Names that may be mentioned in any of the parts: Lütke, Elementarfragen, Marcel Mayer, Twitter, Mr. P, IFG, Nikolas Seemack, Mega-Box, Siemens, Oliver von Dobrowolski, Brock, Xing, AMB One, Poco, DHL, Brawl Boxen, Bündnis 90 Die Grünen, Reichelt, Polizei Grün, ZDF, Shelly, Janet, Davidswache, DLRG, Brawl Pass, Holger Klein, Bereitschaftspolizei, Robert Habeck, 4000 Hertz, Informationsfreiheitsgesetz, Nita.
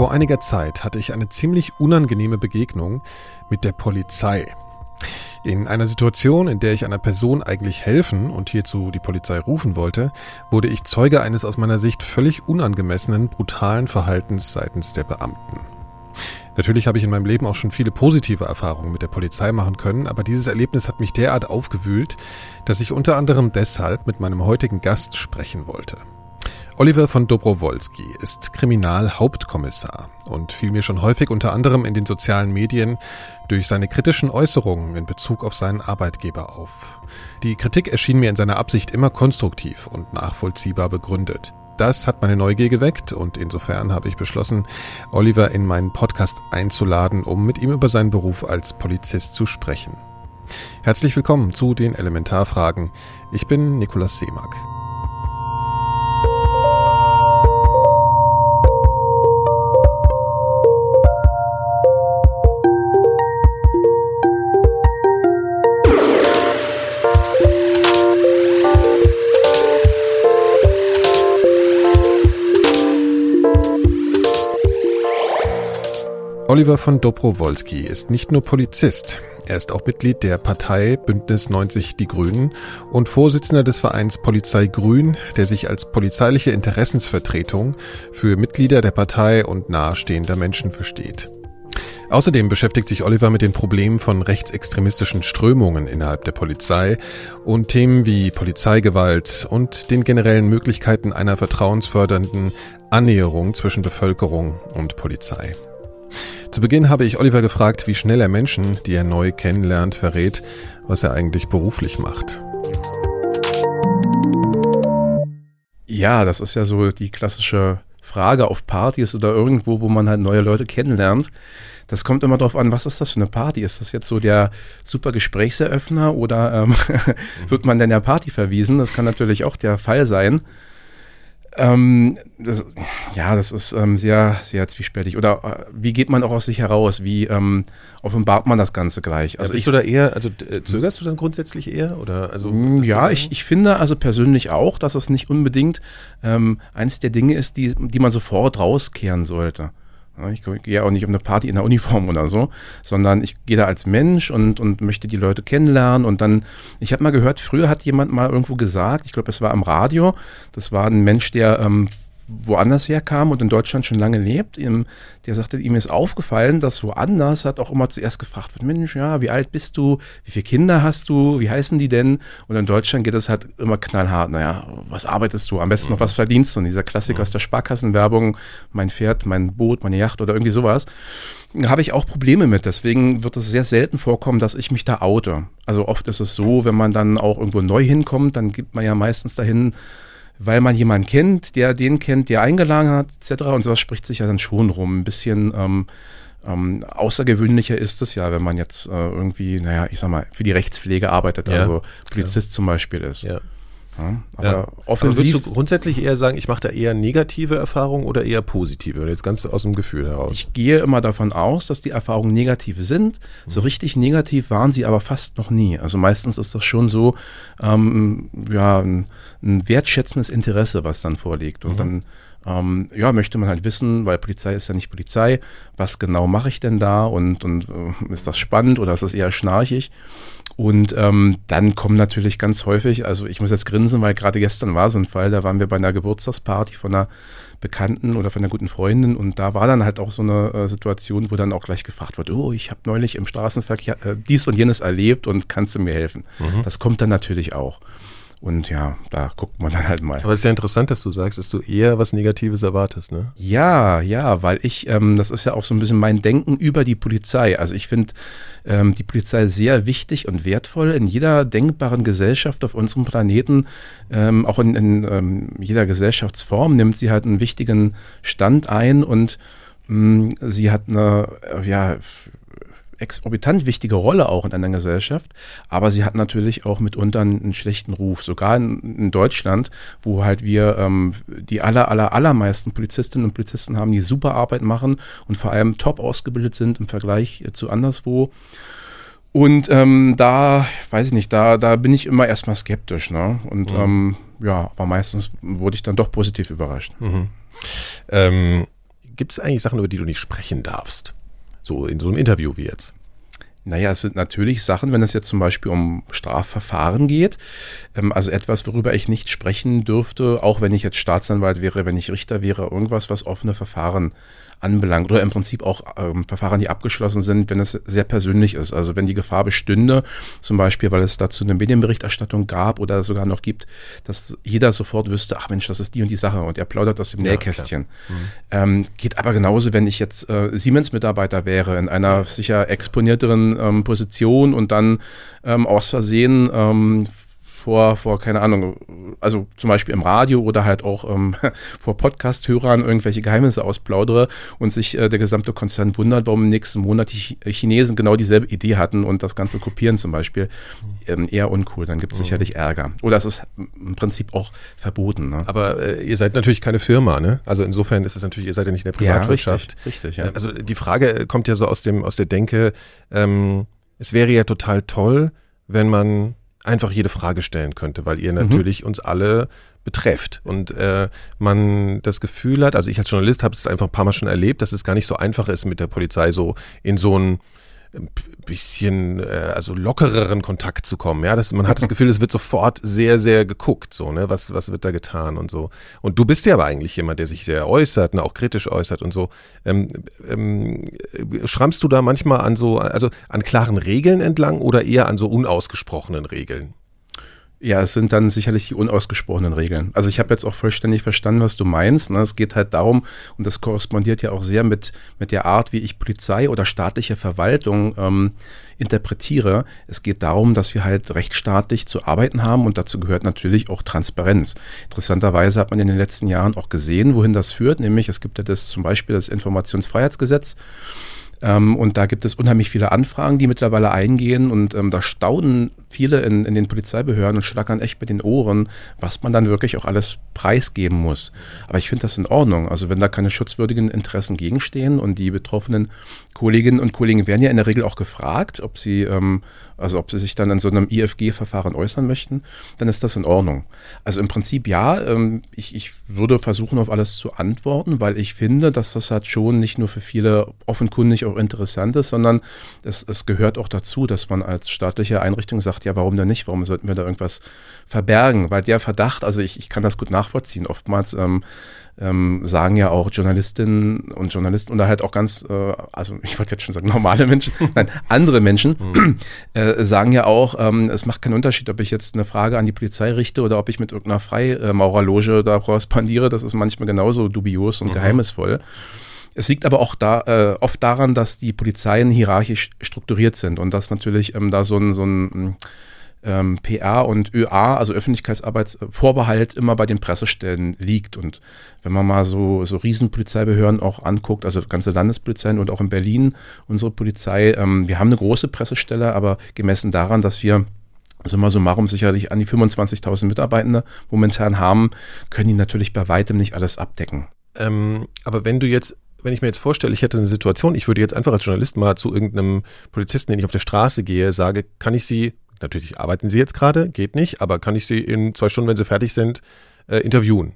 Vor einiger Zeit hatte ich eine ziemlich unangenehme Begegnung mit der Polizei. In einer Situation, in der ich einer Person eigentlich helfen und hierzu die Polizei rufen wollte, wurde ich Zeuge eines aus meiner Sicht völlig unangemessenen, brutalen Verhaltens seitens der Beamten. Natürlich habe ich in meinem Leben auch schon viele positive Erfahrungen mit der Polizei machen können, aber dieses Erlebnis hat mich derart aufgewühlt, dass ich unter anderem deshalb mit meinem heutigen Gast sprechen wollte. Oliver von Dobrowolski ist Kriminalhauptkommissar und fiel mir schon häufig unter anderem in den sozialen Medien durch seine kritischen Äußerungen in Bezug auf seinen Arbeitgeber auf. Die Kritik erschien mir in seiner Absicht immer konstruktiv und nachvollziehbar begründet. Das hat meine Neugier geweckt und insofern habe ich beschlossen, Oliver in meinen Podcast einzuladen, um mit ihm über seinen Beruf als Polizist zu sprechen. Herzlich willkommen zu den Elementarfragen. Ich bin Nikolas Seemack. Oliver von Dobrowolski ist nicht nur Polizist, er ist auch Mitglied der Partei Bündnis 90 Die Grünen und Vorsitzender des Vereins Polizei Grün, der sich als polizeiliche Interessensvertretung für Mitglieder der Partei und nahestehender Menschen versteht. Außerdem beschäftigt sich Oliver mit den Problemen von rechtsextremistischen Strömungen innerhalb der Polizei und Themen wie Polizeigewalt und den generellen Möglichkeiten einer vertrauensfördernden Annäherung zwischen Bevölkerung und Polizei. Zu Beginn habe ich Oliver gefragt, wie schnell er Menschen, die er neu kennenlernt, verrät, was er eigentlich beruflich macht. Ja, das ist ja so die klassische Frage auf Partys oder irgendwo, wo man halt neue Leute kennenlernt. Das kommt immer darauf an, was ist das für eine Party? Ist das jetzt so der super Gesprächseröffner oder wird man denn der Party verwiesen? Das kann natürlich auch der Fall sein. Das ist sehr, sehr zwiespältig. Oder wie geht man auch aus sich heraus? Wie offenbart man das Ganze gleich? Also zögerst du dann grundsätzlich eher? Oder, also, ja, ich finde also persönlich auch, dass es nicht unbedingt eins der Dinge ist, die man sofort rauskehren sollte. Ich gehe auch nicht um eine Party in der Uniform oder so, sondern ich gehe da als Mensch und möchte die Leute kennenlernen und dann, ich habe mal gehört, früher hat jemand mal irgendwo gesagt, ich glaube, es war am Radio, das war ein Mensch, der woanders herkam und in Deutschland schon lange lebt, der sagte, ihm ist aufgefallen, dass woanders hat auch immer zuerst gefragt wird, Mensch, ja, wie alt bist du, wie viele Kinder hast du, wie heißen die denn? Und in Deutschland geht das halt immer knallhart, naja, was arbeitest du, am besten noch was verdienst du? Und dieser Klassiker aus der Sparkassenwerbung, mein Pferd, mein Boot, meine Yacht oder irgendwie sowas, habe ich auch Probleme mit. Deswegen wird es sehr selten vorkommen, dass ich mich da oute. Also oft ist es so, wenn man dann auch irgendwo neu hinkommt, dann gibt man ja meistens dahin, weil man jemanden kennt, der den kennt, der eingeladen hat, etc. Und sowas spricht sich ja dann schon rum. Ein bisschen außergewöhnlicher ist es ja, wenn man jetzt für die Rechtspflege arbeitet, ja, also Polizist zum Beispiel ist. Ja. Ja, aber offensiv. Aber würdest du grundsätzlich eher sagen, ich mache da eher negative Erfahrungen oder eher positive? Oder jetzt ganz aus dem Gefühl heraus. Ich gehe immer davon aus, dass die Erfahrungen negativ sind. So richtig negativ waren sie aber fast noch nie. Also meistens ist das schon so, ein wertschätzendes Interesse, was dann vorliegt. Und dann möchte man halt wissen, weil Polizei ist ja nicht Polizei, was genau mache ich denn da und ist das spannend oder ist das eher schnarchig? Und dann kommen natürlich ganz häufig, also ich muss jetzt grinsen, weil gerade gestern war so ein Fall, da waren wir bei einer Geburtstagsparty von einer Bekannten oder von einer guten Freundin und da war dann halt auch so eine Situation, wo dann auch gleich gefragt wird, oh, ich habe neulich im Straßenverkehr dies und jenes erlebt und kannst du mir helfen? Mhm. Das kommt dann natürlich auch. Und ja, da guckt man dann halt mal. Aber es ist ja interessant, dass du sagst, dass du eher was Negatives erwartest, ne? Ja, weil ich, das ist ja auch so ein bisschen mein Denken über die Polizei. Also ich finde die Polizei sehr wichtig und wertvoll in jeder denkbaren Gesellschaft auf unserem Planeten. Auch in jeder Gesellschaftsform nimmt sie halt einen wichtigen Stand ein und sie hat eine, exorbitant wichtige Rolle auch in einer Gesellschaft, aber sie hat natürlich auch mitunter einen schlechten Ruf, sogar in Deutschland, wo halt wir die allermeisten Polizistinnen und Polizisten haben, die super Arbeit machen und vor allem top ausgebildet sind im Vergleich zu anderswo. Und da bin ich immer erstmal skeptisch, ne? Und aber meistens wurde ich dann doch positiv überrascht. Mhm. Gibt es eigentlich Sachen, über die du nicht sprechen darfst? So in so einem Interview wie jetzt. Naja, es sind natürlich Sachen, wenn es jetzt zum Beispiel um Strafverfahren geht, also etwas, worüber ich nicht sprechen dürfte, auch wenn ich jetzt Staatsanwalt wäre, wenn ich Richter wäre, irgendwas, was offene Verfahren anbelangt oder im Prinzip auch Verfahren, die abgeschlossen sind, wenn es sehr persönlich ist. Also wenn die Gefahr bestünde, zum Beispiel, weil es dazu eine Medienberichterstattung gab oder sogar noch gibt, dass jeder sofort wüsste, ach Mensch, das ist die und die Sache und er plaudert aus dem Nähkästchen. Mhm. Geht aber genauso, wenn ich jetzt Siemens-Mitarbeiter wäre, in einer sicher exponierteren Position und dann aus Versehen vor, keine Ahnung, also zum Beispiel im Radio oder halt auch vor Podcast-Hörern irgendwelche Geheimnisse ausplaudere und sich der gesamte Konzern wundert, warum im nächsten Monat die Chinesen genau dieselbe Idee hatten und das Ganze kopieren zum Beispiel, eher uncool. Dann gibt es sicherlich Ärger. Oder es ist im Prinzip auch verboten. Ne? Aber ihr seid natürlich keine Firma, ne? Also insofern ist es natürlich, ihr seid ja nicht in der Privatwirtschaft. Ja, richtig, ja. Also die Frage kommt ja so aus der Denke, es wäre ja total toll, wenn man einfach jede Frage stellen könnte, weil ihr natürlich uns alle betrefft und man das Gefühl hat, also ich als Journalist habe es einfach ein paar Mal schon erlebt, dass es gar nicht so einfach ist, mit der Polizei so in so ein bisschen also lockereren Kontakt zu kommen. Ja, man hat das Gefühl, es wird sofort sehr, sehr geguckt, so, ne, was wird da getan und so. Und du bist ja aber eigentlich jemand, der sich sehr äußert, ne, auch kritisch äußert und so. Schrammst du da manchmal an so, also an klaren Regeln entlang oder eher an so unausgesprochenen Regeln? Ja, es sind dann sicherlich die unausgesprochenen Regeln. Also ich habe jetzt auch vollständig verstanden, was du meinst. Ne? Es geht halt darum, und das korrespondiert ja auch sehr mit der Art, wie ich Polizei oder staatliche Verwaltung interpretiere. Es geht darum, dass wir halt rechtsstaatlich zu arbeiten haben und dazu gehört natürlich auch Transparenz. Interessanterweise hat man in den letzten Jahren auch gesehen, wohin das führt. Nämlich es gibt ja zum Beispiel das Informationsfreiheitsgesetz. Und da gibt es unheimlich viele Anfragen, die mittlerweile eingehen und da staunen viele in den Polizeibehörden und schlackern echt mit den Ohren, was man dann wirklich auch alles preisgeben muss. Aber ich finde das in Ordnung. Also wenn da keine schutzwürdigen Interessen gegenstehen und die betroffenen Kolleginnen und Kollegen werden ja in der Regel auch gefragt, ob sie sich dann in so einem IFG-Verfahren äußern möchten, dann ist das in Ordnung. Also im Prinzip ja, ich würde versuchen, auf alles zu antworten, weil ich finde, dass das halt schon nicht nur für viele offenkundig auch interessant ist, sondern es gehört auch dazu, dass man als staatliche Einrichtung sagt, ja, warum denn nicht? Warum sollten wir da irgendwas verbergen? Weil der Verdacht, also ich kann das gut nachvollziehen, oftmals sagen ja auch Journalistinnen und Journalisten oder halt auch ganz, also ich wollte jetzt schon sagen normale Menschen, nein, andere Menschen sagen ja auch, es macht keinen Unterschied, ob ich jetzt eine Frage an die Polizei richte oder ob ich mit irgendeiner Freimaurerloge da korrespondiere, das ist manchmal genauso dubios und geheimnisvoll. Es liegt aber auch oft daran, dass die Polizeien hierarchisch strukturiert sind und dass natürlich da so ein PR und ÖA, also Öffentlichkeitsarbeitsvorbehalt, immer bei den Pressestellen liegt. Und wenn man mal so Riesenpolizeibehörden auch anguckt, also ganze Landespolizeien und auch in Berlin unsere Polizei, wir haben eine große Pressestelle, aber gemessen daran, dass wir summa summarum sicherlich an die 25.000 Mitarbeitende momentan haben, können die natürlich bei weitem nicht alles abdecken. Aber wenn ich mir jetzt vorstelle, ich hätte eine Situation, ich würde jetzt einfach als Journalist mal zu irgendeinem Polizisten, den ich auf der Straße gehe, sage, kann ich Sie, natürlich arbeiten Sie jetzt gerade, geht nicht, aber kann ich Sie in 2 Stunden, wenn Sie fertig sind, interviewen?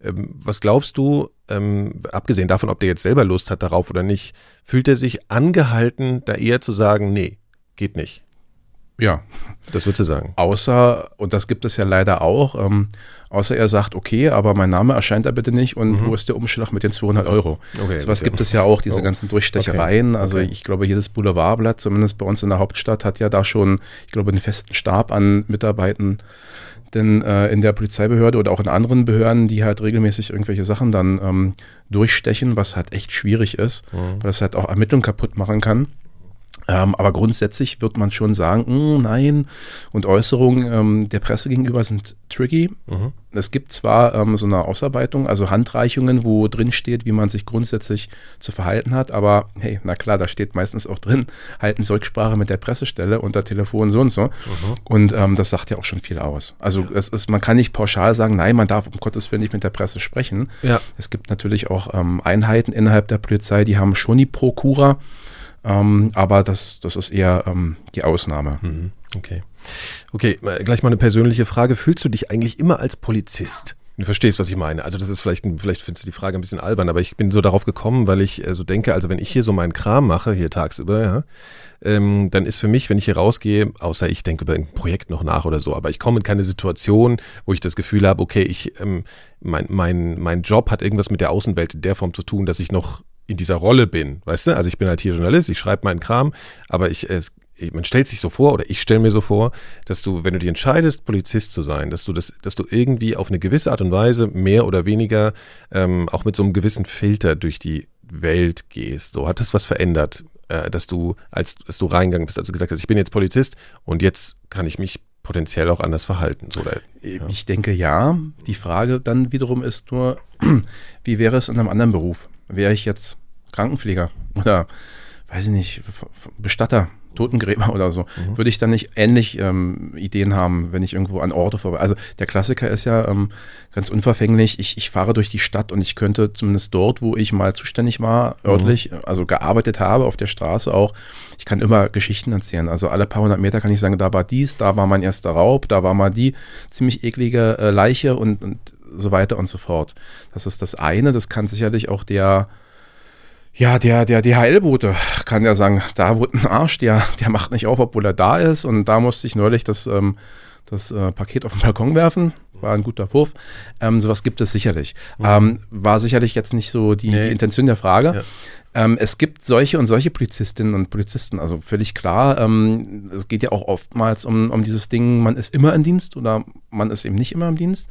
Was glaubst du, abgesehen davon, ob der jetzt selber Lust hat darauf oder nicht, fühlt er sich angehalten, da eher zu sagen, nee, geht nicht? Ja. Das würdest du sagen? Außer, und das gibt es ja leider auch, außer er sagt, okay, aber mein Name erscheint da bitte nicht und wo ist der Umschlag mit den 200 Euro? Okay, so was gibt es ja auch, diese ganzen Durchstechereien. Okay. Also ich glaube, jedes Boulevardblatt, zumindest bei uns in der Hauptstadt, hat ja da schon, ich glaube, einen festen Stab an Mitarbeitern in der Polizeibehörde oder auch in anderen Behörden, die halt regelmäßig irgendwelche Sachen dann durchstechen, was halt echt schwierig ist, weil das halt auch Ermittlungen kaputt machen kann. Aber grundsätzlich wird man schon sagen, nein, und Äußerungen der Presse gegenüber sind tricky. Es gibt zwar so eine Ausarbeitung, also Handreichungen, wo drin steht, wie man sich grundsätzlich zu verhalten hat, aber hey, na klar, da steht meistens auch drin, halten Sie Rücksprache mit der Pressestelle unter Telefon so und so. Und das sagt ja auch schon viel aus. Also es ist, man kann nicht pauschal sagen, nein, man darf um Gottes Willen nicht mit der Presse sprechen. Ja. Es gibt natürlich auch Einheiten innerhalb der Polizei, die haben schon die Prokura, aber das ist eher die Ausnahme. Okay, gleich mal eine persönliche Frage. Fühlst du dich eigentlich immer als Polizist? Du verstehst, was ich meine. Also das ist vielleicht findest du die Frage ein bisschen albern, aber ich bin so darauf gekommen, weil ich so denke, also wenn ich hier so meinen Kram mache, hier tagsüber, ja, dann ist für mich, wenn ich hier rausgehe, außer ich denke über ein Projekt noch nach oder so, aber ich komme in keine Situation, wo ich das Gefühl habe, okay, mein Job hat irgendwas mit der Außenwelt in der Form zu tun, dass ich noch in dieser Rolle bin, weißt du? Also ich bin halt hier Journalist, ich schreibe meinen Kram, aber man stellt sich so vor, oder ich stelle mir so vor, dass du, wenn du dich entscheidest, Polizist zu sein, dass du irgendwie auf eine gewisse Art und Weise mehr oder weniger auch mit so einem gewissen Filter durch die Welt gehst. So hat das was verändert, dass du reingegangen bist, also gesagt hast, ich bin jetzt Polizist und jetzt kann ich mich potenziell auch anders verhalten. So, ja. Ich denke ja. Die Frage dann wiederum ist nur, wie wäre es in einem anderen Beruf? Wäre ich jetzt Krankenpfleger oder, weiß ich nicht, Bestatter? Totengräber oder so, würde ich dann nicht ähnlich Ideen haben, wenn ich irgendwo an Orte vorbei. Also der Klassiker ist ja ganz unverfänglich, ich fahre durch die Stadt und ich könnte zumindest dort, wo ich mal zuständig war, örtlich, also gearbeitet habe, auf der Straße auch, ich kann immer Geschichten erzählen. Also alle paar hundert Meter kann ich sagen, da war dies, da war mein erster Raub, da war mal die ziemlich eklige Leiche und so weiter und so fort. Das ist das eine, das kann sicherlich auch der DHL-Bote kann ja sagen, da wurde ein Arsch, der macht nicht auf, obwohl er da ist. Und da musste ich neulich das Paket auf den Balkon werfen. War ein guter Wurf. Sowas gibt es sicherlich. War sicherlich jetzt nicht so die Intention der Frage. Ja. Es gibt solche und solche Polizistinnen und Polizisten, also völlig klar. Es geht ja auch oftmals um dieses Ding, man ist immer im Dienst oder man ist eben nicht immer im Dienst.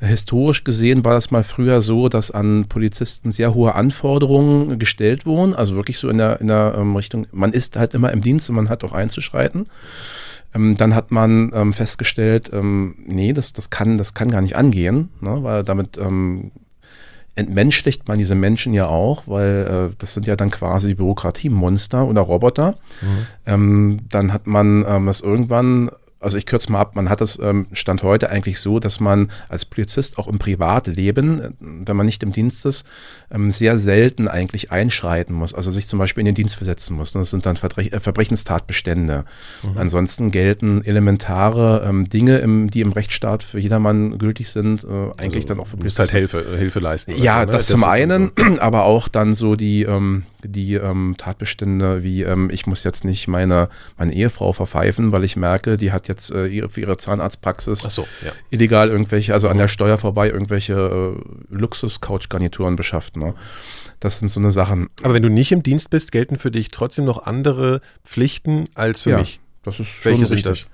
Historisch gesehen war das mal früher so, dass an Polizisten sehr hohe Anforderungen gestellt wurden, also wirklich so in der Richtung, man ist halt immer im Dienst und man hat auch einzuschreiten. Dann hat man festgestellt, nee, das kann gar nicht angehen, ne, weil damit entmenschlicht man diese Menschen ja auch, weil das sind ja dann quasi Bürokratiemonster oder Roboter. Dann hat man das irgendwann, also ich kürze mal ab, man hat das Stand heute eigentlich so, dass man als Polizist auch im Privatleben, wenn man nicht im Dienst ist, sehr selten eigentlich einschreiten muss, also sich zum Beispiel in den Dienst versetzen muss. Das sind dann Verbrechenstatbestände. Ansonsten gelten elementare Dinge, die im Rechtsstaat für jedermann gültig sind, eigentlich also dann auch für Polizisten. Du musst halt Hilfe leisten. Ja, so, ne? das zum einen, so. Aber auch dann so die Tatbestände wie, ich muss jetzt nicht meine Ehefrau verpfeifen, weil ich merke, die hat jetzt für ihre Zahnarztpraxis illegal irgendwelche, also an der Steuer vorbei, irgendwelche Luxus-Couch-Garnituren beschafft. Ne? Das sind so eine Sachen. Aber wenn du nicht im Dienst bist, gelten für dich trotzdem noch andere Pflichten als für mich. Das ist schon richtig.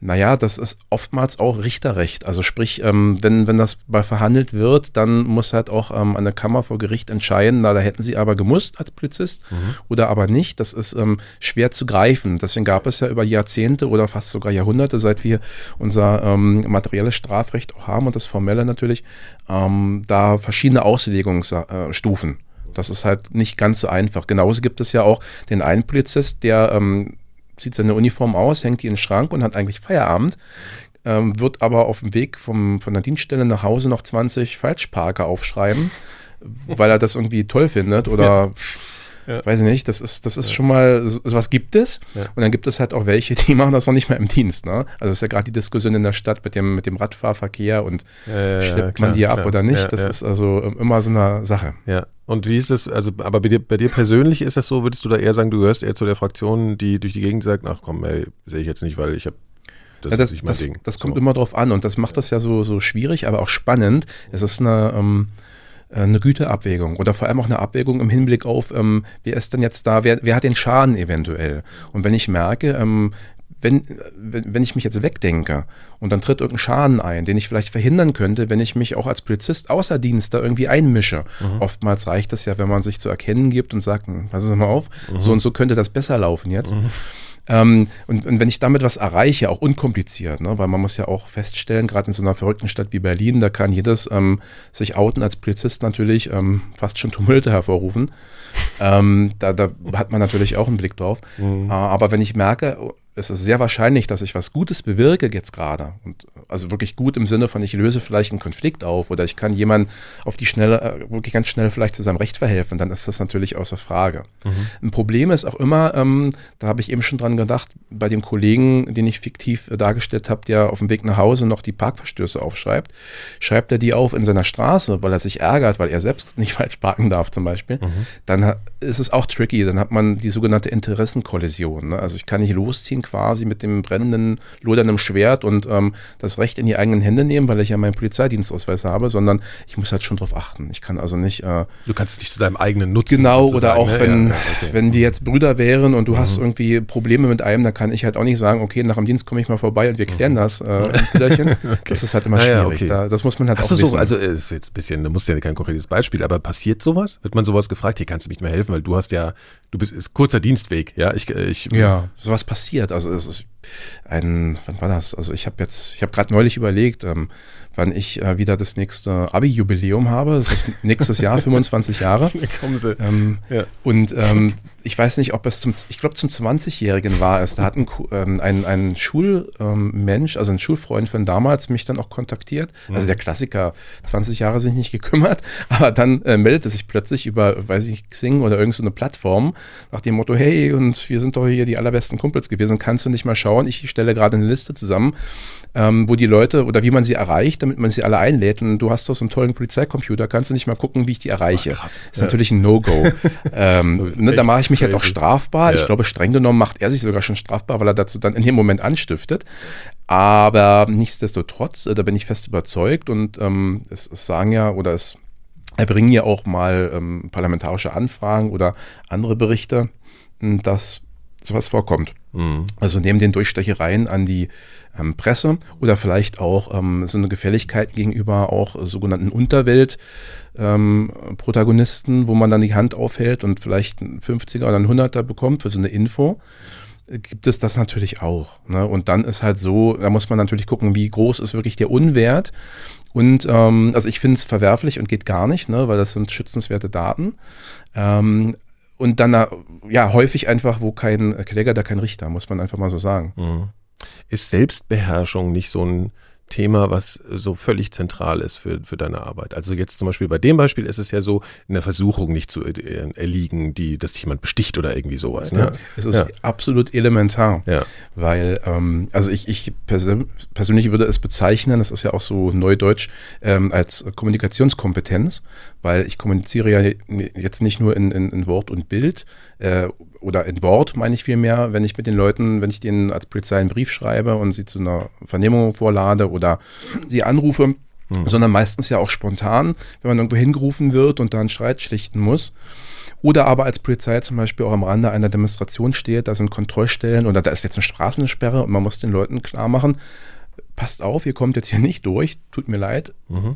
Naja, das ist oftmals auch Richterrecht. Also sprich, wenn das mal verhandelt wird, dann muss halt auch eine Kammer vor Gericht entscheiden, da hätten sie aber gemusst als Polizist oder aber nicht. Das ist schwer zu greifen. Deswegen gab es ja über Jahrzehnte oder fast sogar Jahrhunderte, seit wir unser materielles Strafrecht auch haben und das formelle natürlich, da verschiedene Auslegungsstufen. Das ist halt nicht ganz so einfach. Genauso gibt es ja auch den einen Polizist, der zieht seine Uniform aus, hängt die in den Schrank und hat eigentlich Feierabend, wird aber auf dem Weg von der Dienststelle nach Hause noch 20 Falschparker aufschreiben, weil er das irgendwie toll findet oder weiß ich nicht, das ist schon mal, sowas gibt es und dann gibt es halt auch welche, die machen das noch nicht mal im Dienst, ne? Also es ist ja gerade die Diskussion in der Stadt mit dem Radfahrverkehr und schleppt man die ab oder nicht, das ist also immer so eine Sache. Ja. Und wie ist das, also, aber bei dir persönlich ist das so, würdest du da eher sagen, du gehörst eher zu der Fraktion, die durch die Gegend sagt, ach komm, ey, sehe ich jetzt nicht, weil ich habe, das ist nicht mein Ding. Das kommt immer drauf an und das macht das ja so schwierig, aber auch spannend. Es ist eine Güterabwägung oder vor allem auch eine Abwägung im Hinblick auf, wer ist denn jetzt da, wer hat den Schaden eventuell? Und wenn ich merke, wenn ich mich jetzt wegdenke und dann tritt irgendein Schaden ein, den ich vielleicht verhindern könnte, wenn ich mich auch als Polizist außer Dienst da irgendwie einmische. Oftmals reicht das ja, wenn man sich zu erkennen gibt und sagt, pass mal auf, so und so könnte das besser laufen jetzt. Und wenn ich damit was erreiche, auch unkompliziert, ne, weil man muss ja auch feststellen, gerade in so einer verrückten Stadt wie Berlin, da kann jedes sich outen als Polizist natürlich fast schon Tumulte hervorrufen. Da hat man natürlich auch einen Blick drauf. Aber wenn ich merke, es ist sehr wahrscheinlich, dass ich was Gutes bewirke jetzt gerade und Also wirklich gut im Sinne von, ich löse vielleicht einen Konflikt auf oder ich kann jemanden auf die Schnelle, wirklich ganz schnell vielleicht zu seinem Recht verhelfen, dann ist das natürlich außer Frage. Ein Problem ist auch immer, da habe ich eben schon dran gedacht, bei dem Kollegen, den ich fiktiv dargestellt habe, der auf dem Weg nach Hause noch die Parkverstöße aufschreibt, schreibt er die auf in seiner Straße, weil er sich ärgert, weil er selbst nicht falsch parken darf zum Beispiel, dann ist es auch tricky, dann hat man die sogenannte Interessenkollision, ne? Also ich kann nicht losziehen quasi mit dem brennenden, lodernden Schwert und das Recht in die eigenen Hände nehmen, weil ich ja meinen Polizeidienstausweis habe, sondern ich muss halt schon drauf achten. Ich kann also nicht... du kannst es nicht zu deinem eigenen nutzen. Genau, oder auch wenn, wenn wir jetzt Brüder wären und du hast irgendwie Probleme mit einem, dann kann ich halt auch nicht sagen, okay, nach dem Dienst komme ich mal vorbei und wir klären das. Das ist halt immer schwierig. Da, das muss man halt auch wissen. So, also ist jetzt ein bisschen, da musst du ja kein konkretes Beispiel, aber passiert sowas? Wird man sowas gefragt? Hier kannst du mich nicht mehr helfen, weil du hast ja, du bist, ist kurzer Dienstweg. Ja, ja, sowas passiert. Also es ist wann war das? Also ich habe gerade neulich überlegt, wann ich wieder das nächste Abi-Jubiläum habe. Das ist nächstes Jahr, 25 Jahre. Kommen Sie. Ja. Und ich weiß nicht, ob es zum 20-Jährigen war es. Da hat ein Schulmensch, also ein Schulfreund von damals, mich dann auch kontaktiert. Also der Klassiker, 20 Jahre sich nicht gekümmert, aber dann meldete sich plötzlich über, weiß ich, Xing oder irgend so eine Plattform nach dem Motto, hey, und wir sind doch hier die allerbesten Kumpels gewesen, kannst du nicht mal schauen? Ich stelle gerade eine Liste zusammen, wo die Leute oder wie man sie erreicht, damit man sie alle einlädt. Und du hast doch so einen tollen Polizeicomputer, kannst du nicht mal gucken, wie ich die erreiche? Ach, krass. Ist natürlich ein No-Go. Ne, da mache ich mich crazy. Halt auch strafbar. Ja. Ich glaube, streng genommen macht er sich sogar schon strafbar, weil er dazu dann in dem Moment anstiftet. Aber nichtsdestotrotz, da bin ich fest überzeugt und es sagen ja oder es erbringen ja auch mal parlamentarische Anfragen oder andere Berichte, dass sowas vorkommt. Also neben den Durchstechereien an die Presse oder vielleicht auch so eine Gefälligkeit gegenüber auch sogenannten Unterwelt-Protagonisten, wo man dann die Hand aufhält und vielleicht einen 50er oder einen 100er bekommt für so eine Info, gibt es das natürlich auch. Ne? Und dann ist halt so, da muss man natürlich gucken, wie groß ist wirklich der Unwert. Und also ich finde es verwerflich und geht gar nicht, ne? Weil das sind schützenswerte Daten. Und dann, ja, häufig einfach, wo kein Kläger, da kein Richter, muss man einfach mal so sagen. Ist Selbstbeherrschung nicht so ein Thema, was so völlig zentral ist für deine Arbeit? Also jetzt zum Beispiel bei dem Beispiel ist es ja so, in der Versuchung nicht zu erliegen, dass dich jemand besticht oder irgendwie sowas. Ne? Ja, es ist absolut elementar, weil, also ich persönlich würde es bezeichnen, das ist ja auch so neudeutsch, als Kommunikationskompetenz, weil ich kommuniziere ja jetzt nicht nur in Wort und Bild, oder in Wort meine ich vielmehr, wenn ich mit den Leuten, wenn ich denen als Polizei einen Brief schreibe und sie zu einer Vernehmung vorlade oder sie anrufe, sondern meistens ja auch spontan, wenn man irgendwo hingerufen wird und da einen Streit schlichten muss. Oder aber als Polizei zum Beispiel auch am Rande einer Demonstration steht, da sind Kontrollstellen oder da ist jetzt eine Straßensperre und man muss den Leuten klar machen, passt auf, ihr kommt jetzt hier nicht durch, tut mir leid,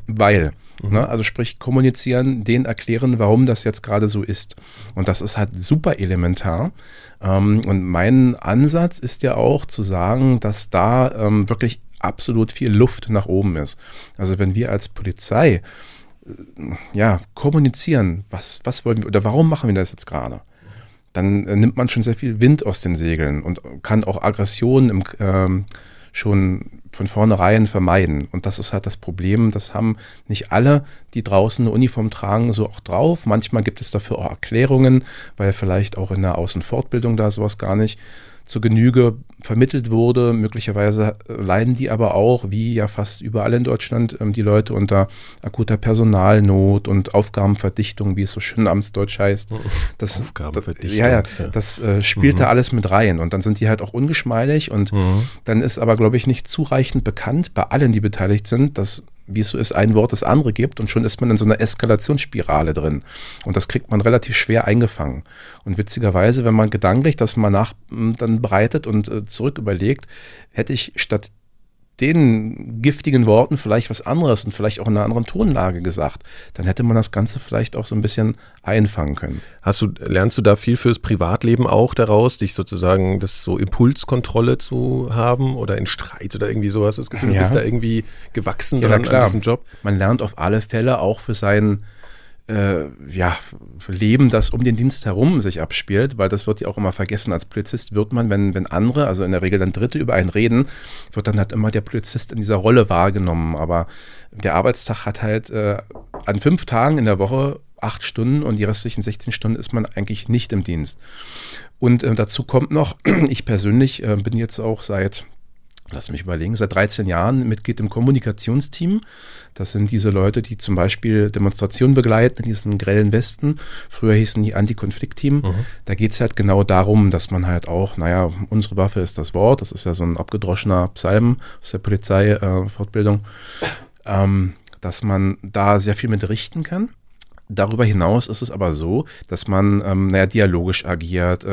weil, ne, also sprich kommunizieren, denen erklären, warum das jetzt gerade so ist. Und das ist halt super elementar. Und mein Ansatz ist ja auch zu sagen, dass da wirklich absolut viel Luft nach oben ist. Also wenn wir als Polizei kommunizieren, was wollen wir oder warum machen wir das jetzt gerade? Dann nimmt man schon sehr viel Wind aus den Segeln und kann auch Aggressionen schon von vornherein vermeiden. Und das ist halt das Problem, das haben nicht alle, die draußen eine Uniform tragen, so auch drauf. Manchmal gibt es dafür auch Erklärungen, weil vielleicht auch in der Außenfortbildung da sowas gar nicht zur Genüge vermittelt wurde. Möglicherweise leiden die aber auch, wie ja fast überall in Deutschland, die Leute unter akuter Personalnot und Aufgabenverdichtung, wie es so schön amtsdeutsch heißt. Aufgabenverdichtung. Das spielt da alles mit rein. Und dann sind die halt auch ungeschmeidig. Und dann ist aber, glaube ich, nicht zureichend bekannt bei allen, die beteiligt sind, dass, wie es so ist, ein Wort das andere gibt und schon ist man in so einer Eskalationsspirale drin. Und das kriegt man relativ schwer eingefangen. Und witzigerweise, wenn man gedanklich das mal dann bereitet und zurück überlegt, hätte ich statt den giftigen Worten vielleicht was anderes und vielleicht auch in einer anderen Tonlage gesagt, dann hätte man das Ganze vielleicht auch so ein bisschen einfangen können. Lernst du da viel fürs Privatleben auch daraus, dich sozusagen das so Impulskontrolle zu haben oder in Streit oder irgendwie so? Hast du das Gefühl, du bist da irgendwie gewachsen dran an diesem Job? Man lernt auf alle Fälle auch für seinen Leben, das um den Dienst herum sich abspielt, weil das wird ja auch immer vergessen. Als Polizist wird man, wenn andere, also in der Regel dann Dritte über einen reden, wird dann halt immer der Polizist in dieser Rolle wahrgenommen. Aber der Arbeitstag hat halt an 5 Tagen in der Woche 8 Stunden und die restlichen 16 Stunden ist man eigentlich nicht im Dienst. Und dazu kommt noch, ich persönlich bin jetzt auch seit 13 Jahren Mitglied im Kommunikationsteam. Das sind diese Leute, die zum Beispiel Demonstrationen begleiten in diesen grellen Westen. Früher hießen die Anti-Konflikt-Team. Mhm. Da geht es halt genau darum, dass man halt auch, unsere Waffe ist das Wort. Das ist ja so ein abgedroschener Psalm aus der Polizeifortbildung, dass man da sehr viel mit richten kann. Darüber hinaus ist es aber so, dass man dialogisch agiert,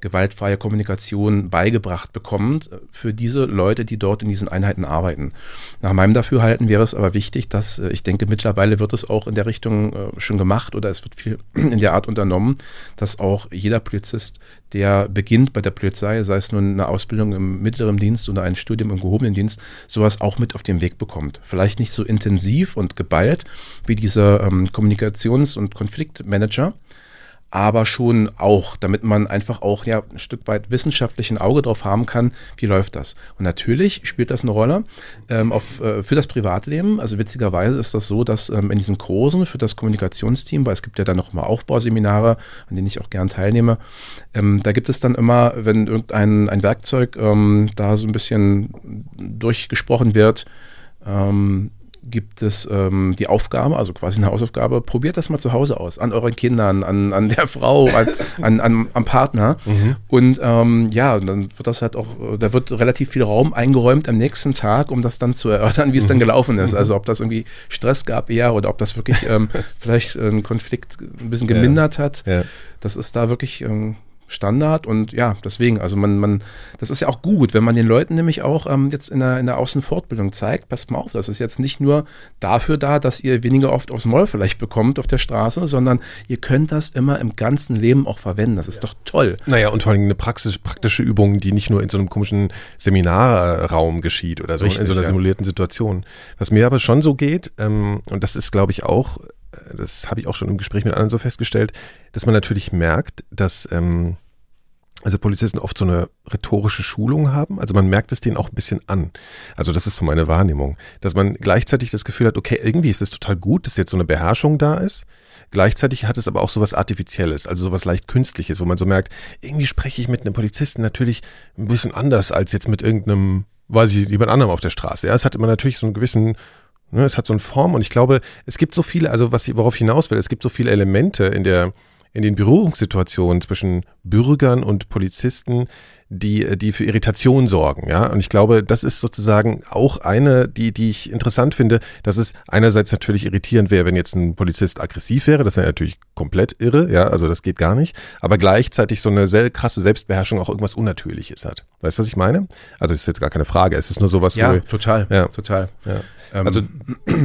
gewaltfreie Kommunikation beigebracht bekommt für diese Leute, die dort in diesen Einheiten arbeiten. Nach meinem Dafürhalten wäre es aber wichtig, dass ich denke, mittlerweile wird es auch in der Richtung schon gemacht oder es wird viel in der Art unternommen, dass auch jeder Polizist, der beginnt bei der Polizei, sei es nun eine Ausbildung im mittleren Dienst oder ein Studium im gehobenen Dienst, sowas auch mit auf den Weg bekommt. Vielleicht nicht so intensiv und geballt wie diese Kommunikations- und Konfliktmanager, aber schon auch, damit man einfach auch ein Stück weit wissenschaftlich ein Auge drauf haben kann, wie läuft das. Und natürlich spielt das eine Rolle für das Privatleben. Also witzigerweise ist das so, dass in diesen Kursen für das Kommunikationsteam, weil es gibt ja dann noch mal Aufbauseminare, an denen ich auch gern teilnehme, da gibt es dann immer, wenn irgendein Werkzeug da so ein bisschen durchgesprochen wird, gibt es die Aufgabe, also quasi eine Hausaufgabe, probiert das mal zu Hause aus, an euren Kindern, an der Frau, am Partner. Mhm. Und dann wird das halt auch, da wird relativ viel Raum eingeräumt am nächsten Tag, um das dann zu erörtern, wie es dann gelaufen ist. Also ob das irgendwie Stress gab eher oder ob das wirklich vielleicht einen Konflikt ein bisschen gemindert hat. Ja. Das ist da wirklich Standard und deswegen, also man, das ist ja auch gut, wenn man den Leuten nämlich auch jetzt in der Außenfortbildung zeigt, passt mal auf, das ist jetzt nicht nur dafür da, dass ihr weniger oft aufs Maul vielleicht bekommt auf der Straße, sondern ihr könnt das immer im ganzen Leben auch verwenden, das ist doch toll. Naja, und vor allem eine praktische Übung, die nicht nur in so einem komischen Seminarraum geschieht oder so. Richtig, in so einer simulierten Situation. Was mir aber schon so geht, und das ist glaube ich auch, das habe ich auch schon im Gespräch mit anderen so festgestellt, dass man natürlich merkt, dass Polizisten oft so eine rhetorische Schulung haben. Also man merkt es denen auch ein bisschen an. Also das ist so meine Wahrnehmung, dass man gleichzeitig das Gefühl hat, okay, irgendwie ist es total gut, dass jetzt so eine Beherrschung da ist. Gleichzeitig hat es aber auch sowas Artifizielles, also sowas leicht Künstliches, wo man so merkt, irgendwie spreche ich mit einem Polizisten natürlich ein bisschen anders als jetzt mit irgendeinem, jemand anderem auf der Straße. Ja, es hat immer natürlich so einen gewissen, es hat so eine Form und ich glaube, es gibt so viele, also worauf ich hinaus will, es gibt so viele Elemente in den Berührungssituationen zwischen Bürgern und Polizisten, die für Irritation sorgen, ja. Und ich glaube, das ist sozusagen auch eine, die ich interessant finde, dass es einerseits natürlich irritierend wäre, wenn jetzt ein Polizist aggressiv wäre, das wäre natürlich komplett irre, ja, also das geht gar nicht, aber gleichzeitig so eine sehr krasse Selbstbeherrschung auch irgendwas Unnatürliches hat. Weißt du, was ich meine? Also, es ist jetzt gar keine Frage, es ist nur sowas. Ja, total, ja, total. Ja. Also,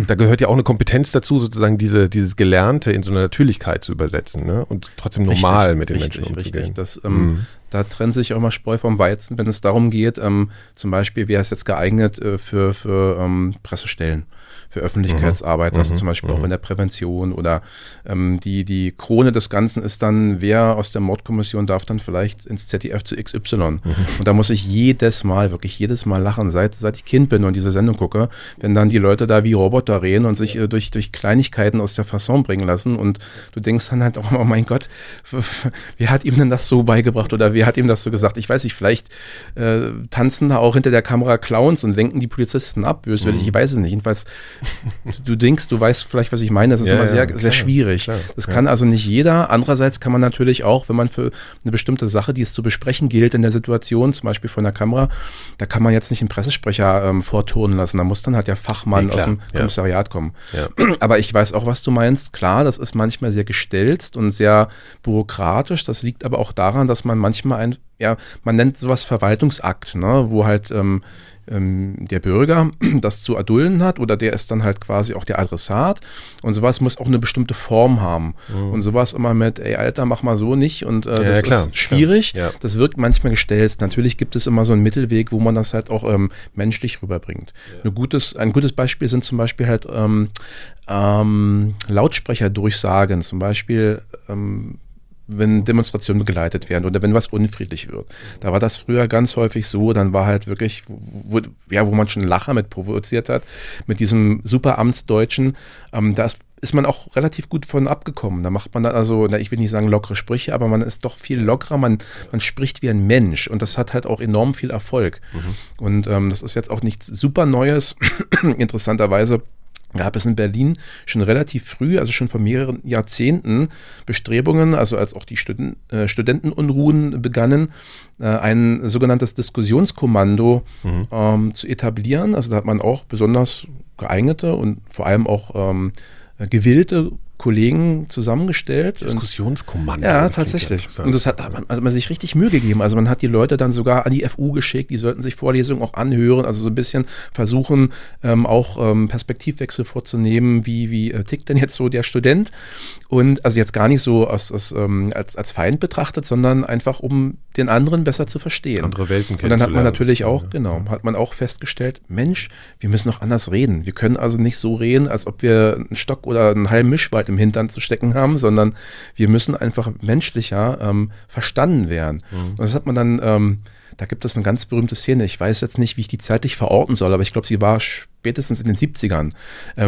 da gehört ja auch eine Kompetenz dazu, sozusagen dieses Gelernte in so eine Natürlichkeit zu übersetzen, ne? Und trotzdem normal mit den Menschen umzugehen. Richtig, das, da trennt sich auch mal Spreu vom Weizen, wenn es darum geht, zum Beispiel, wäre es jetzt geeignet für Pressestellen, für Öffentlichkeitsarbeit, also zum Beispiel auch in der Prävention oder die Krone des Ganzen ist dann, wer aus der Mordkommission darf dann vielleicht ins ZDF zu XY. Mhm. Und da muss ich jedes Mal lachen, seit ich Kind bin und diese Sendung gucke, wenn dann die Leute da wie Roboter reden und sich durch Kleinigkeiten aus der Fasson bringen lassen und du denkst dann halt auch, oh mein Gott, wer hat ihm denn das so beigebracht oder wer hat ihm das so gesagt? Ich weiß nicht, vielleicht tanzen da auch hinter der Kamera Clowns und lenken die Polizisten ab, böswillig, ich weiß es nicht. Jedenfalls, du denkst, du weißt vielleicht, was ich meine, das ist immer sehr, sehr schwierig. Klar, das kann also nicht jeder. Andererseits kann man natürlich auch, wenn man für eine bestimmte Sache, die es zu besprechen gilt in der Situation, zum Beispiel von der Kamera, da kann man jetzt nicht einen Pressesprecher vorturnen lassen. Da muss dann halt der Fachmann aus dem Kommissariat kommen. Ja. Aber ich weiß auch, was du meinst. Klar, das ist manchmal sehr gestelzt und sehr bürokratisch. Das liegt aber auch daran, dass man manchmal erstmal ein, ja, man nennt sowas Verwaltungsakt, ne, wo halt der Bürger das zu erdulden hat oder der ist dann halt quasi auch der Adressat und sowas muss auch eine bestimmte Form haben und sowas immer mit, ey Alter, mach mal so nicht und das ja, klar, ist schwierig, ja. Das wirkt manchmal gestelzt. Natürlich gibt es immer so einen Mittelweg, wo man das halt auch menschlich rüberbringt. Ja. Ein gutes Beispiel sind zum Beispiel halt Lautsprecherdurchsagen, zum Beispiel wenn Demonstrationen geleitet werden oder wenn was unfriedlich wird. Da war das früher ganz häufig so, dann war halt wirklich, wo man schon Lacher mit provoziert hat, mit diesem super Amtsdeutschen, da ist man auch relativ gut von abgekommen. Da macht man dann also, ich will nicht sagen lockere Sprüche, aber man ist doch viel lockerer, man spricht wie ein Mensch und das hat halt auch enorm viel Erfolg. Mhm. Und das ist jetzt auch nichts super Neues, interessanterweise. Gab es in Berlin schon relativ früh, also schon vor mehreren Jahrzehnten Bestrebungen, also als auch die Studentenunruhen begannen, ein sogenanntes Diskussionskommando zu etablieren. Also da hat man auch besonders geeignete und vor allem auch gewillte Kollegen zusammengestellt. Diskussionskommando. Ja, tatsächlich. Ja, und das hat man sich richtig Mühe gegeben. Also man hat die Leute dann sogar an die FU geschickt, die sollten sich Vorlesungen auch anhören, also so ein bisschen versuchen, auch Perspektivwechsel vorzunehmen, wie tickt denn jetzt so der Student? Und also jetzt gar nicht so als Feind betrachtet, sondern einfach, um den anderen besser zu verstehen. Andere Welten kennenzulernen. Und dann hat man natürlich auch, hat man auch festgestellt, Mensch, wir müssen noch anders reden. Wir können also nicht so reden, als ob wir einen Stock oder einen halben Mischwald im Hintern zu stecken haben, sondern wir müssen einfach menschlicher verstanden werden. Mhm. Und das hat man dann, da gibt es eine ganz berühmte Szene, ich weiß jetzt nicht, wie ich die zeitlich verorten soll, aber ich glaube, sie war spätestens in den 70ern,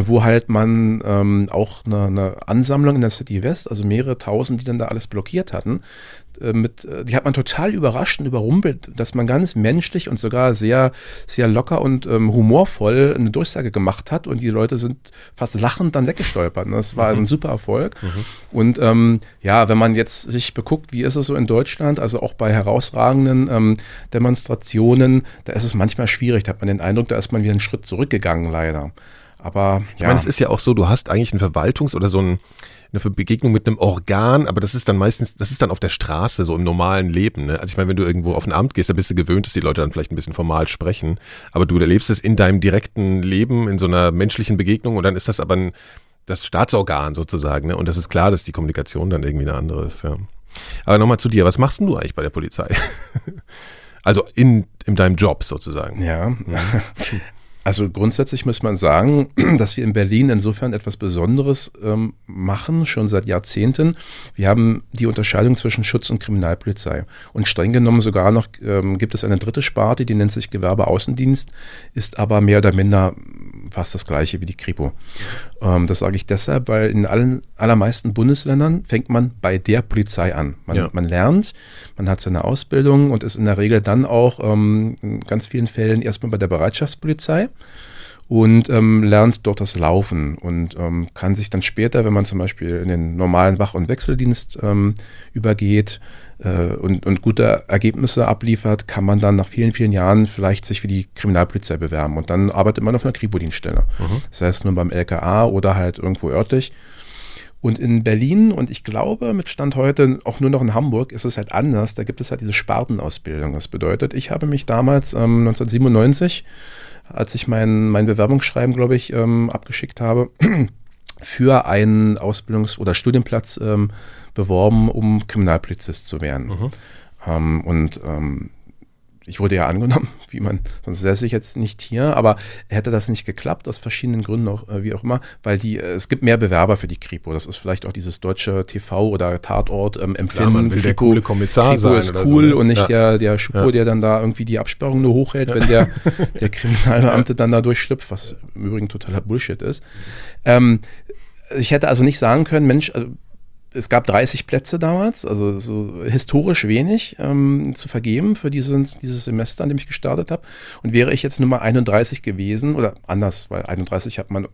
wo halt man auch eine Ansammlung in der City West, also mehrere tausend, die dann da alles blockiert hatten, die hat man total überrascht und überrumpelt, dass man ganz menschlich und sogar sehr, sehr locker und humorvoll eine Durchsage gemacht hat und die Leute sind fast lachend dann weggestolpert. Das war also ein super Erfolg. Mhm. Und wenn man jetzt sich beguckt, wie ist es so in Deutschland, also auch bei herausragenden Demonstrationen, da ist es manchmal schwierig, da hat man den Eindruck, da ist man wieder einen Schritt zurückgegangen leider. Aber ich meine, es ist ja auch so, du hast eigentlich einen Verwaltungs- oder so eine Begegnung mit einem Organ, aber das ist dann meistens, das ist dann auf der Straße, so im normalen Leben. Ne? Also ich meine, wenn du irgendwo auf ein Amt gehst, dann bist du gewöhnt, dass die Leute dann vielleicht ein bisschen formal sprechen, aber du erlebst es in deinem direkten Leben, in so einer menschlichen Begegnung und dann ist das aber das Staatsorgan sozusagen. Ne? Und das ist klar, dass die Kommunikation dann irgendwie eine andere ist. Ja. Aber nochmal zu dir, was machst denn du eigentlich bei der Polizei? Also in deinem Job sozusagen. Ja. Also grundsätzlich muss man sagen, dass wir in Berlin insofern etwas Besonderes machen, schon seit Jahrzehnten. Wir haben die Unterscheidung zwischen Schutz- und Kriminalpolizei. Und streng genommen sogar noch gibt es eine dritte Sparte, die nennt sich Gewerbeaußendienst, ist aber mehr oder minder fast das gleiche wie die Kripo. Das sage ich deshalb, weil in allermeisten Bundesländern fängt man bei der Polizei an. Man lernt, man hat seine Ausbildung und ist in der Regel dann auch in ganz vielen Fällen erstmal bei der Bereitschaftspolizei und lernt dort das Laufen und kann sich dann später, wenn man zum Beispiel in den normalen Wach- und Wechseldienst übergeht und gute Ergebnisse abliefert, kann man dann nach vielen, vielen Jahren vielleicht sich für die Kriminalpolizei bewerben und dann arbeitet man auf einer Kripo-Dienststelle. Mhm. Das heißt nur beim LKA oder halt irgendwo örtlich. Und in Berlin und ich glaube mit Stand heute auch nur noch in Hamburg ist es halt anders, da gibt es halt diese Spartenausbildung. Das bedeutet, ich habe mich damals 1997, als ich mein Bewerbungsschreiben, glaube ich, abgeschickt habe, für einen Ausbildungs- oder Studienplatz beworben, um Kriminalpolizist zu werden. Mhm. Ich wurde ja angenommen, sonst säße ich jetzt nicht hier, aber hätte das nicht geklappt, aus verschiedenen Gründen, auch, wie auch immer, weil es gibt mehr Bewerber für die Kripo. Das ist vielleicht auch dieses deutsche TV- oder Tatort-Empfinden. Man will Kripo, der coole Kommissar Kripo sein ist oder cool so, ne? Und nicht der Schupo, der dann da irgendwie die Absperrung nur hochhält, wenn der Kriminalbeamte dann da durchschlüpft, was im Übrigen totaler Bullshit ist. Ich hätte also nicht sagen können, Mensch, es gab 30 Plätze damals, also so historisch wenig zu vergeben für dieses Semester, an dem ich gestartet habe. Und wäre ich jetzt Nummer 31 gewesen, oder anders, weil 31 hat man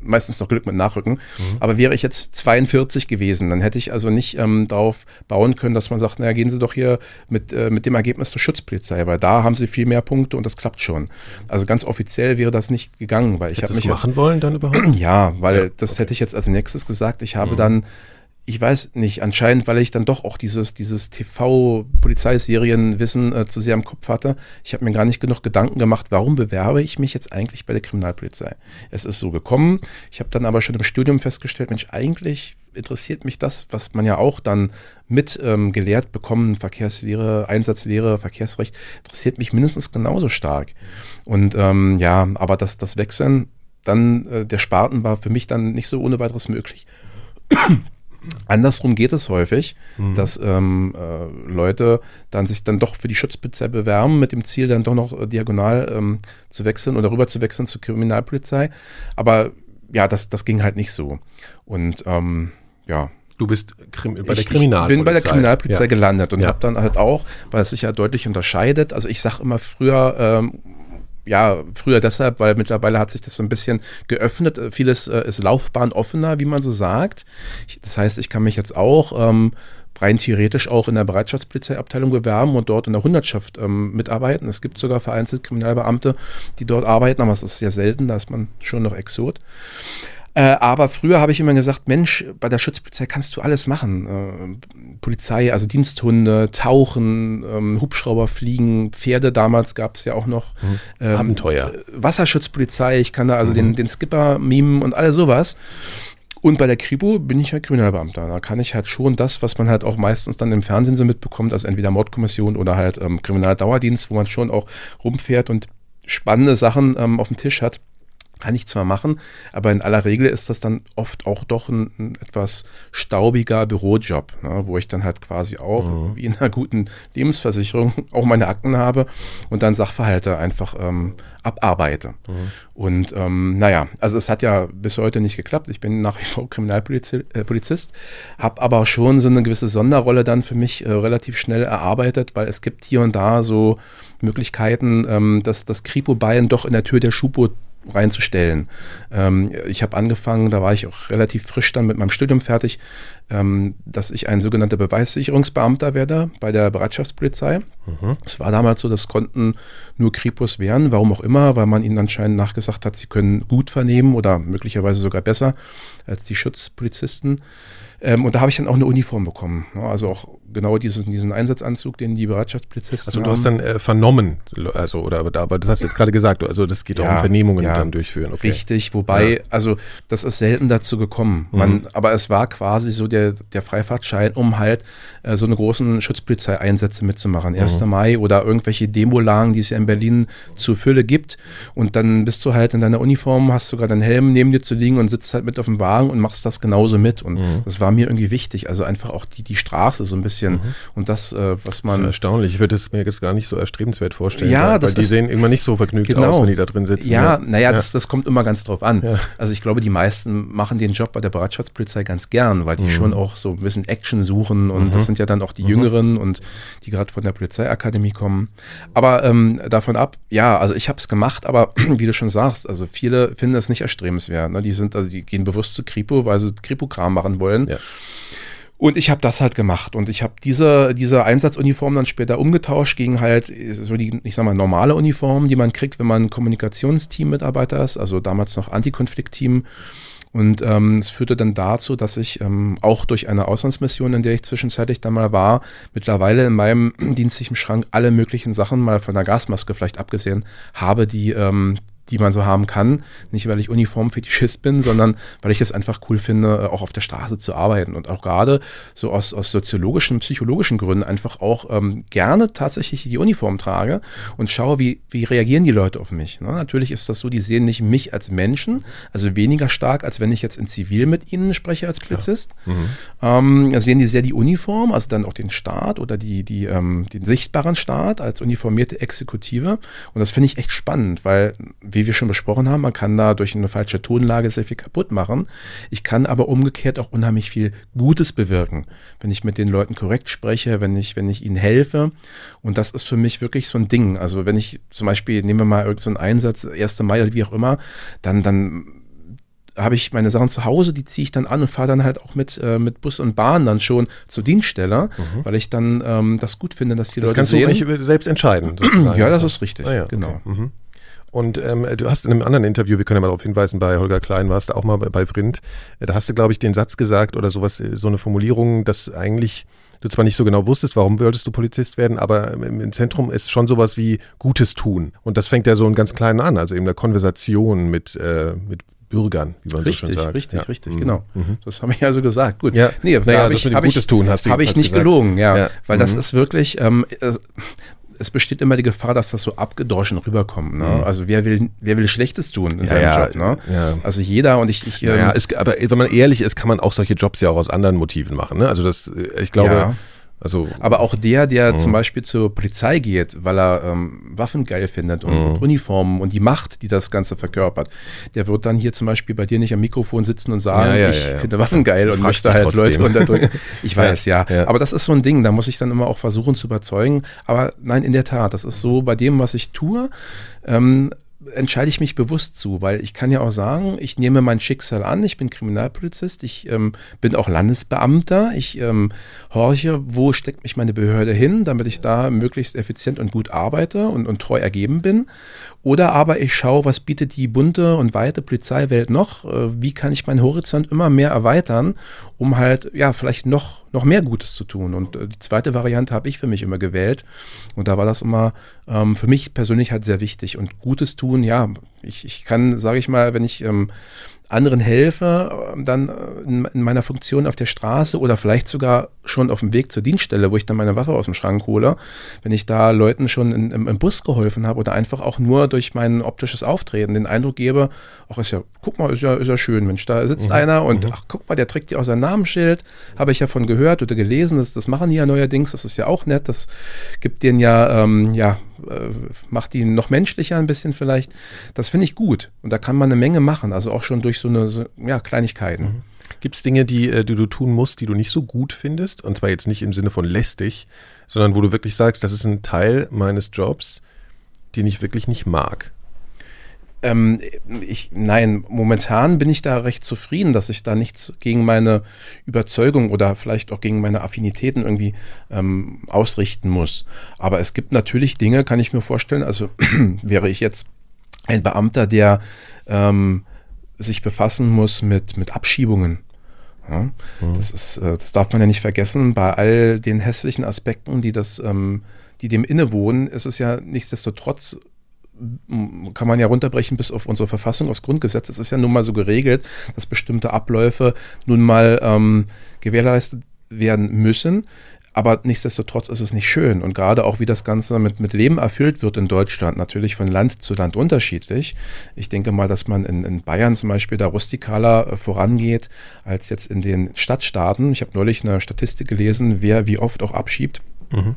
meistens noch Glück mit Nachrücken, aber wäre ich jetzt 42 gewesen, dann hätte ich also nicht darauf bauen können, dass man sagt, naja, gehen Sie doch hier mit dem Ergebnis zur Schutzpolizei, weil da haben Sie viel mehr Punkte und das klappt schon. Also ganz offiziell wäre das nicht gegangen, weil ich habe mich... Hättest du das machen wollen dann überhaupt? Ja, weil das hätte ich jetzt als nächstes gesagt. Ich habe dann ich weiß nicht, anscheinend, weil ich dann doch auch dieses TV-Polizeiserienwissen zu sehr im Kopf hatte. Ich habe mir gar nicht genug Gedanken gemacht, warum bewerbe ich mich jetzt eigentlich bei der Kriminalpolizei? Es ist so gekommen. Ich habe dann aber schon im Studium festgestellt, Mensch, eigentlich interessiert mich das, was man ja auch dann mit gelehrt bekommen, Verkehrslehre, Einsatzlehre, Verkehrsrecht, interessiert mich mindestens genauso stark. Und ja, aber das Wechseln dann der Sparten war für mich dann nicht so ohne weiteres möglich. Andersrum geht es häufig, dass Leute dann sich dann doch für die Schutzpolizei bewerben, mit dem Ziel dann doch noch diagonal zu wechseln oder rüber zu wechseln zur Kriminalpolizei. Aber ja, das ging halt nicht so. Und ja. Du bist bei der Kriminalpolizei. Ich bin bei der Kriminalpolizei gelandet und habe dann halt auch, weil es sich ja deutlich unterscheidet, also ich sage immer früher, ja, früher deshalb, weil mittlerweile hat sich das so ein bisschen geöffnet. Vieles ist laufbahnoffener, wie man so sagt. Das heißt, ich kann mich jetzt auch rein theoretisch auch in der Bereitschaftspolizeiabteilung bewerben und dort in der Hundertschaft mitarbeiten. Es gibt sogar vereinzelt Kriminalbeamte, die dort arbeiten, aber es ist sehr selten, da ist man schon noch Exot. Aber früher habe ich immer gesagt, Mensch, bei der Schutzpolizei kannst du alles machen. Polizei, also Diensthunde, Tauchen, Hubschrauber fliegen, Pferde, damals gab es ja auch noch. Abenteuer. Wasserschutzpolizei, ich kann da also den Skipper mimen und alles sowas. Und bei der Kripo bin ich halt Kriminalbeamter. Da kann ich halt schon das, was man halt auch meistens dann im Fernsehen so mitbekommt, also entweder Mordkommission oder halt Kriminaldauerdienst, wo man schon auch rumfährt und spannende Sachen auf dem Tisch hat. Kann ich zwar machen, aber in aller Regel ist das dann oft auch doch ein etwas staubiger Bürojob, ne, wo ich dann halt quasi auch wie in einer guten Lebensversicherung auch meine Akten habe und dann Sachverhalte einfach abarbeite. Und naja, also es hat ja bis heute nicht geklappt. Ich bin nach wie vor Kriminalpolizist, habe aber schon so eine gewisse Sonderrolle dann für mich relativ schnell erarbeitet, weil es gibt hier und da so Möglichkeiten, dass das Kripo-Bein doch in der Tür der Schupo reinzustellen. Ich habe angefangen, da war ich auch relativ frisch dann mit meinem Studium fertig, dass ich ein sogenannter Beweissicherungsbeamter werde bei der Bereitschaftspolizei. Es war damals so, das konnten nur Kripos werden, warum auch immer, weil man ihnen anscheinend nachgesagt hat, sie können gut vernehmen oder möglicherweise sogar besser als die Schutzpolizisten. Und da habe ich dann auch eine Uniform bekommen. Also auch genau diesen Einsatzanzug, den die Bereitschaftspolizisten haben. Also du hast dann vernommen, also aber das hast du jetzt gerade gesagt, also das geht auch um Vernehmungen dann durchführen. Okay. Richtig, wobei, also das ist selten dazu gekommen. Aber es war quasi so der Freifahrtschein, um halt so eine großen Schutzpolizeieinsätze mitzumachen. 1. Mai oder irgendwelche Demolagen, die es ja in Berlin zur Fülle gibt. Und dann bist du halt in deiner Uniform, hast sogar deinen Helm neben dir zu liegen und sitzt halt mit auf dem Wagen und machst das genauso mit. Und das war mir irgendwie wichtig. Also einfach auch die Straße so ein bisschen und das, was man... Das ist erstaunlich. Ich würde es mir jetzt gar nicht so erstrebenswert vorstellen. Ja, weil die sehen immer nicht so vergnügt aus, wenn die da drin sitzen. Ja, naja, das kommt immer ganz drauf an. Ja. Also ich glaube, die meisten machen den Job bei der Bereitschaftspolizei ganz gern, weil die schon auch so ein bisschen Action suchen und das sind ja dann auch die Jüngeren und die gerade von der Polizeiakademie kommen. Aber davon ab, ja, also ich habe es gemacht, aber wie du schon sagst, also viele finden das nicht erstrebenswert. Ne? Die gehen bewusst zu Kripo, weil sie Kripo-Kram machen wollen. Ja. Und ich habe das halt gemacht und ich habe diese Einsatzuniform dann später umgetauscht gegen halt so die, ich sag mal, normale Uniform, die man kriegt, wenn man Kommunikationsteam-Mitarbeiter ist, also damals noch Antikonfliktteam. Und es führte dann dazu, dass ich auch durch eine Auslandsmission, in der ich zwischenzeitlich dann mal war, mittlerweile in meinem dienstlichen Schrank alle möglichen Sachen, mal von der Gasmaske vielleicht abgesehen, habe, die man so haben kann. Nicht, weil ich Uniformfetischist bin, sondern weil ich es einfach cool finde, auch auf der Straße zu arbeiten. Und auch gerade so aus soziologischen, psychologischen Gründen einfach auch gerne tatsächlich die Uniform trage und schaue, wie reagieren die Leute auf mich. Ne? Natürlich ist das so, die sehen nicht mich als Menschen, also weniger stark, als wenn ich jetzt in Zivil mit ihnen spreche als Polizist. Ja. Sehen die sehr die Uniform, also dann auch den Staat oder den sichtbaren Staat als uniformierte Exekutive. Und das finde ich echt spannend, weil wie wir schon besprochen haben, man kann da durch eine falsche Tonlage sehr viel kaputt machen. Ich kann aber umgekehrt auch unheimlich viel Gutes bewirken, wenn ich mit den Leuten korrekt spreche, wenn ich ihnen helfe. Und das ist für mich wirklich so ein Ding. Also wenn ich zum Beispiel, nehmen wir mal irgendeinen Einsatz, 1. Mai oder wie auch immer, dann habe ich meine Sachen zu Hause, die ziehe ich dann an und fahre dann halt auch mit Bus und Bahn dann schon zur Dienststelle, weil ich dann das gut finde, dass die Leute sehen. Das kannst du nicht selbst entscheiden. Sozusagen. Ja, das ist richtig, genau. Okay. Und du hast in einem anderen Interview, wir können ja mal darauf hinweisen, bei Holger Klein warst du auch mal bei Vrind, da hast du, glaube ich, den Satz gesagt oder sowas, so eine Formulierung, dass eigentlich du zwar nicht so genau wusstest, warum wolltest du Polizist werden, aber im Zentrum ist schon sowas wie Gutes tun. Und das fängt ja so einen ganz kleinen an, also eben eine Konversation mit Bürgern, wie man richtig, so schön sagt. Richtig, genau. Mhm. Das habe ich also gesagt. Gut. Ja. Nee, das mit dem Gutes tun hast du gesagt. Habe ich nicht gelogen, ja. Weil das ist wirklich... es besteht immer die Gefahr, dass das so abgedroschen rüberkommt. Ne? Mhm. Also wer will Schlechtes tun in seinem Job? Ne? Ja. Also jeder und ich... aber wenn man ehrlich ist, kann man auch solche Jobs ja auch aus anderen Motiven machen. Ne? Also das, ich glaube... Ja. Also, aber auch der zum Beispiel zur Polizei geht, weil er Waffen geil findet und Uniformen und die Macht, die das Ganze verkörpert, der wird dann hier zum Beispiel bei dir nicht am Mikrofon sitzen und sagen, ich finde Waffen geil und möchte halt trotzdem Leute unterdrücken. Ich weiß, ja. Aber das ist so ein Ding, da muss ich dann immer auch versuchen zu überzeugen. Aber nein, in der Tat, das ist so, bei dem, was ich tue, entscheide ich mich bewusst zu, weil ich kann ja auch sagen, ich nehme mein Schicksal an, ich bin Kriminalpolizist, ich bin auch Landesbeamter, ich horche, wo steckt mich meine Behörde hin, damit ich da möglichst effizient und gut arbeite und treu ergeben bin. Oder aber ich schaue, was bietet die bunte und weite Polizeiwelt noch, wie kann ich meinen Horizont immer mehr erweitern, um halt vielleicht noch mehr Gutes zu tun. Und die zweite Variante habe ich für mich immer gewählt. Und da war das immer für mich persönlich halt sehr wichtig. Und Gutes tun, ich kann, sage ich mal, wenn ich anderen helfe, dann in meiner Funktion auf der Straße oder vielleicht sogar schon auf dem Weg zur Dienststelle, wo ich dann meine Waffe aus dem Schrank hole, wenn ich da Leuten schon im Bus geholfen habe oder einfach auch nur durch mein optisches Auftreten den Eindruck gebe, ist ja schön, Mensch, da sitzt einer und ach, guck mal, der trägt ja auch sein Namensschild, habe ich ja von gehört oder gelesen, das machen die ja neuerdings, das ist ja auch nett, das gibt denen macht die noch menschlicher ein bisschen vielleicht. Das finde ich gut. Und da kann man eine Menge machen, also auch schon durch so eine Kleinigkeiten. Mhm. Gibt es Dinge, die du tun musst, die du nicht so gut findest? Und zwar jetzt nicht im Sinne von lästig, sondern wo du wirklich sagst, das ist ein Teil meines Jobs, den ich wirklich nicht mag. Nein, momentan bin ich da recht zufrieden, dass ich da nichts gegen meine Überzeugung oder vielleicht auch gegen meine Affinitäten irgendwie ausrichten muss. Aber es gibt natürlich Dinge, kann ich mir vorstellen, also wäre ich jetzt ein Beamter, der sich befassen muss mit Abschiebungen. Ja? Das darf man ja nicht vergessen, bei all den hässlichen Aspekten, die dem innewohnen, ist es ja nichtsdestotrotz, kann man ja runterbrechen bis auf unsere Verfassung, aufs Grundgesetz. Es ist ja nun mal so geregelt, dass bestimmte Abläufe nun mal gewährleistet werden müssen. Aber nichtsdestotrotz ist es nicht schön. Und gerade auch, wie das Ganze mit Leben erfüllt wird in Deutschland, natürlich von Land zu Land unterschiedlich. Ich denke mal, dass man in Bayern zum Beispiel da rustikaler vorangeht als jetzt in den Stadtstaaten. Ich habe neulich eine Statistik gelesen, wer wie oft auch abschiebt. Mhm.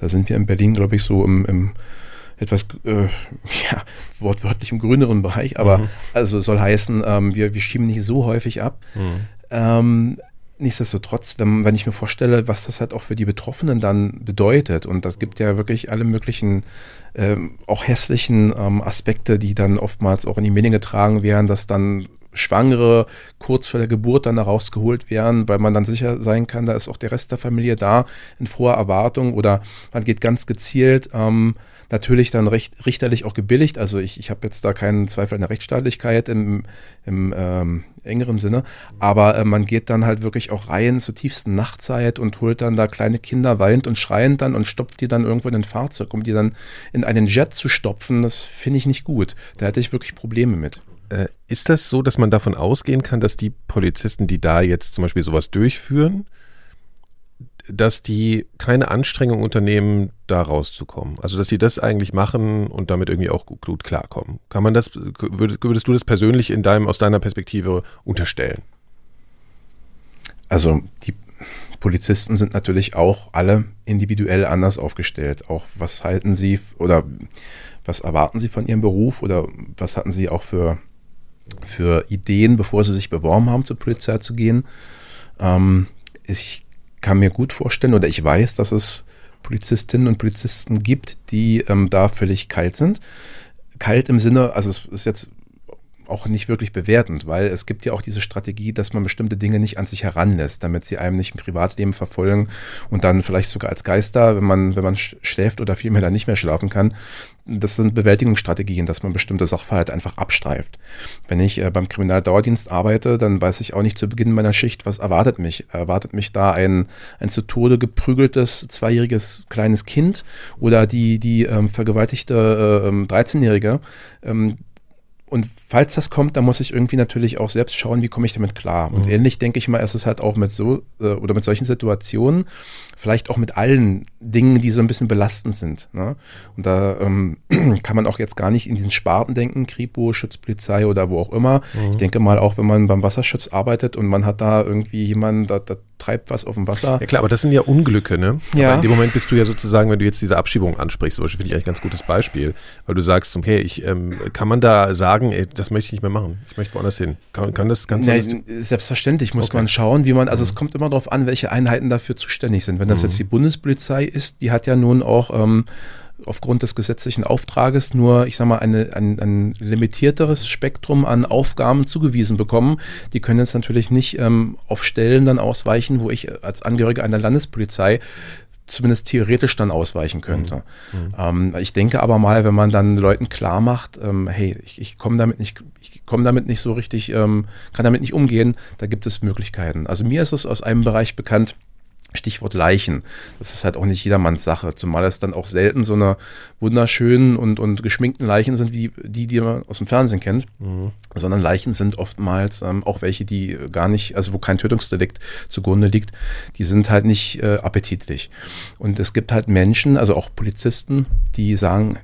Da sind wir in Berlin, glaube ich, so im etwas wortwörtlich im grüneren Bereich, aber also soll heißen, wir schieben nicht so häufig ab. Nichtsdestotrotz, wenn ich mir vorstelle, was das halt auch für die Betroffenen dann bedeutet, und das gibt ja wirklich alle möglichen, auch hässlichen Aspekte, die dann oftmals auch in die Medien getragen werden, dass dann Schwangere kurz vor der Geburt dann rausgeholt werden, weil man dann sicher sein kann, da ist auch der Rest der Familie da in froher Erwartung, oder man geht ganz gezielt, natürlich dann richterlich auch gebilligt, also ich habe jetzt da keinen Zweifel an der Rechtsstaatlichkeit im engeren Sinne, aber man geht dann halt wirklich auch rein zur tiefsten Nachtzeit und holt dann da kleine Kinder weinend und schreiend dann und stopft die dann irgendwo in ein Fahrzeug, um die dann in einen Jet zu stopfen, das finde ich nicht gut, da hätte ich wirklich Probleme mit. Ist das so, dass man davon ausgehen kann, dass die Polizisten, die da jetzt zum Beispiel sowas durchführen, dass die keine Anstrengung unternehmen, da rauszukommen? Also, dass sie das eigentlich machen und damit irgendwie auch gut klarkommen. Kann man das, würdest du das persönlich aus deiner Perspektive unterstellen? Also, die Polizisten sind natürlich auch alle individuell anders aufgestellt. Auch was halten sie oder was erwarten sie von ihrem Beruf oder was hatten sie auch für Ideen, bevor sie sich beworben haben, zur Polizei zu gehen? Ich kann mir gut vorstellen oder ich weiß, dass es Polizistinnen und Polizisten gibt, die da völlig kalt sind. Kalt im Sinne, also es ist jetzt auch nicht wirklich bewertend, weil es gibt ja auch diese Strategie, dass man bestimmte Dinge nicht an sich heranlässt, damit sie einem nicht im Privatleben verfolgen und dann vielleicht sogar als Geister, wenn man schläft oder vielmehr dann nicht mehr schlafen kann. Das sind Bewältigungsstrategien, dass man bestimmte Sachverhalte einfach abstreift. Wenn ich beim Kriminaldauerdienst arbeite, dann weiß ich auch nicht zu Beginn meiner Schicht, was erwartet mich. Erwartet mich da ein zu Tode geprügeltes, zweijähriges kleines Kind oder die vergewaltigte 13-Jährige? Und falls das kommt, dann muss ich irgendwie natürlich auch selbst schauen, wie komme ich damit klar. Und ähnlich denke ich mal, ist es halt auch mit so oder mit solchen Situationen, vielleicht auch mit allen Dingen, die so ein bisschen belastend sind, ne? Und da kann man auch jetzt gar nicht in diesen Sparten denken, Kripo, Schutzpolizei oder wo auch immer. Mhm. Ich denke mal, auch wenn man beim Wasserschutz arbeitet und man hat da irgendwie jemanden, da treibt was auf dem Wasser. Ja klar, aber das sind ja Unglücke, ne? Ja. Aber in dem Moment bist du ja sozusagen, wenn du jetzt diese Abschiebung ansprichst, zum Beispiel, finde ich eigentlich ein ganz gutes Beispiel, weil du sagst, hey, kann man da sagen, ey, das möchte ich nicht mehr machen, ich möchte woanders hin. Kann das ganz selbstverständlich muss man schauen, wie man, also es kommt immer darauf an, welche Einheiten dafür zuständig sind. Wenn das jetzt die Bundespolizei ist, die hat ja nun auch aufgrund des gesetzlichen Auftrages nur, ich sag mal, ein limitierteres Spektrum an Aufgaben zugewiesen bekommen. Die können jetzt natürlich nicht auf Stellen dann ausweichen, wo ich als Angehöriger einer Landespolizei zumindest theoretisch dann ausweichen könnte. Ich denke aber mal, wenn man dann Leuten klar macht, hey, ich komme damit nicht, so richtig, kann damit nicht umgehen, da gibt es Möglichkeiten. Also mir ist es aus einem Bereich bekannt, Stichwort Leichen. Das ist halt auch nicht jedermanns Sache, zumal es dann auch selten so eine wunderschönen und geschminkten Leichen sind, wie die man aus dem Fernsehen kennt, sondern Leichen sind oftmals auch welche, die gar nicht, also wo kein Tötungsdelikt zugrunde liegt, die sind halt nicht appetitlich. Und es gibt halt Menschen, also auch Polizisten, die sagen,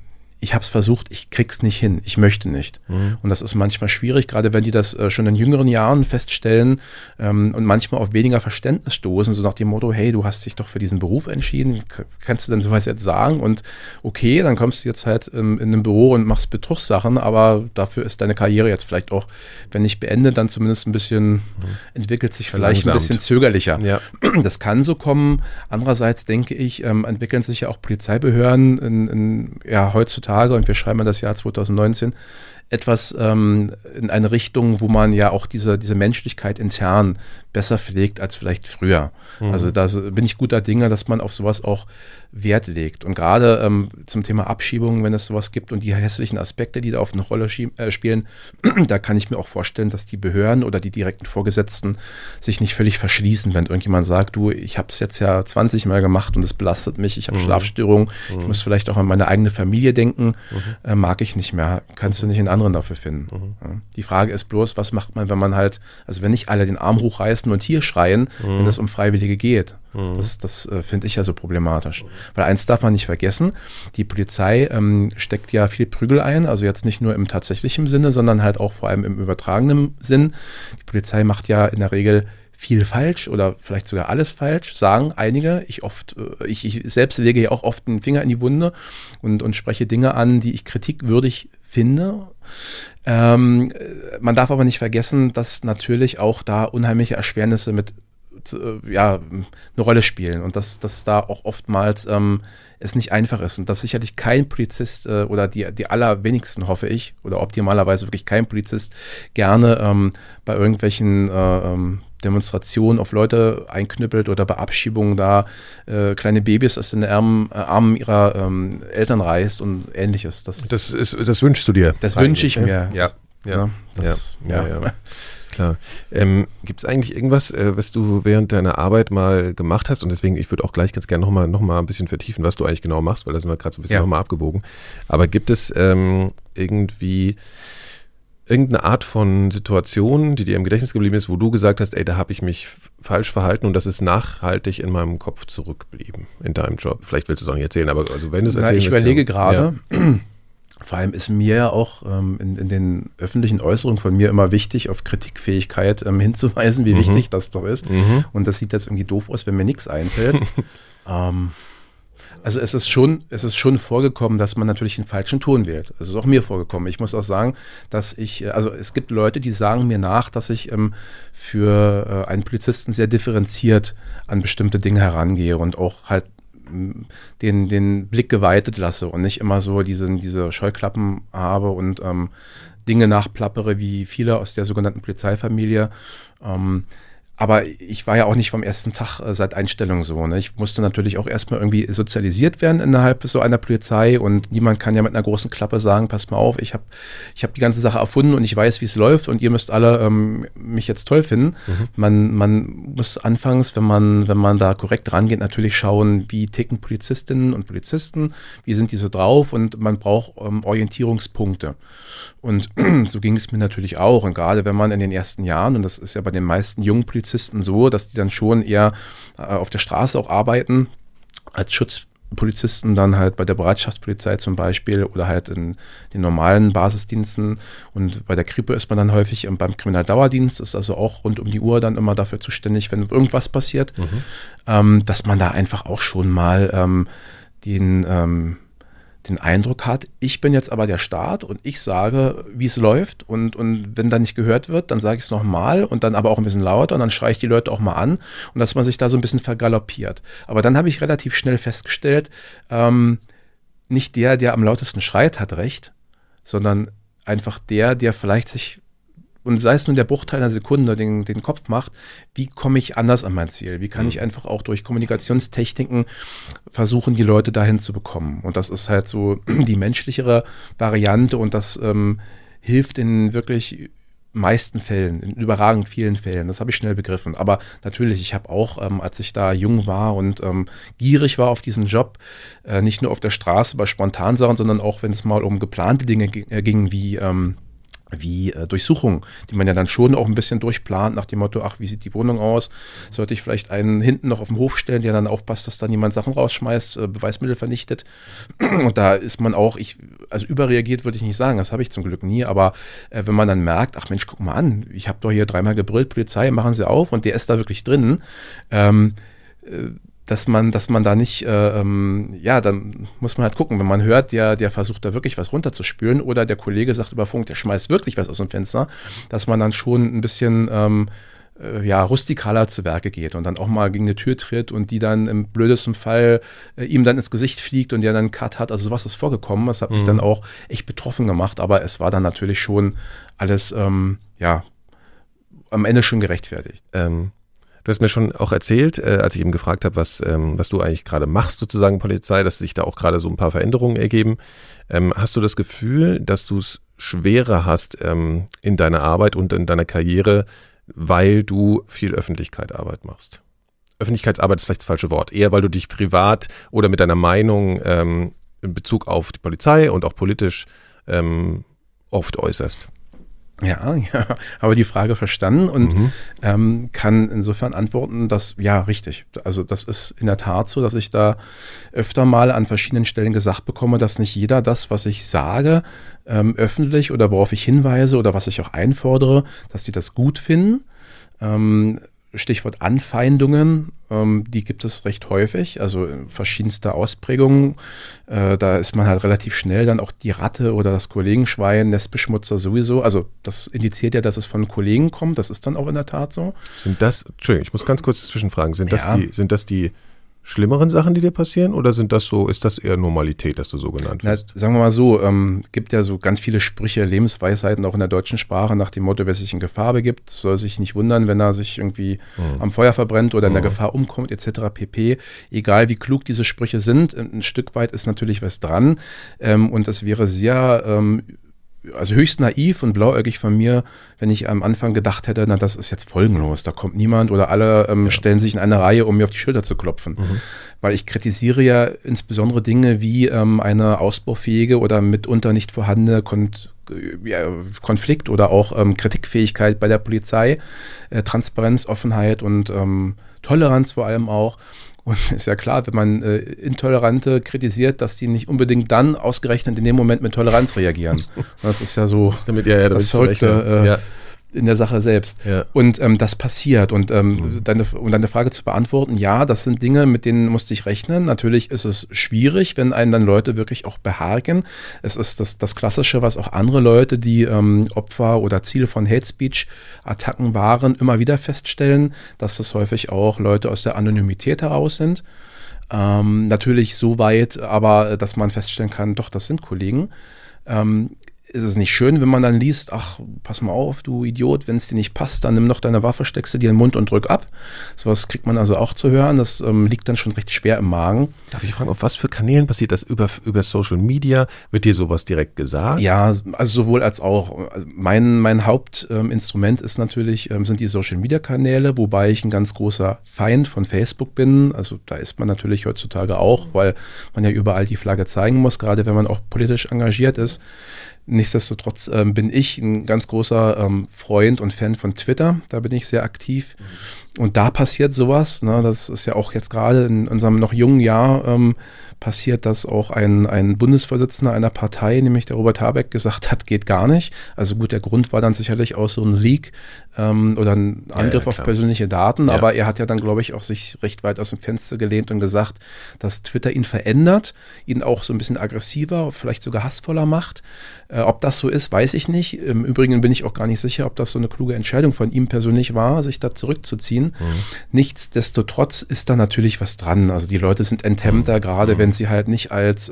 ich habe es versucht, ich krieg's nicht hin, ich möchte nicht. Und das ist manchmal schwierig, gerade wenn die das schon in jüngeren Jahren feststellen und manchmal auf weniger Verständnis stoßen, so nach dem Motto, hey, du hast dich doch für diesen Beruf entschieden, kannst du denn sowas jetzt sagen? Und okay, dann kommst du jetzt halt in ein Büro und machst Betrugssachen, aber dafür ist deine Karriere jetzt vielleicht auch, wenn nicht beendet, dann zumindest ein bisschen, entwickelt sich vielleicht ein bisschen zögerlicher. Ja. Das kann so kommen. Andererseits denke ich, entwickeln sich ja auch Polizeibehörden in heutzutage, und wir schreiben das Jahr 2019, etwas in eine Richtung, wo man ja auch diese Menschlichkeit intern besser pflegt als vielleicht früher. Also da bin ich guter Dinge, dass man auf sowas auch Wert legt. Und gerade zum Thema Abschiebungen, wenn es sowas gibt und die hässlichen Aspekte, die da auf eine Rolle spielen, da kann ich mir auch vorstellen, dass die Behörden oder die direkten Vorgesetzten sich nicht völlig verschließen, wenn irgendjemand sagt, du, ich habe es jetzt ja 20 Mal gemacht und es belastet mich, ich habe Schlafstörungen, ich muss vielleicht auch an meine eigene Familie denken, mag ich nicht mehr, kannst du nicht einen anderen dafür finden. Die Frage ist bloß, was macht man, wenn man halt, also wenn nicht alle den Arm hochreißen und hier schreien, wenn es um Freiwillige geht. Das finde ich ja so problematisch. Weil eins darf man nicht vergessen, die Polizei steckt ja viel Prügel ein, also jetzt nicht nur im tatsächlichen Sinne, sondern halt auch vor allem im übertragenen Sinn. Die Polizei macht ja in der Regel viel falsch oder vielleicht sogar alles falsch, sagen einige. Ich selbst lege ja auch oft einen Finger in die Wunde und spreche Dinge an, die ich kritikwürdig finde. Man darf aber nicht vergessen, dass natürlich auch da unheimliche Erschwernisse mit eine Rolle spielen und dass da auch oftmals es nicht einfach ist und dass sicherlich kein Polizist oder die allerwenigsten, hoffe ich, oder optimalerweise wirklich kein Polizist gerne bei irgendwelchen Demonstrationen auf Leute einknüppelt oder bei Abschiebungen da kleine Babys aus den Armen ihrer Eltern reißt und Ähnliches. Das wünschst du dir? Das wünsche ich mir. Ja. Klar. Gibt es eigentlich irgendwas, was du während deiner Arbeit mal gemacht hast? Und deswegen, ich würde auch gleich ganz gerne noch mal ein bisschen vertiefen, was du eigentlich genau machst, weil da sind wir gerade so ein bisschen nochmal abgebogen. Aber gibt es irgendwie irgendeine Art von Situation, die dir im Gedächtnis geblieben ist, wo du gesagt hast, ey, da habe ich mich falsch verhalten und das ist nachhaltig in meinem Kopf zurückgeblieben in deinem Job? Vielleicht willst du es auch nicht erzählen, aber also wenn du es erzählen willst. Ich überlege gerade. Ja. Vor allem ist mir ja auch in den öffentlichen Äußerungen von mir immer wichtig, auf Kritikfähigkeit hinzuweisen, wie wichtig das doch ist. Und das sieht jetzt irgendwie doof aus, wenn mir nichts einfällt. Also es ist schon vorgekommen, dass man natürlich den falschen Ton wählt. Es ist auch mir vorgekommen. Ich muss auch sagen, dass es gibt Leute, die sagen mir nach, dass ich für einen Polizisten sehr differenziert an bestimmte Dinge herangehe und auch halt den Blick geweitet lasse und nicht immer so diese Scheuklappen habe und Dinge nachplappere wie viele aus der sogenannten Polizeifamilie. Aber ich war ja auch nicht vom ersten Tag seit Einstellung so. Ne? Ich musste natürlich auch erstmal irgendwie sozialisiert werden innerhalb so einer Polizei und niemand kann ja mit einer großen Klappe sagen, passt mal auf, ich hab die ganze Sache erfunden und ich weiß, wie es läuft und ihr müsst alle mich jetzt toll finden. Mhm. Man muss anfangs, wenn man da korrekt rangeht, natürlich schauen, wie ticken Polizistinnen und Polizisten, wie sind die so drauf und man braucht Orientierungspunkte. Und so ging es mir natürlich auch. Und gerade wenn man in den ersten Jahren, und das ist ja bei den meisten jungen Polizisten so, dass die dann schon eher auf der Straße auch arbeiten, als Schutzpolizisten dann halt bei der Bereitschaftspolizei zum Beispiel oder halt in den normalen Basisdiensten. Und bei der Kripo ist man dann häufig beim Kriminaldauerdienst, ist also auch rund um die Uhr dann immer dafür zuständig, wenn irgendwas passiert, dass man da einfach auch schon mal den Eindruck hat, ich bin jetzt aber der Staat und ich sage, wie es läuft und wenn da nicht gehört wird, dann sage ich es nochmal und dann aber auch ein bisschen lauter und dann schreie ich die Leute auch mal an und dass man sich da so ein bisschen vergaloppiert. Aber dann habe ich relativ schnell festgestellt, nicht der am lautesten schreit, hat recht, sondern einfach der vielleicht sich, und sei es nur der Bruchteil einer Sekunde, den Kopf macht, wie komme ich anders an mein Ziel? Wie kann ich einfach auch durch Kommunikationstechniken versuchen, die Leute dahin zu bekommen? Und das ist halt so die menschlichere Variante und das hilft in wirklich meisten Fällen, in überragend vielen Fällen. Das habe ich schnell begriffen. Aber natürlich, ich habe auch, als ich da jung war und gierig war auf diesen Job, nicht nur auf der Straße bei Spontansachen, sondern auch, wenn es mal um geplante Dinge ging, wie Durchsuchungen, die man ja dann schon auch ein bisschen durchplant, nach dem Motto, ach, wie sieht die Wohnung aus? Sollte ich vielleicht einen hinten noch auf dem Hof stellen, der dann aufpasst, dass da niemand Sachen rausschmeißt, Beweismittel vernichtet. Und da ist man auch, also überreagiert würde ich nicht sagen, das habe ich zum Glück nie, aber wenn man dann merkt, ach Mensch, guck mal an, ich habe doch hier dreimal gebrüllt, Polizei, machen Sie auf und der ist da wirklich drin, dass man da nicht, dann muss man halt gucken, wenn man hört, der versucht da wirklich was runterzuspülen oder der Kollege sagt über Funk, der schmeißt wirklich was aus dem Fenster, dass man dann schon ein bisschen rustikaler zu Werke geht und dann auch mal gegen eine Tür tritt und die dann im blödesten Fall ihm dann ins Gesicht fliegt und der dann einen Cut hat, also sowas ist vorgekommen, das hat mich dann auch echt betroffen gemacht, aber es war dann natürlich schon alles, am Ende schon gerechtfertigt. Du hast mir schon auch erzählt, als ich eben gefragt habe, was du eigentlich gerade machst sozusagen Polizei, dass sich da auch gerade so ein paar Veränderungen ergeben. Hast du das Gefühl, dass du es schwerer hast in deiner Arbeit und in deiner Karriere, weil du viel Öffentlichkeitsarbeit machst? Öffentlichkeitsarbeit ist vielleicht das falsche Wort. Eher, weil du dich privat oder mit deiner Meinung in Bezug auf die Polizei und auch politisch oft äußerst. Ja, habe die Frage verstanden und kann insofern antworten, dass, ja, richtig. Also das ist in der Tat so, dass ich da öfter mal an verschiedenen Stellen gesagt bekomme, dass nicht jeder das, was ich sage, öffentlich oder worauf ich hinweise oder was ich auch einfordere, dass die das gut finden. Stichwort Anfeindungen, die gibt es recht häufig, also verschiedenste Ausprägungen. Da ist man halt relativ schnell dann auch die Ratte oder das Kollegenschwein, Nestbeschmutzer sowieso. Also das indiziert ja, dass es von Kollegen kommt, das ist dann auch in der Tat so. Entschuldigung, ich muss ganz kurz zwischenfragen, sind das die schlimmeren Sachen, die dir passieren, oder ist das eher Normalität, dass du so genannt wirst? Na, sagen wir mal so, gibt ja so ganz viele Sprüche, Lebensweisheiten auch in der deutschen Sprache nach dem Motto, wer sich in Gefahr begibt, soll sich nicht wundern, wenn er sich irgendwie am Feuer verbrennt oder in der Gefahr umkommt, etc. pp. Egal wie klug diese Sprüche sind, ein Stück weit ist natürlich was dran und es wäre sehr höchst naiv und blauäugig von mir, wenn ich am Anfang gedacht hätte, na, das ist jetzt folgenlos, da kommt niemand oder alle stellen sich in eine Reihe, um mir auf die Schulter zu klopfen. Weil ich kritisiere ja insbesondere Dinge wie eine ausbaufähige oder mitunter nicht vorhandene Konflikt oder auch Kritikfähigkeit bei der Polizei, Transparenz, Offenheit und Toleranz vor allem auch. Und ist ja klar, wenn man Intolerante kritisiert, dass die nicht unbedingt dann ausgerechnet in dem Moment mit Toleranz reagieren. Das ist ja so das Verrückte in der Sache selbst. Ja. Und das passiert. Und um deine Frage zu beantworten, ja, das sind Dinge, mit denen musste ich rechnen. Natürlich ist es schwierig, wenn einen dann Leute wirklich auch beharken. Es ist das Klassische, was auch andere Leute, die Opfer oder Ziele von Hate Speech-Attacken waren, immer wieder feststellen, dass das häufig auch Leute aus der Anonymität heraus sind. Natürlich so weit, aber dass man feststellen kann, doch, das sind Kollegen. Ist es nicht schön, wenn man dann liest, ach, pass mal auf, du Idiot, wenn es dir nicht passt, dann nimm doch deine Waffe, steckst du dir in den Mund und drück ab. Sowas kriegt man also auch zu hören. Das liegt dann schon recht schwer im Magen. Darf ich fragen, auf was für Kanälen passiert das? Über Social Media? Wird dir sowas direkt gesagt? Ja, also sowohl als auch. Also mein Hauptinstrument ist natürlich, sind die Social Media Kanäle, wobei ich ein ganz großer Feind von Facebook bin. Also da ist man natürlich heutzutage auch, weil man ja überall die Flagge zeigen muss, gerade wenn man auch politisch engagiert ist. Nichtsdestotrotz bin ich ein ganz großer Freund und Fan von Twitter. Da bin ich sehr aktiv. Und da passiert sowas. Ne? Das ist ja auch jetzt gerade in unserem noch jungen Jahr passiert, dass auch ein Bundesvorsitzender einer Partei, nämlich der Robert Habeck, gesagt hat, geht gar nicht. Also gut, der Grund war dann sicherlich auch so ein Leak oder ein Angriff auf persönliche Daten. Ja. Aber er hat ja dann, glaube ich, auch sich recht weit aus dem Fenster gelehnt und gesagt, dass Twitter ihn verändert, ihn auch so ein bisschen aggressiver, vielleicht sogar hassvoller macht. Ob das so ist, weiß ich nicht. Im Übrigen bin ich auch gar nicht sicher, ob das so eine kluge Entscheidung von ihm persönlich war, sich da zurückzuziehen. Mhm. Nichtsdestotrotz ist da natürlich was dran. Also die Leute sind enthemmter, gerade wenn sie halt nicht als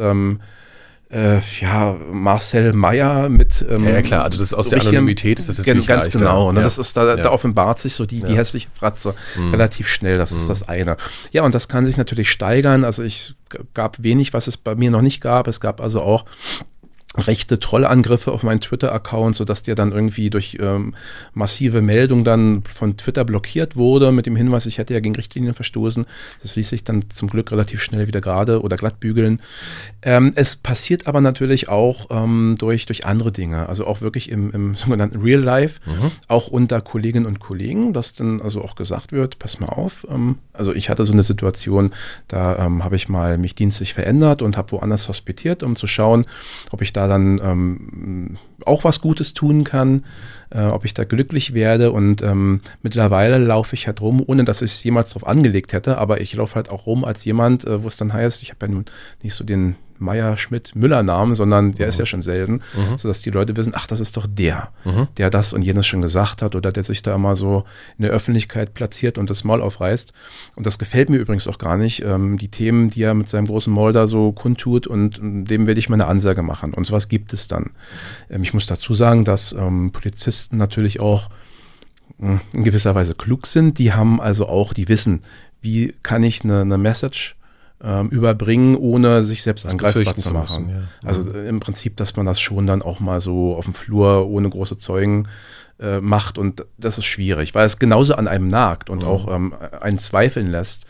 Marcel Mayer mit ja klar, also das ist aus der Anonymität ist das natürlich ganz leichter. Genau, ne? Ja. Das ist da offenbart sich so die hässliche Fratze relativ schnell, das ist das eine. Ja, und das kann sich natürlich steigern. Also ich gab wenig, was es bei mir noch nicht gab. Es gab also auch rechte Trollangriffe auf meinen Twitter-Account, sodass der dann irgendwie durch massive Meldungen dann von Twitter blockiert wurde, mit dem Hinweis, ich hätte ja gegen Richtlinien verstoßen. Das ließ sich dann zum Glück relativ schnell wieder gerade oder glatt bügeln. Es passiert aber natürlich auch durch andere Dinge, also auch wirklich im sogenannten Real Life, auch unter Kolleginnen und Kollegen, dass dann also auch gesagt wird, pass mal auf. Also ich hatte so eine Situation, da habe ich mal mich dienstlich verändert und habe woanders hospitiert, um zu schauen, ob ich da dann auch was Gutes tun kann, ob ich da glücklich werde, und mittlerweile laufe ich halt rum, ohne dass ich es jemals drauf angelegt hätte, aber ich laufe halt auch rum als jemand, wo es dann heißt, ich habe ja nun nicht so den Meier-Schmidt-Müller-Namen, sondern der ist ja schon selten, sodass die Leute wissen, ach, das ist doch der, der das und jenes schon gesagt hat oder der sich da immer so in der Öffentlichkeit platziert und das Maul aufreißt. Und das gefällt mir übrigens auch gar nicht. Die Themen, die er mit seinem großen Maul da so kundtut, und dem werde ich meine Ansage machen. Und sowas gibt es dann. Ich muss dazu sagen, dass Polizisten natürlich auch in gewisser Weise klug sind. Die haben also auch, die wissen, wie kann ich eine Message überbringen, ohne sich selbst angreifbar zu machen. Müssen, ja. Also im Prinzip, dass man das schon dann auch mal so auf dem Flur ohne große Zeugen macht, und das ist schwierig, weil es genauso an einem nagt und auch einen zweifeln lässt,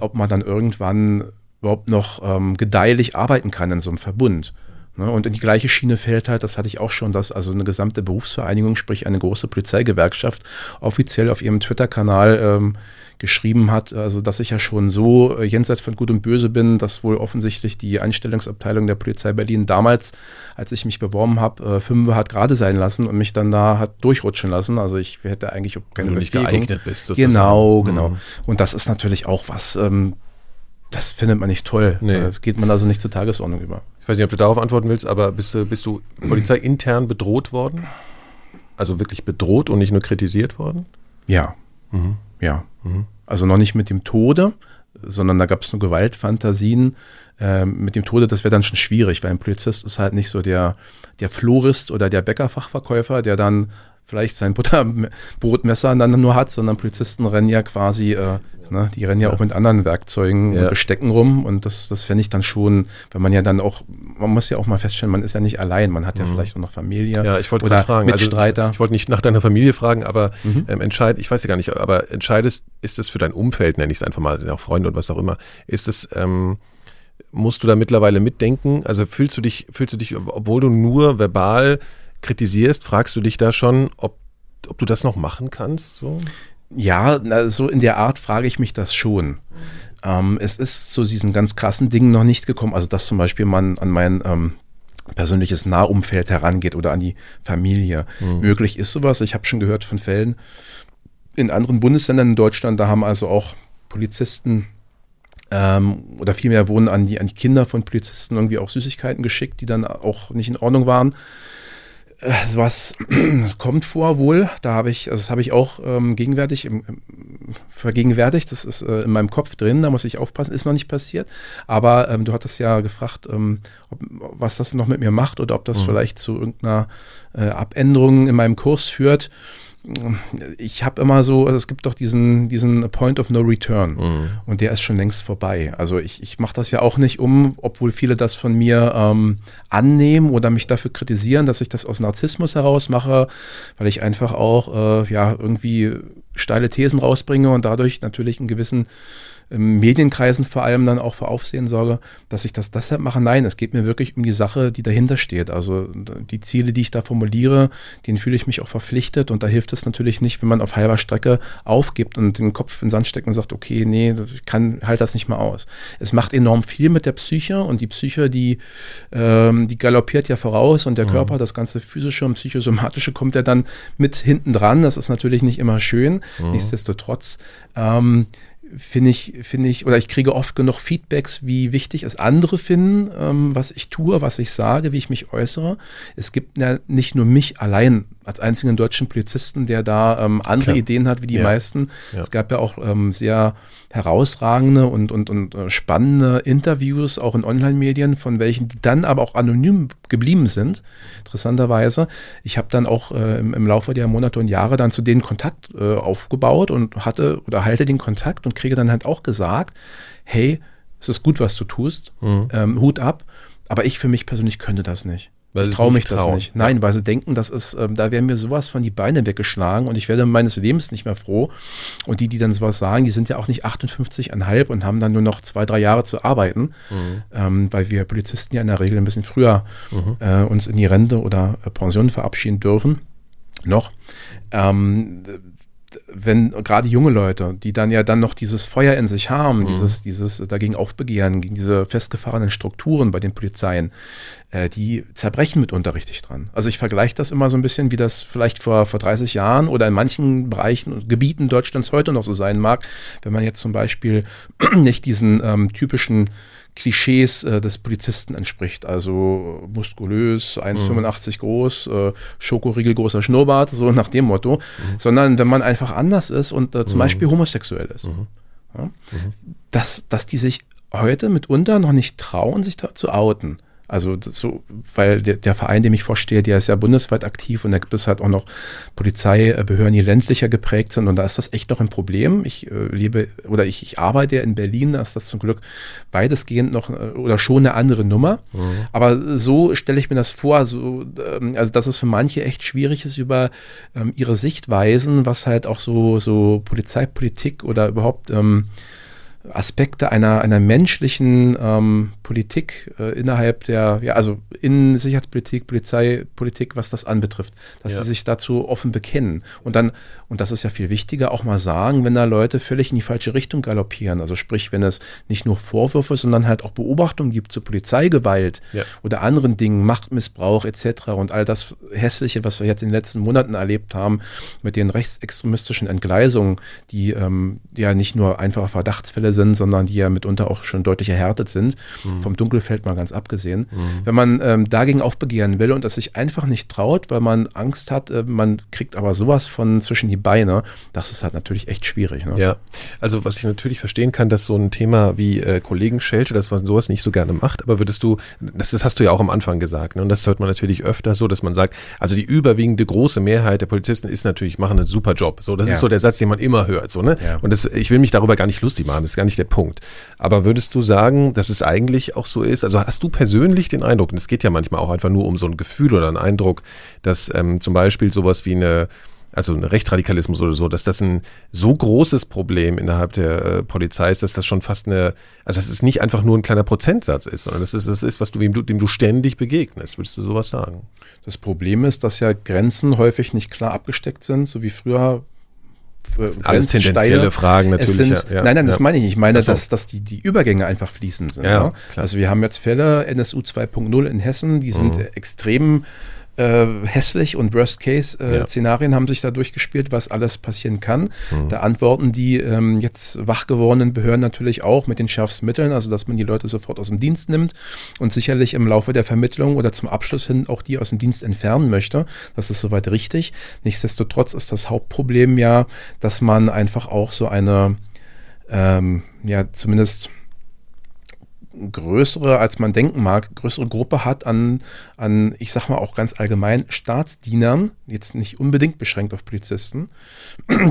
ob man dann irgendwann überhaupt noch gedeihlich arbeiten kann in so einem Verbund. Ne? Und in die gleiche Schiene fällt halt, das hatte ich auch schon, dass also eine gesamte Berufsvereinigung, sprich eine große Polizeigewerkschaft, offiziell auf ihrem Twitter-Kanal geschrieben hat, also dass ich ja schon so jenseits von Gut und Böse bin, dass wohl offensichtlich die Einstellungsabteilung der Polizei Berlin damals, als ich mich beworben habe, Fünfe hat gerade sein lassen und mich dann da hat durchrutschen lassen. Also ich hätte eigentlich keine Befähigung. Wenn du nicht geeignet bist, sozusagen. Genau. Und das ist natürlich auch was, das findet man nicht toll. Nee. Geht man also nicht zur Tagesordnung über. Ich weiß nicht, ob du darauf antworten willst, aber bist du polizeiintern bedroht worden? Also wirklich bedroht und nicht nur kritisiert worden? Ja. Ja. Also noch nicht mit dem Tode, sondern da gab es nur Gewaltfantasien. Mit dem Tode, das wäre dann schon schwierig, weil ein Polizist ist halt nicht so der Florist oder der Bäckerfachverkäufer, der dann vielleicht sein Butterbrotmesser dann nur hat, sondern Polizisten rennen ja quasi, die rennen ja auch mit anderen Werkzeugen und Bestecken rum, und das fände ich dann schon, wenn man ja dann auch, man muss ja auch mal feststellen, man ist ja nicht allein, man hat ja vielleicht auch noch Familie, ich wollte gerade fragen, Mitstreiter. Also ich wollte nicht nach deiner Familie fragen, aber entscheidest, ist es für dein Umfeld, nenne ich es einfach mal, auch Freunde und was auch immer, ist es, musst du da mittlerweile mitdenken, also fühlst du dich, obwohl du nur verbal kritisierst, fragst du dich da schon, ob du das noch machen kannst? So? Ja, so in der Art frage ich mich das schon. Es ist zu diesen ganz krassen Dingen noch nicht gekommen, also dass zum Beispiel man an mein persönliches Nahumfeld herangeht oder an die Familie. Möglich ist sowas. Ich habe schon gehört von Fällen in anderen Bundesländern in Deutschland, da haben also auch Polizisten oder vielmehr wurden an die Kinder von Polizisten irgendwie auch Süßigkeiten geschickt, die dann auch nicht in Ordnung waren. Das kommt vor wohl, das habe ich auch gegenwärtig im vergegenwärtigt, das ist in meinem Kopf drin, da muss ich aufpassen, ist noch nicht passiert, aber du hattest ja gefragt, was das noch mit mir macht oder ob das vielleicht zu irgendeiner Abänderung in meinem Kurs führt. Ich habe immer so, also es gibt doch diesen Point of No Return und der ist schon längst vorbei. Also ich mache das ja auch nicht obwohl viele das von mir annehmen oder mich dafür kritisieren, dass ich das aus Narzissmus heraus mache, weil ich einfach auch irgendwie steile Thesen rausbringe und dadurch natürlich einen gewissen Medienkreisen vor allem dann auch für Aufsehen sorge, dass ich das deshalb mache. Nein, es geht mir wirklich um die Sache, die dahinter steht. Also die Ziele, die ich da formuliere, denen fühle ich mich auch verpflichtet und da hilft es natürlich nicht, wenn man auf halber Strecke aufgibt und den Kopf in den Sand steckt und sagt, okay, nee, ich halte das nicht mehr aus. Es macht enorm viel mit der Psyche und die Psyche, die galoppiert ja voraus und der Körper, das ganze physische und psychosomatische kommt ja dann mit hinten dran. Das ist natürlich nicht immer schön. Nichtsdestotrotz, finde ich, oder ich kriege oft genug Feedbacks, wie wichtig es andere finden, was ich tue, was ich sage, wie ich mich äußere. Es gibt ja nicht nur mich allein als einzigen deutschen Polizisten, der da andere Klar. Ideen hat wie die meisten. Ja. Es gab ja auch sehr herausragende und spannende Interviews, auch in Online-Medien, von welchen, die dann aber auch anonym geblieben sind, interessanterweise. Ich habe dann auch im Laufe der Monate und Jahre dann zu denen Kontakt aufgebaut und halte den Kontakt und kriege dann halt auch gesagt, hey, es ist gut, was du tust, Hut ab, aber ich für mich persönlich könnte das nicht. Weil ich traue mich das nicht. Nein, weil sie denken, das ist, da werden mir sowas von die Beine weggeschlagen und ich werde meines Lebens nicht mehr froh. Und die dann sowas sagen, die sind ja auch nicht 58,5 und haben dann nur noch 2-3 Jahre zu arbeiten, weil wir Polizisten ja in der Regel ein bisschen früher uns in die Rente oder Pension verabschieden dürfen. Noch. Wenn gerade junge Leute, die dann noch dieses Feuer in sich haben, dieses dagegen Aufbegehren, gegen diese festgefahrenen Strukturen bei den Polizeien, die zerbrechen mitunter richtig dran. Also ich vergleiche das immer so ein bisschen, wie das vielleicht vor 30 Jahren oder in manchen Bereichen und Gebieten Deutschlands heute noch so sein mag, wenn man jetzt zum Beispiel nicht diesen typischen Klischees des Polizisten entspricht, also muskulös, 1,85 groß, Schokoriegel großer Schnurrbart, so nach dem Motto, sondern wenn man einfach anders ist und zum Beispiel homosexuell ist. Ja? Dass die sich heute mitunter noch nicht trauen, sich da zu outen. Also so, weil der Verein, dem ich vorstehe, der ist ja bundesweit aktiv und da gibt es halt auch noch Polizeibehörden, die ländlicher geprägt sind und da ist das echt noch ein Problem. Ich arbeite ja in Berlin, da ist das zum Glück weitestgehend noch oder schon eine andere Nummer. Aber so stelle ich mir das vor, also dass es für manche echt schwierig ist, über ihre Sichtweisen, was halt auch so Polizeipolitik oder überhaupt Aspekte einer menschlichen Politik innerhalb der, also Innensicherheitspolitik, Polizeipolitik, was das anbetrifft, dass sie sich dazu offen bekennen und dann, und das ist ja viel wichtiger, auch mal sagen, wenn da Leute völlig in die falsche Richtung galoppieren, also sprich, wenn es nicht nur Vorwürfe, sondern halt auch Beobachtungen gibt zu Polizeigewalt oder anderen Dingen, Machtmissbrauch etc. und all das Hässliche, was wir jetzt in den letzten Monaten erlebt haben, mit den rechtsextremistischen Entgleisungen, die nicht nur einfache Verdachtsfälle sind, sondern die ja mitunter auch schon deutlich erhärtet sind, vom Dunkelfeld mal ganz abgesehen. Wenn man dagegen aufbegehren will und das sich einfach nicht traut, weil man Angst hat, man kriegt aber sowas von zwischen die Beine, das ist halt natürlich echt schwierig. Ne? Ja, also was ich natürlich verstehen kann, dass so ein Thema wie Kollegenschelte, dass man sowas nicht so gerne macht, aber würdest du, das hast du ja auch am Anfang gesagt, ne? Und das hört man natürlich öfter so, dass man sagt, also die überwiegende große Mehrheit der Polizisten ist natürlich, machen einen super Job. So, das ist so der Satz, den man immer hört. So, ne? Und ich will mich darüber gar nicht lustig machen, das ist gar nicht der Punkt. Aber würdest du sagen, dass es eigentlich auch so ist? Also hast du persönlich den Eindruck, und es geht ja manchmal auch einfach nur um so ein Gefühl oder einen Eindruck, dass zum Beispiel sowas wie ein Rechtsradikalismus oder so, dass das ein so großes Problem innerhalb der Polizei ist, dass das schon fast dass es nicht einfach nur ein kleiner Prozentsatz ist, sondern das ist, was dem du ständig begegnest. Würdest du sowas sagen? Das Problem ist, dass ja Grenzen häufig nicht klar abgesteckt sind, so wie früher. Alles tendenzielle Fragen natürlich. Das meine ich nicht. Ich meine, dass die Übergänge einfach fließend sind. Ja, also wir haben jetzt Fälle, NSU 2.0 in Hessen, die sind extrem hässlich und Worst-Case-Szenarien haben sich da durchgespielt, was alles passieren kann. Mhm. Da antworten die jetzt wach gewordenen Behörden natürlich auch mit den schärfsten Mitteln, also dass man die Leute sofort aus dem Dienst nimmt und sicherlich im Laufe der Vermittlung oder zum Abschluss hin auch die aus dem Dienst entfernen möchte. Das ist soweit richtig. Nichtsdestotrotz ist das Hauptproblem ja, dass man einfach auch so eine, ja zumindest größere, als man denken mag, größere Gruppe hat an, ich sag mal auch ganz allgemein, Staatsdienern, jetzt nicht unbedingt beschränkt auf Polizisten,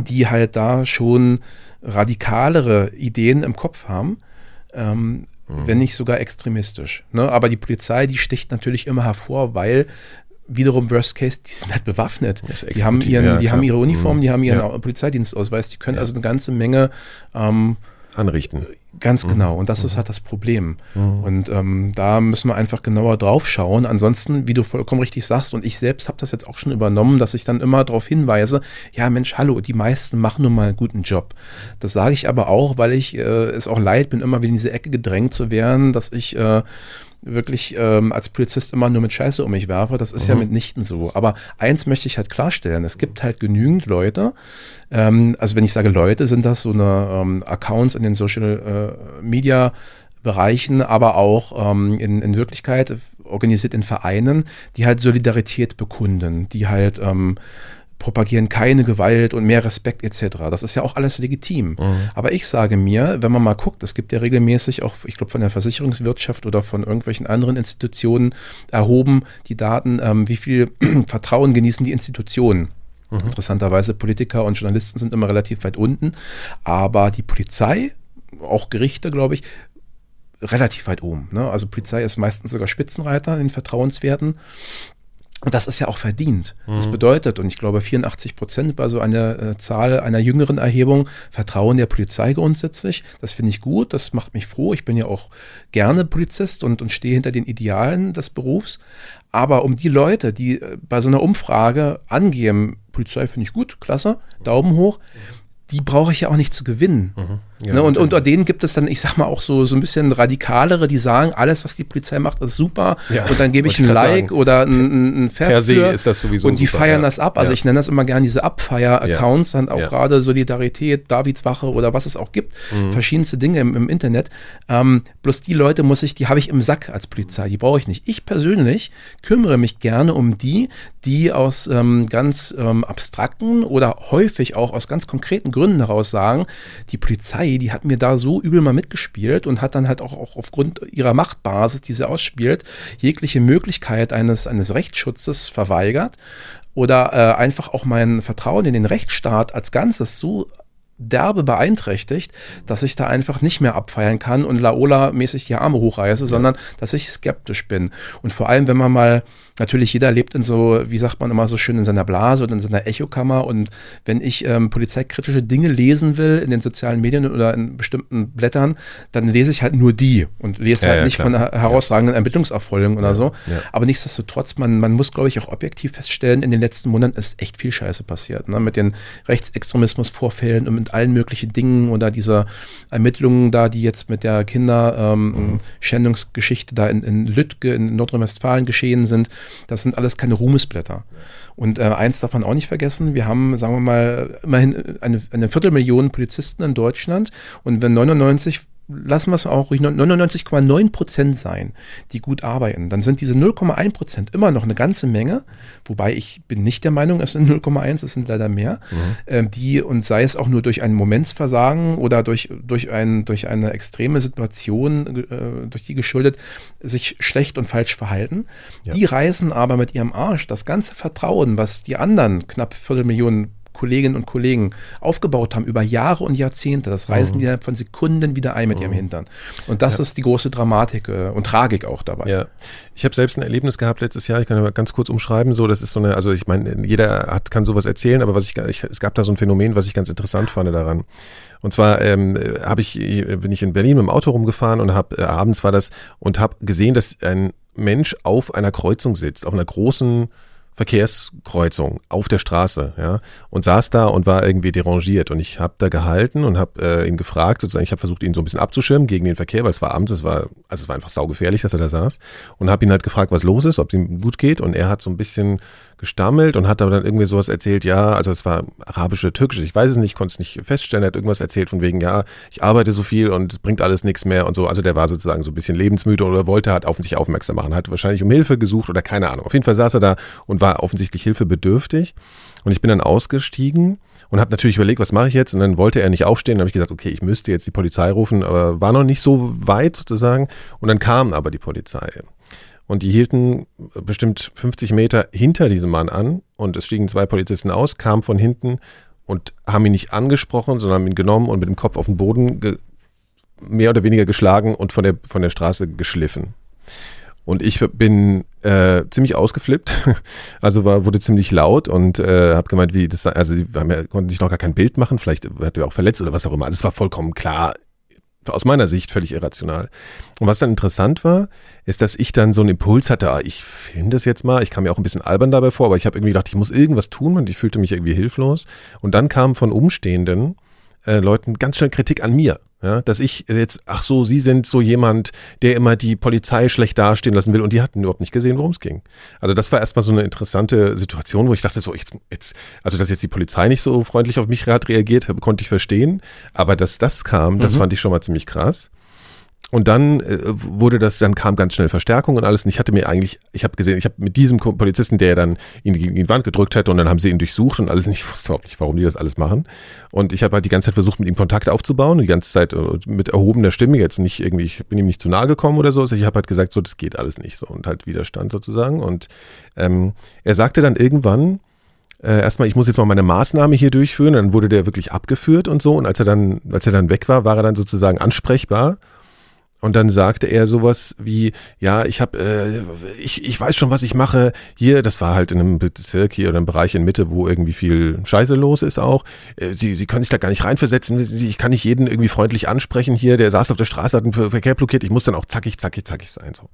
die halt da schon radikalere Ideen im Kopf haben, wenn nicht sogar extremistisch. Ne? Aber die Polizei, die sticht natürlich immer hervor, weil wiederum Worst Case, die sind halt bewaffnet. Die haben haben ihre Uniformen, die haben ihren Polizeidienstausweis, die können also eine ganze Menge anrichten. Ganz genau. Und das ist halt das Problem. Und da müssen wir einfach genauer drauf schauen. Ansonsten, wie du vollkommen richtig sagst, und ich selbst habe das jetzt auch schon übernommen, dass ich dann immer darauf hinweise, ja Mensch, hallo, die meisten machen nun mal einen guten Job. Das sage ich aber auch, weil ich es auch leid bin, immer wieder in diese Ecke gedrängt zu werden, dass ich wirklich als Polizist immer nur mit Scheiße um mich werfe. Das ist ja mitnichten so. Aber eins möchte ich halt klarstellen. Es gibt halt genügend Leute, also wenn ich sage Leute, sind das so eine Accounts in den Social Media Bereichen, aber auch in Wirklichkeit organisiert in Vereinen, die halt Solidarität bekunden, die halt propagieren keine Gewalt und mehr Respekt etc. Das ist ja auch alles legitim. Aber ich sage mir, wenn man mal guckt, es gibt ja regelmäßig auch, ich glaube von der Versicherungswirtschaft oder von irgendwelchen anderen Institutionen erhoben die Daten, wie viel Vertrauen genießen die Institutionen. Interessanterweise Politiker und Journalisten sind immer relativ weit unten, aber die Polizei, auch Gerichte glaube ich, relativ weit oben. Ne? Also Polizei ist meistens sogar Spitzenreiter in den Vertrauenswerten. Und das ist ja auch verdient. Das bedeutet, und ich glaube 84% war so eine Zahl einer jüngeren Erhebung, Vertrauen der Polizei grundsätzlich. Das finde ich gut, das macht mich froh. Ich bin ja auch gerne Polizist und stehe hinter den Idealen des Berufs. Aber um die Leute, die bei so einer Umfrage angeben, Polizei finde ich gut, klasse, Daumen hoch, die brauche ich ja auch nicht zu gewinnen. Ja, ne? Und unter denen gibt es dann, ich sag mal, auch so ein bisschen radikalere, die sagen, alles, was die Polizei macht, ist super. Ja, und dann gebe ich ein Like sagen, oder ein Fair per se ist das sowieso und die super, feiern das ab. Also ich nenne das immer gerne diese Abfeier-Accounts, dann auch gerade Solidarität, Davidswache oder was es auch gibt, verschiedenste Dinge im Internet. Bloß die Leute die habe ich im Sack als Polizei, die brauche ich nicht. Ich persönlich kümmere mich gerne um die aus ganz abstrakten oder häufig auch aus ganz konkreten Gründen daraus sagen, die Polizei, die hat mir da so übel mal mitgespielt und hat dann halt auch aufgrund ihrer Machtbasis, die sie ausspielt, jegliche Möglichkeit eines Rechtsschutzes verweigert oder einfach auch mein Vertrauen in den Rechtsstaat als Ganzes so derbe beeinträchtigt, dass ich da einfach nicht mehr abfeiern kann und Laola-mäßig die Arme hochreiße, sondern dass ich skeptisch bin. Und vor allem, wenn man mal, natürlich jeder lebt in so, wie sagt man immer so schön, in seiner Blase oder in seiner Echokammer, und wenn ich polizeikritische Dinge lesen will in den sozialen Medien oder in bestimmten Blättern, dann lese ich halt nur die und lese nicht von herausragenden Ermittlungserfolgen oder so. Ja. Aber nichtsdestotrotz, man muss, glaube ich, auch objektiv feststellen, in den letzten Monaten ist echt viel Scheiße passiert, ne? Mit den Rechtsextremismusvorfällen und mit allen möglichen Dingen oder diese Ermittlungen da, die jetzt mit der Kinderschändungsgeschichte da in Lütke in Nordrhein-Westfalen geschehen sind. Das sind alles keine Ruhmesblätter. Und eins darf man auch nicht vergessen, wir haben, sagen wir mal, immerhin eine 250.000 Polizisten in Deutschland, und wenn 99,9% sein, die gut arbeiten, dann sind diese 0,1% immer noch eine ganze Menge, wobei ich bin nicht der Meinung, es sind 0,1, es sind leider mehr, die, und sei es auch nur durch ein Momentsversagen oder durch eine extreme Situation, durch die geschuldet, sich schlecht und falsch verhalten. Ja. Die reißen aber mit ihrem Arsch das ganze Vertrauen, was die anderen knapp 250.000 Kolleginnen und Kollegen aufgebaut haben über Jahre und Jahrzehnte, das reißen die innerhalb von Sekunden wieder ein mit ihrem Hintern. Und das ist die große Dramatik und Tragik auch dabei. Ja. Ich habe selbst ein Erlebnis gehabt letztes Jahr, ich kann aber ganz kurz umschreiben, so, das ist so eine, also ich meine, jeder kann sowas erzählen, aber es gab da so ein Phänomen, was ich ganz interessant fand daran. Und zwar bin ich in Berlin mit dem Auto rumgefahren und abends war das, und habe gesehen, dass ein Mensch auf einer Kreuzung sitzt, auf einer großen Verkehrskreuzung auf der Straße, ja, und saß da und war irgendwie derangiert und ich habe da gehalten und habe ihn gefragt, sozusagen, ich habe versucht, ihn so ein bisschen abzuschirmen gegen den Verkehr, weil es war abends, es war einfach saugefährlich, dass er da saß und habe ihn halt gefragt, was los ist, ob es ihm gut geht und er hat so ein bisschen gestammelt und hat aber dann irgendwie sowas erzählt, ja, also es war arabische, türkische, ich weiß es nicht, konnte es nicht feststellen, er hat irgendwas erzählt von wegen, ja, ich arbeite so viel und es bringt alles nichts mehr und so, also der war sozusagen so ein bisschen lebensmüde oder wollte halt auf sich aufmerksam machen, hat wahrscheinlich um Hilfe gesucht oder keine Ahnung, auf jeden Fall saß er da und war offensichtlich hilfebedürftig und ich bin dann ausgestiegen und habe natürlich überlegt, was mache ich jetzt und dann wollte er nicht aufstehen, dann habe ich gesagt, okay, ich müsste jetzt die Polizei rufen, aber war noch nicht so weit sozusagen und dann kam aber die Polizei und die hielten bestimmt 50 Meter hinter diesem Mann an und es stiegen zwei Polizisten aus, kamen von hinten und haben ihn nicht angesprochen, sondern haben ihn genommen und mit dem Kopf auf den Boden mehr oder weniger geschlagen und von der Straße geschliffen. Und ich bin ziemlich ausgeflippt, also wurde ziemlich laut und habe gemeint, wie das, also sie konnten sich noch gar kein Bild machen, vielleicht hat er auch verletzt oder was auch immer. Also es war vollkommen klar, aus meiner Sicht völlig irrational. Und was dann interessant war, ist, dass ich dann so einen Impuls hatte, ich filme das jetzt mal, ich kam mir auch ein bisschen albern dabei vor, aber ich habe irgendwie gedacht, ich muss irgendwas tun und ich fühlte mich irgendwie hilflos. Und dann kamen von umstehenden Leuten ganz schnell Kritik an mir. Ja, dass ich jetzt, ach so, sie sind so jemand, der immer die Polizei schlecht dastehen lassen will und die hatten überhaupt nicht gesehen, worum es ging. Also das war erstmal so eine interessante Situation, wo ich dachte so, jetzt, also dass jetzt die Polizei nicht so freundlich auf mich gerade reagiert, konnte ich verstehen, aber dass das kam, das fand ich schon mal ziemlich krass. Und dann kam ganz schnell Verstärkung und alles. Und ich habe mit diesem Polizisten, der dann ihn gegen die Wand gedrückt hätte und dann haben sie ihn durchsucht und alles. Ich wusste überhaupt nicht, warum die das alles machen. Und ich habe halt die ganze Zeit versucht, mit ihm Kontakt aufzubauen. Und die ganze Zeit mit erhobener Stimme jetzt nicht irgendwie, ich bin ihm nicht zu nahe gekommen oder so. Also ich habe halt gesagt, so, das geht alles nicht so. Und halt Widerstand sozusagen. Und er sagte dann irgendwann, erstmal, ich muss jetzt mal meine Maßnahme hier durchführen. Dann wurde der wirklich abgeführt und so. Und als er dann weg war, war er dann sozusagen ansprechbar. Und dann sagte er sowas wie, ja, ich weiß schon, was ich mache. Hier, das war halt in einem Bezirk hier oder einem Bereich in Mitte, wo irgendwie viel Scheiße los ist auch. Sie können sich da gar nicht reinversetzen. Ich kann nicht jeden irgendwie freundlich ansprechen hier. Der saß auf der Straße, hat den Verkehr blockiert. Ich muss dann auch zackig sein. So.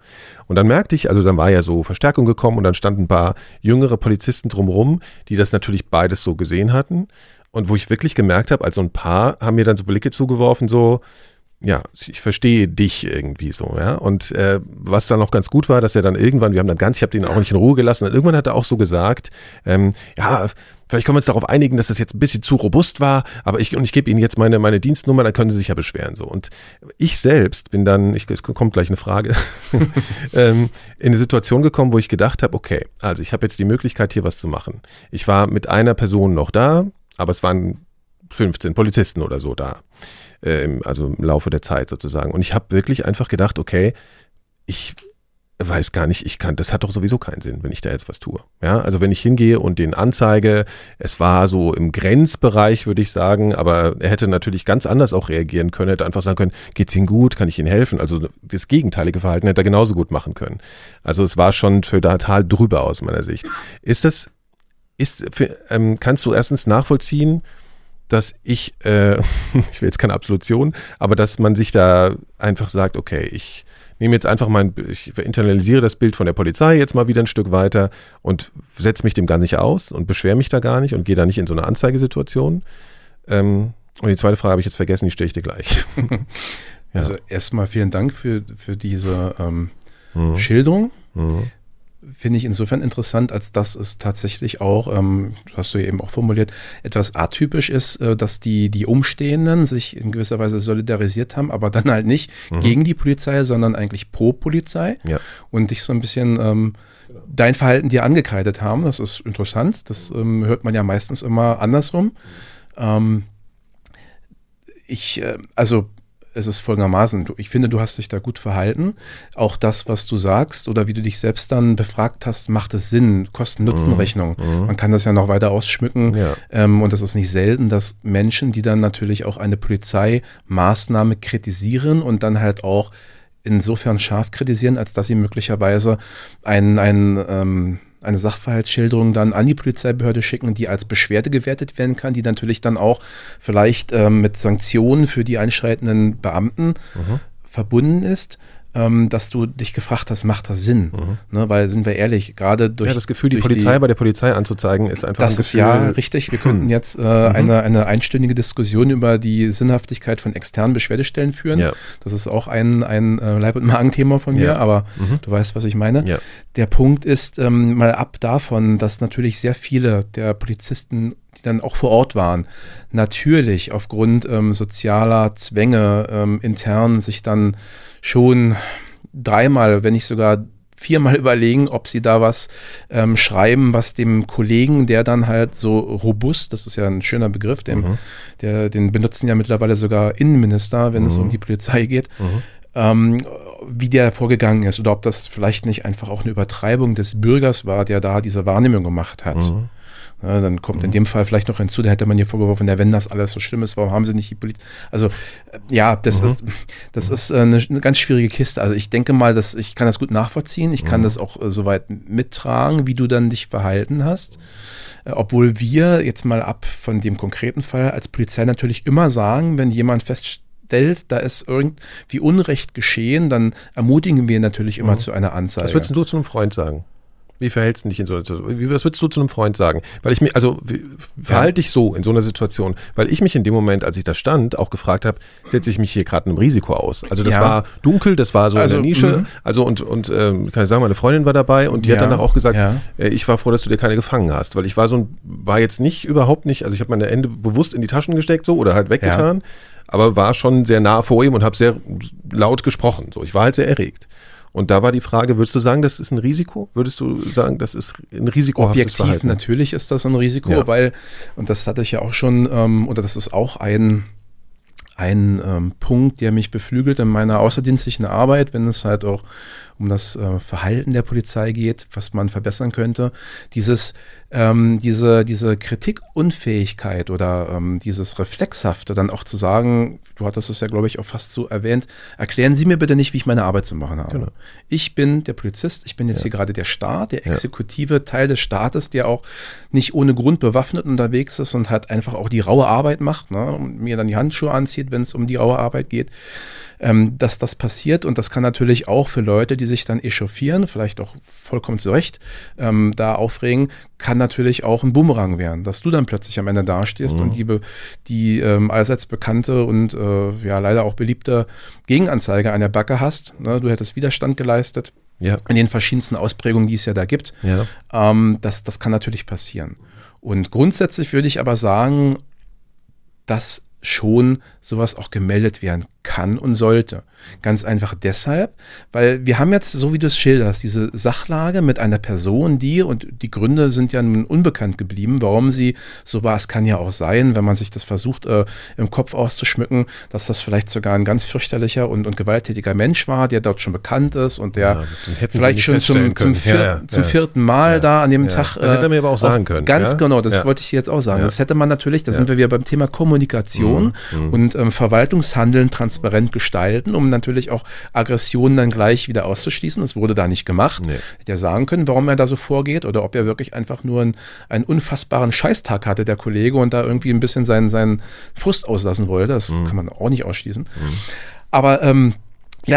Und dann merkte ich, also dann war ja so Verstärkung gekommen und dann standen ein paar jüngere Polizisten drumherum, die das natürlich beides so gesehen hatten. Und wo ich wirklich gemerkt habe, also ein paar haben mir dann so Blicke zugeworfen, so, ja, ich verstehe dich irgendwie so, ja. Und was dann noch ganz gut war, dass er dann irgendwann, ich habe den auch nicht in Ruhe gelassen, und irgendwann hat er auch so gesagt, ja, vielleicht können wir uns darauf einigen, dass das jetzt ein bisschen zu robust war, aber ich gebe Ihnen jetzt meine Dienstnummer, dann können Sie sich ja beschweren, so. Und ich selbst bin dann, es kommt gleich eine Frage, in eine Situation gekommen, wo ich gedacht habe, okay, also ich habe jetzt die Möglichkeit, hier was zu machen. Ich war mit einer Person noch da, aber es waren 15 Polizisten oder so da. Also im Laufe der Zeit sozusagen. Und ich habe wirklich einfach gedacht, okay, ich weiß gar nicht, das hat doch sowieso keinen Sinn, wenn ich da jetzt was tue. Ja, also wenn ich hingehe und den anzeige, es war so im Grenzbereich, würde ich sagen, aber er hätte natürlich ganz anders auch reagieren können, hätte einfach sagen können, geht's Ihnen gut, kann ich Ihnen helfen? Also das gegenteilige Verhalten hätte er genauso gut machen können. Also es war schon total drüber aus meiner Sicht. Kannst du erstens nachvollziehen, dass ich will jetzt keine Absolution, aber dass man sich da einfach sagt, okay, ich nehme jetzt einfach ich internalisiere das Bild von der Polizei jetzt mal wieder ein Stück weiter und setze mich dem gar nicht aus und beschwere mich da gar nicht und gehe da nicht in so eine Anzeigesituation. Und die zweite Frage habe ich jetzt vergessen, die stelle ich dir gleich. Ja. Also erstmal vielen Dank für diese Schilderung. Mhm. Finde ich insofern interessant, als dass es tatsächlich auch, hast du ja eben auch formuliert, etwas atypisch ist, dass die Umstehenden sich in gewisser Weise solidarisiert haben, aber dann halt nicht gegen die Polizei, sondern eigentlich pro Polizei und dich so ein bisschen dein Verhalten dir angekreidet haben. Das ist interessant, das hört man ja meistens immer andersrum. Es ist folgendermaßen, ich finde, du hast dich da gut verhalten. Auch das, was du sagst oder wie du dich selbst dann befragt hast, macht es Sinn. Kosten-Nutzen-Rechnung. Man kann das ja noch weiter ausschmücken. Ja. Und das ist nicht selten, dass Menschen, die dann natürlich auch eine Polizeimaßnahme kritisieren und dann halt auch insofern scharf kritisieren, als dass sie möglicherweise eine Sachverhaltsschilderung dann an die Polizeibehörde schicken, die als Beschwerde gewertet werden kann, die natürlich dann auch vielleicht mit Sanktionen für die einschreitenden Beamten verbunden ist. dass du dich gefragt hast, macht das Sinn? Mhm. Ne, weil, sind wir ehrlich, gerade durch... Ja, das Gefühl, die Polizei bei der Polizei anzuzeigen, ist einfach ein Gefühl... Das ist ja richtig. Wir könnten jetzt eine einstündige Diskussion über die Sinnhaftigkeit von externen Beschwerdestellen führen. Ja. Das ist auch ein Leib- und Magenthema von mir, aber du weißt, was ich meine. Ja. Der Punkt ist, mal ab davon, dass natürlich sehr viele der Polizisten, die dann auch vor Ort waren, natürlich aufgrund sozialer Zwänge intern sich dann schon dreimal, wenn nicht sogar viermal überlegen, ob sie da was schreiben, was dem Kollegen, der dann halt so robust, das ist ja ein schöner Begriff, den benutzen ja mittlerweile sogar Innenminister, wenn es um die Polizei geht, wie der vorgegangen ist oder ob das vielleicht nicht einfach auch eine Übertreibung des Bürgers war, der da diese Wahrnehmung gemacht hat. Ja, dann kommt in dem Fall vielleicht noch hinzu, da hätte man hier vorgeworfen, ja, wenn das alles so schlimm ist, warum haben sie nicht die Polizei? Also ja, das ist eine ganz schwierige Kiste. Also ich denke mal, dass ich kann das gut nachvollziehen. Ich kann das auch soweit mittragen, wie du dann dich verhalten hast. Obwohl wir jetzt mal ab von dem konkreten Fall als Polizei natürlich immer sagen, wenn jemand feststellt, da ist irgendwie Unrecht geschehen, dann ermutigen wir natürlich immer zu einer Anzeige. Was würdest du zu einem Freund sagen? Wie verhältst du dich in so einer Situation? Was würdest du zu einem Freund sagen? Weil ich mich, also verhalte ich so in so einer Situation, weil ich mich in dem Moment, als ich da stand, auch gefragt habe, setze ich mich hier gerade einem Risiko aus? Also das war dunkel, das war so also, in der Nische. Also und kann ich sagen, meine Freundin war dabei und die hat danach auch gesagt, ich war froh, dass du dir keine gefangen hast, weil ich war so ein, war jetzt nicht, überhaupt nicht, also ich habe meine Hände bewusst in die Taschen gesteckt so oder halt weggetan, aber war schon sehr nah vor ihm und habe sehr laut gesprochen. So, ich war halt sehr erregt. Und da war die Frage, würdest du sagen, das ist ein Risiko? Würdest du sagen, das ist ein risikohaftes Verhalten? Objektiv natürlich ist das ein Risiko, weil, und das hatte ich ja auch schon, oder das ist auch ein Punkt, der mich beflügelt in meiner außerdienstlichen Arbeit, wenn es halt auch um das Verhalten der Polizei geht, was man verbessern könnte. Diese Kritikunfähigkeit oder dieses Reflexhafte, dann auch zu sagen, du hattest es ja, glaube ich, auch fast so erwähnt, erklären Sie mir bitte nicht, wie ich meine Arbeit zu machen habe. Genau. Ich bin der Polizist, ich bin jetzt hier gerade der Staat, der exekutive Teil des Staates, der auch nicht ohne Grund bewaffnet unterwegs ist und halt einfach auch die raue Arbeit macht, ne, und mir dann die Handschuhe anzieht, wenn es um die raue Arbeit geht. Dass das passiert und das kann natürlich auch für Leute, die sich dann echauffieren, vielleicht auch vollkommen zu Recht da aufregen, kann natürlich auch ein Bumerang werden, dass du dann plötzlich am Ende dastehst und die allseits bekannte und leider auch beliebte Gegenanzeige an der Backe hast. Ne? Du hättest Widerstand geleistet in den verschiedensten Ausprägungen, die es ja da gibt. Ja. Das kann natürlich passieren. Und grundsätzlich würde ich aber sagen, dass schon sowas auch gemeldet werden kann und sollte. Ganz einfach deshalb, weil wir haben jetzt, so wie du es schilderst, diese Sachlage mit einer Person, und die Gründe sind ja nun unbekannt geblieben, warum sie so war. Es kann ja auch sein, wenn man sich das versucht, im Kopf auszuschmücken, dass das vielleicht sogar ein ganz fürchterlicher und gewalttätiger Mensch war, der dort schon bekannt ist und der vielleicht schon zum vierten Mal da an dem Tag... Das hätte man mir aber auch sagen können. Ganz genau, das wollte ich jetzt auch sagen. Ja. Das hätte man natürlich, da sind wir wieder beim Thema Kommunikation und Verwaltungshandeln transparent gestalten, um natürlich auch Aggressionen dann gleich wieder auszuschließen. Das wurde da nicht gemacht. Nee. Hätte ja sagen können, warum er da so vorgeht oder ob er wirklich einfach nur einen unfassbaren Scheißtag hatte, der Kollege, und da irgendwie ein bisschen seinen Frust auslassen wollte. Das kann man auch nicht ausschließen. Aber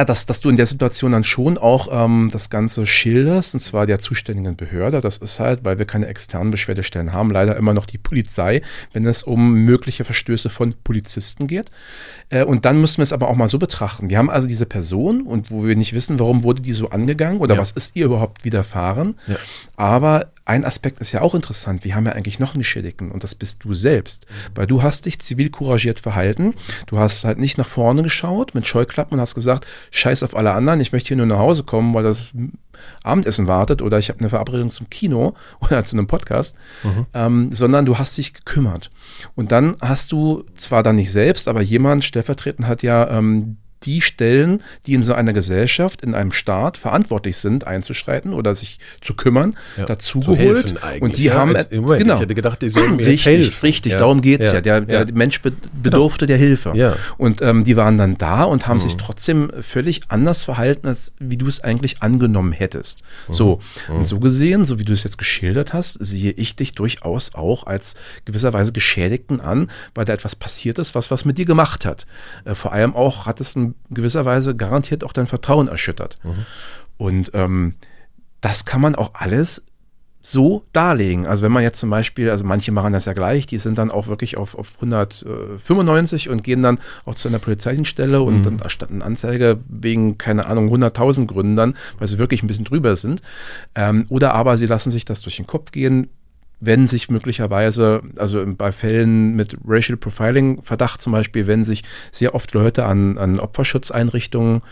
dass du in der Situation dann schon auch das Ganze schilderst, und zwar der zuständigen Behörde. Das ist halt, weil wir keine externen Beschwerdestellen haben, leider immer noch die Polizei, wenn es um mögliche Verstöße von Polizisten geht. Und dann müssen wir es aber auch mal so betrachten. Wir haben also diese Person, und wo wir nicht wissen, warum wurde die so angegangen oder was ist ihr überhaupt widerfahren. Ja. Aber ein Aspekt ist ja auch interessant. Wir haben ja eigentlich noch einen Geschädigten, und das bist du selbst, weil du hast dich zivil couragiert verhalten. Du hast halt nicht nach vorne geschaut mit Scheuklappen und hast gesagt, scheiß auf alle anderen, ich möchte hier nur nach Hause kommen, weil das Abendessen wartet oder ich habe eine Verabredung zum Kino oder zu einem Podcast, sondern du hast dich gekümmert. Und dann hast du zwar dann nicht selbst, aber jemand stellvertretend hat ja die Stellen, die in so einer Gesellschaft, in einem Staat verantwortlich sind, einzuschreiten oder sich zu kümmern, dazugeholt. Und die haben, genau. Ich hätte gedacht, die sollen mir jetzt helfen. Richtig, darum geht's ja. Der Mensch bedurfte der Hilfe. Ja. Und die waren dann da und haben sich trotzdem völlig anders verhalten, als wie du es eigentlich angenommen hättest. So. Und so gesehen, so wie du es jetzt geschildert hast, sehe ich dich durchaus auch als gewisserweise Geschädigten an, weil da etwas passiert ist, was mit dir gemacht hat. Vor allem auch hat es ein in gewisser Weise garantiert auch dein Vertrauen erschüttert. Mhm. Und das kann man auch alles so darlegen. Also wenn man jetzt zum Beispiel, also manche machen das ja gleich, die sind dann auch wirklich auf 195 und gehen dann auch zu einer Polizeidienststelle und dann erstatten eine Anzeige wegen, keine Ahnung, 100.000 Gründen dann, weil sie wirklich ein bisschen drüber sind. Oder aber sie lassen sich das durch den Kopf gehen, wenn sich möglicherweise, also bei Fällen mit Racial Profiling Verdacht zum Beispiel, wenn sich sehr oft Leute an Opferschutzeinrichtungen,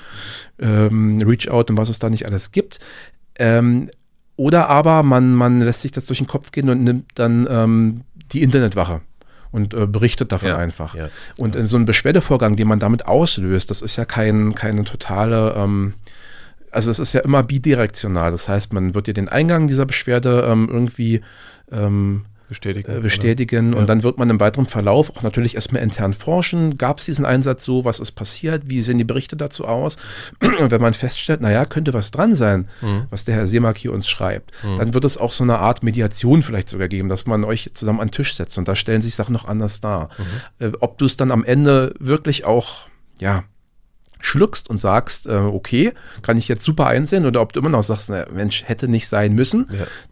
Reach Out und was es da nicht alles gibt, oder aber man lässt sich das durch den Kopf gehen und nimmt dann die Internetwache und berichtet davon einfach. Ja, und in so einem Beschwerdevorgang, den man damit auslöst, das ist ja keine totale... also es ist ja immer bidirektional. Das heißt, man wird ja den Eingang dieser Beschwerde irgendwie bestätigen. Und dann wird man im weiteren Verlauf auch natürlich erstmal intern forschen. Gab es diesen Einsatz so? Was ist passiert? Wie sehen die Berichte dazu aus? Und wenn man feststellt, naja, könnte was dran sein, was der Herr Seemack hier uns schreibt, dann wird es auch so eine Art Mediation vielleicht sogar geben, dass man euch zusammen an den Tisch setzt und da stellen sich Sachen noch anders dar. Ob du es dann am Ende wirklich auch, ja, schluckst und sagst, okay, kann ich jetzt super einsehen, oder ob du immer noch sagst, na, Mensch, hätte nicht sein müssen,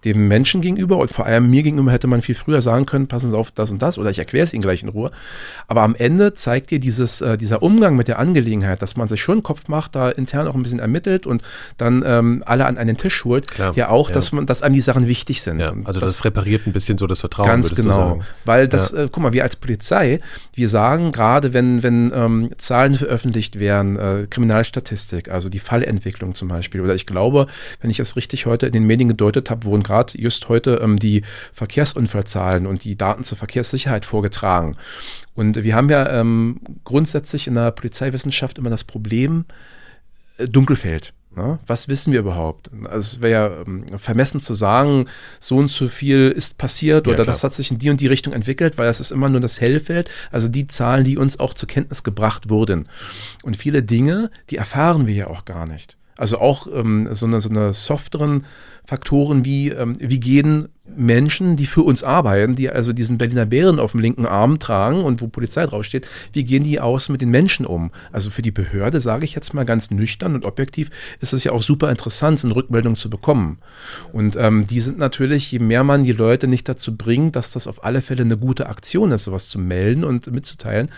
dem Menschen gegenüber und vor allem mir gegenüber hätte man viel früher sagen können, passen Sie auf das und das, oder ich erkläre es Ihnen gleich in Ruhe. Aber am Ende zeigt dir dieser Umgang mit der Angelegenheit, dass man sich schon Kopf macht, da intern auch ein bisschen ermittelt und dann alle an einen Tisch holt, dass einem die Sachen wichtig sind. Ja, also das repariert ein bisschen so das Vertrauen. Ganz genau, weil das, guck mal, wir als Polizei, wir sagen gerade, wenn Zahlen veröffentlicht werden, Kriminalstatistik, also die Fallentwicklung zum Beispiel. Oder ich glaube, wenn ich das richtig heute in den Medien gedeutet habe, wurden gerade just heute die Verkehrsunfallzahlen und die Daten zur Verkehrssicherheit vorgetragen. Und wir haben ja grundsätzlich in der Polizeiwissenschaft immer das Problem Dunkelfeld. Ne? Was wissen wir überhaupt? Also es wäre vermessen zu sagen, so und so viel ist passiert oder das hat sich in die und die Richtung entwickelt, weil das ist immer nur das Hellfeld, also die Zahlen, die uns auch zur Kenntnis gebracht wurden. Und viele Dinge, die erfahren wir ja auch gar nicht. Also auch so eine softeren Faktoren wie gehen Menschen, die für uns arbeiten, die also diesen Berliner Bären auf dem linken Arm tragen und wo Polizei draufsteht, wie gehen die aus mit den Menschen um? Also für die Behörde, sage ich jetzt mal ganz nüchtern und objektiv, ist es ja auch super interessant, so eine Rückmeldung zu bekommen. Und die sind natürlich, je mehr man die Leute nicht dazu bringt, dass das auf alle Fälle eine gute Aktion ist, sowas zu melden und mitzuteilen,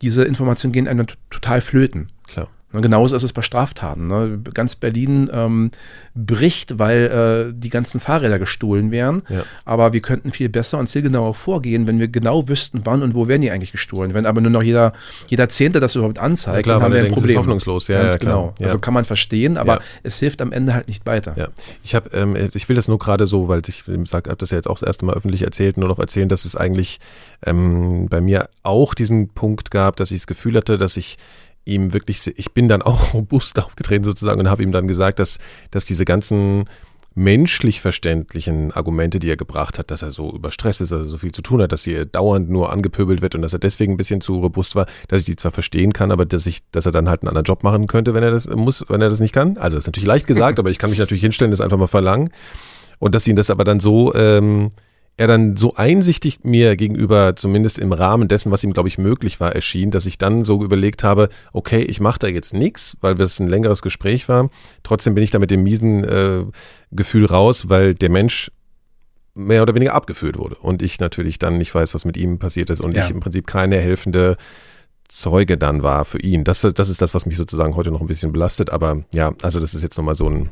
diese Informationen gehen einem total flöten. Klar. Genauso ist es bei Straftaten. Ne? Ganz Berlin bricht, weil die ganzen Fahrräder gestohlen werden. Ja. Aber wir könnten viel besser und zielgenauer vorgehen, wenn wir genau wüssten, wann und wo werden die eigentlich gestohlen. Wenn aber nur noch jeder Zehnte das überhaupt anzeigt, ja, klar, dann haben wir ein Problem. Hoffnungslos. Ja, ganz genau. Ja. Also kann man verstehen, aber es hilft am Ende halt nicht weiter. Ja. Ich will das nur gerade so, weil ich habe das ja jetzt auch das erste Mal öffentlich erzählt, nur noch erzählen, dass es eigentlich bei mir auch diesen Punkt gab, dass ich das Gefühl hatte, dass ich bin dann auch robust aufgetreten sozusagen und habe ihm dann gesagt, dass diese ganzen menschlich verständlichen Argumente, die er gebracht hat, dass er so überstresst ist, dass er so viel zu tun hat, dass hier dauernd nur angepöbelt wird und dass er deswegen ein bisschen zu robust war, dass ich die zwar verstehen kann, aber dass er dann halt einen anderen Job machen könnte, wenn er das nicht kann. Also das ist natürlich leicht gesagt, aber ich kann mich natürlich hinstellen, das einfach mal verlangen. Und dass ihn das aber dann so... er dann so einsichtig mir gegenüber, zumindest im Rahmen dessen, was ihm, glaube ich, möglich war, erschien, dass ich dann so überlegt habe, okay, ich mache da jetzt nichts, weil es ein längeres Gespräch war. Trotzdem bin ich da mit dem miesen Gefühl raus, weil der Mensch mehr oder weniger abgeführt wurde und ich natürlich dann nicht weiß, was mit ihm passiert ist und ich im Prinzip keine helfende Zeuge dann war für ihn. Das ist das, was mich sozusagen heute noch ein bisschen belastet, aber ja, also das ist jetzt nochmal so ein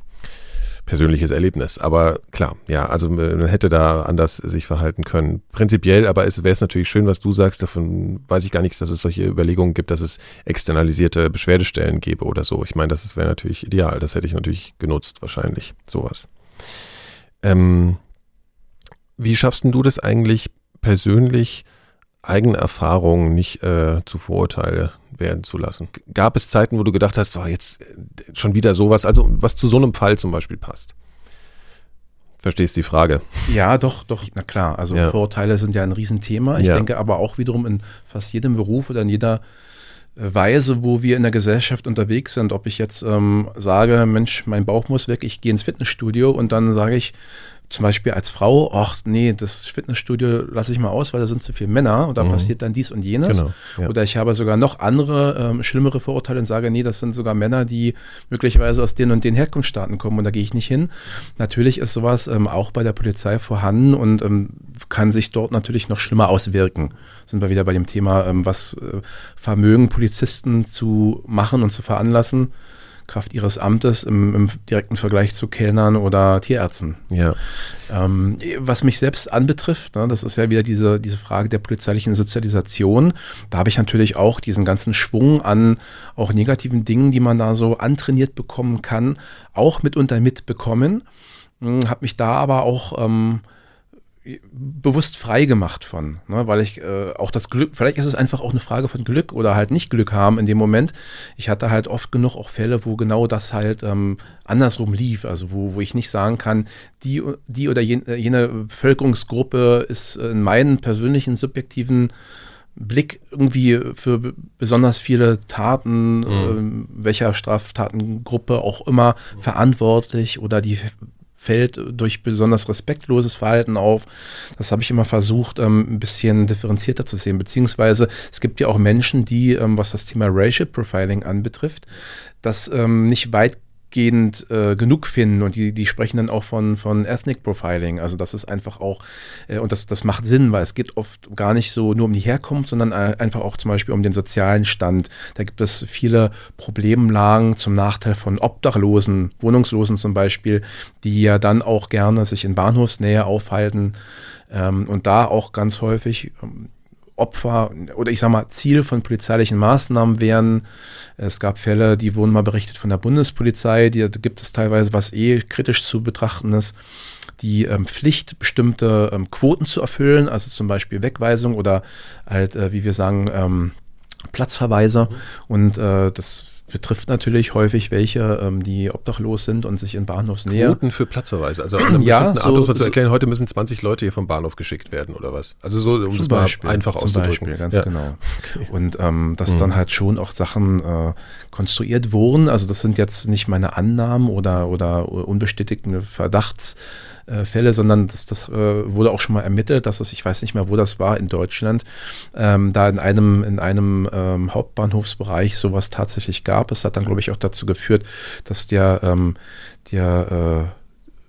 persönliches Erlebnis, aber klar, ja, also man hätte da anders sich verhalten können. Prinzipiell, aber wäre es natürlich schön, was du sagst, davon weiß ich gar nichts, dass es solche Überlegungen gibt, dass es externalisierte Beschwerdestellen gäbe oder so. Ich meine, das wäre natürlich ideal, das hätte ich natürlich genutzt, wahrscheinlich, sowas. Wie schaffst denn du das eigentlich persönlich, eigene Erfahrungen nicht zu Vorurteile werden zu lassen? Gab es Zeiten, wo du gedacht hast, war jetzt schon wieder sowas, also was zu so einem Fall zum Beispiel passt? Verstehst die Frage? Ja, doch, na klar. Also Vorurteile sind ja ein Riesenthema. Ich denke aber auch wiederum in fast jedem Beruf oder in jeder Weise, wo wir in der Gesellschaft unterwegs sind, ob ich jetzt sage, Mensch, mein Bauch muss weg, ich gehe ins Fitnessstudio und dann sage ich, zum Beispiel als Frau, ach nee, das Fitnessstudio lasse ich mal aus, weil da sind zu viele Männer und da passiert dann dies und jenes. Genau, ja. Oder ich habe sogar noch andere, schlimmere Vorurteile und sage, nee, das sind sogar Männer, die möglicherweise aus den und den Herkunftsstaaten kommen und da gehe ich nicht hin. Natürlich ist sowas auch bei der Polizei vorhanden und kann sich dort natürlich noch schlimmer auswirken. Sind wir wieder bei dem Thema, was vermögen Polizisten zu machen und zu veranlassen, Kraft ihres Amtes im direkten Vergleich zu Kellnern oder Tierärzten. Ja. Was mich selbst anbetrifft, ne, das ist ja wieder diese Frage der polizeilichen Sozialisation. Da habe ich natürlich auch diesen ganzen Schwung an auch negativen Dingen, die man da so antrainiert bekommen kann, auch mitunter mitbekommen. Habe mich da aber auch bewusst frei gemacht von, ne, weil ich auch das Glück, vielleicht ist es einfach auch eine Frage von Glück oder halt nicht Glück haben in dem Moment. Ich hatte halt oft genug auch Fälle, wo genau das halt andersrum lief, also wo ich nicht sagen kann, die oder jene Bevölkerungsgruppe ist in meinen persönlichen subjektiven Blick irgendwie für besonders viele Taten, welcher Straftatengruppe auch immer verantwortlich oder die fällt durch besonders respektloses Verhalten auf. Das habe ich immer versucht, ein bisschen differenzierter zu sehen. Beziehungsweise es gibt ja auch Menschen, die, was das Thema Racial Profiling anbetrifft, das nicht weitgehend genug finden. Und die sprechen dann auch von Ethnic Profiling. Also das ist einfach auch, und das macht Sinn, weil es geht oft gar nicht so nur um die Herkunft, sondern einfach auch zum Beispiel um den sozialen Stand. Da gibt es viele Problemlagen zum Nachteil von Obdachlosen, Wohnungslosen zum Beispiel, die ja dann auch gerne sich in Bahnhofsnähe aufhalten und da auch ganz häufig Opfer oder ich sag mal Ziel von polizeilichen Maßnahmen wären. Es gab Fälle, die wurden mal berichtet von der Bundespolizei, da gibt es teilweise, was kritisch zu betrachten ist, die Pflicht, bestimmte Quoten zu erfüllen, also zum Beispiel Wegweisung oder halt, wie wir sagen, Platzverweise und das betrifft natürlich häufig welche, die obdachlos sind und sich in Bahnhofsnähe. Quoten für Platzverweise. Also eine bestimmte Art, um mal zu erklären, heute müssen 20 Leute hier vom Bahnhof geschickt werden oder was? Also so, um das mal einfach auszudrücken. Beispiel, ganz genau. Okay. Und dass dann halt schon auch Sachen konstruiert wurden. Also das sind jetzt nicht meine Annahmen oder unbestätigten Verdachtsfälle, sondern das wurde auch schon mal ermittelt, dass es, ich weiß nicht mehr, wo das war, in Deutschland, da in einem Hauptbahnhofsbereich sowas tatsächlich gab. Es hat dann, glaube ich, auch dazu geführt, dass der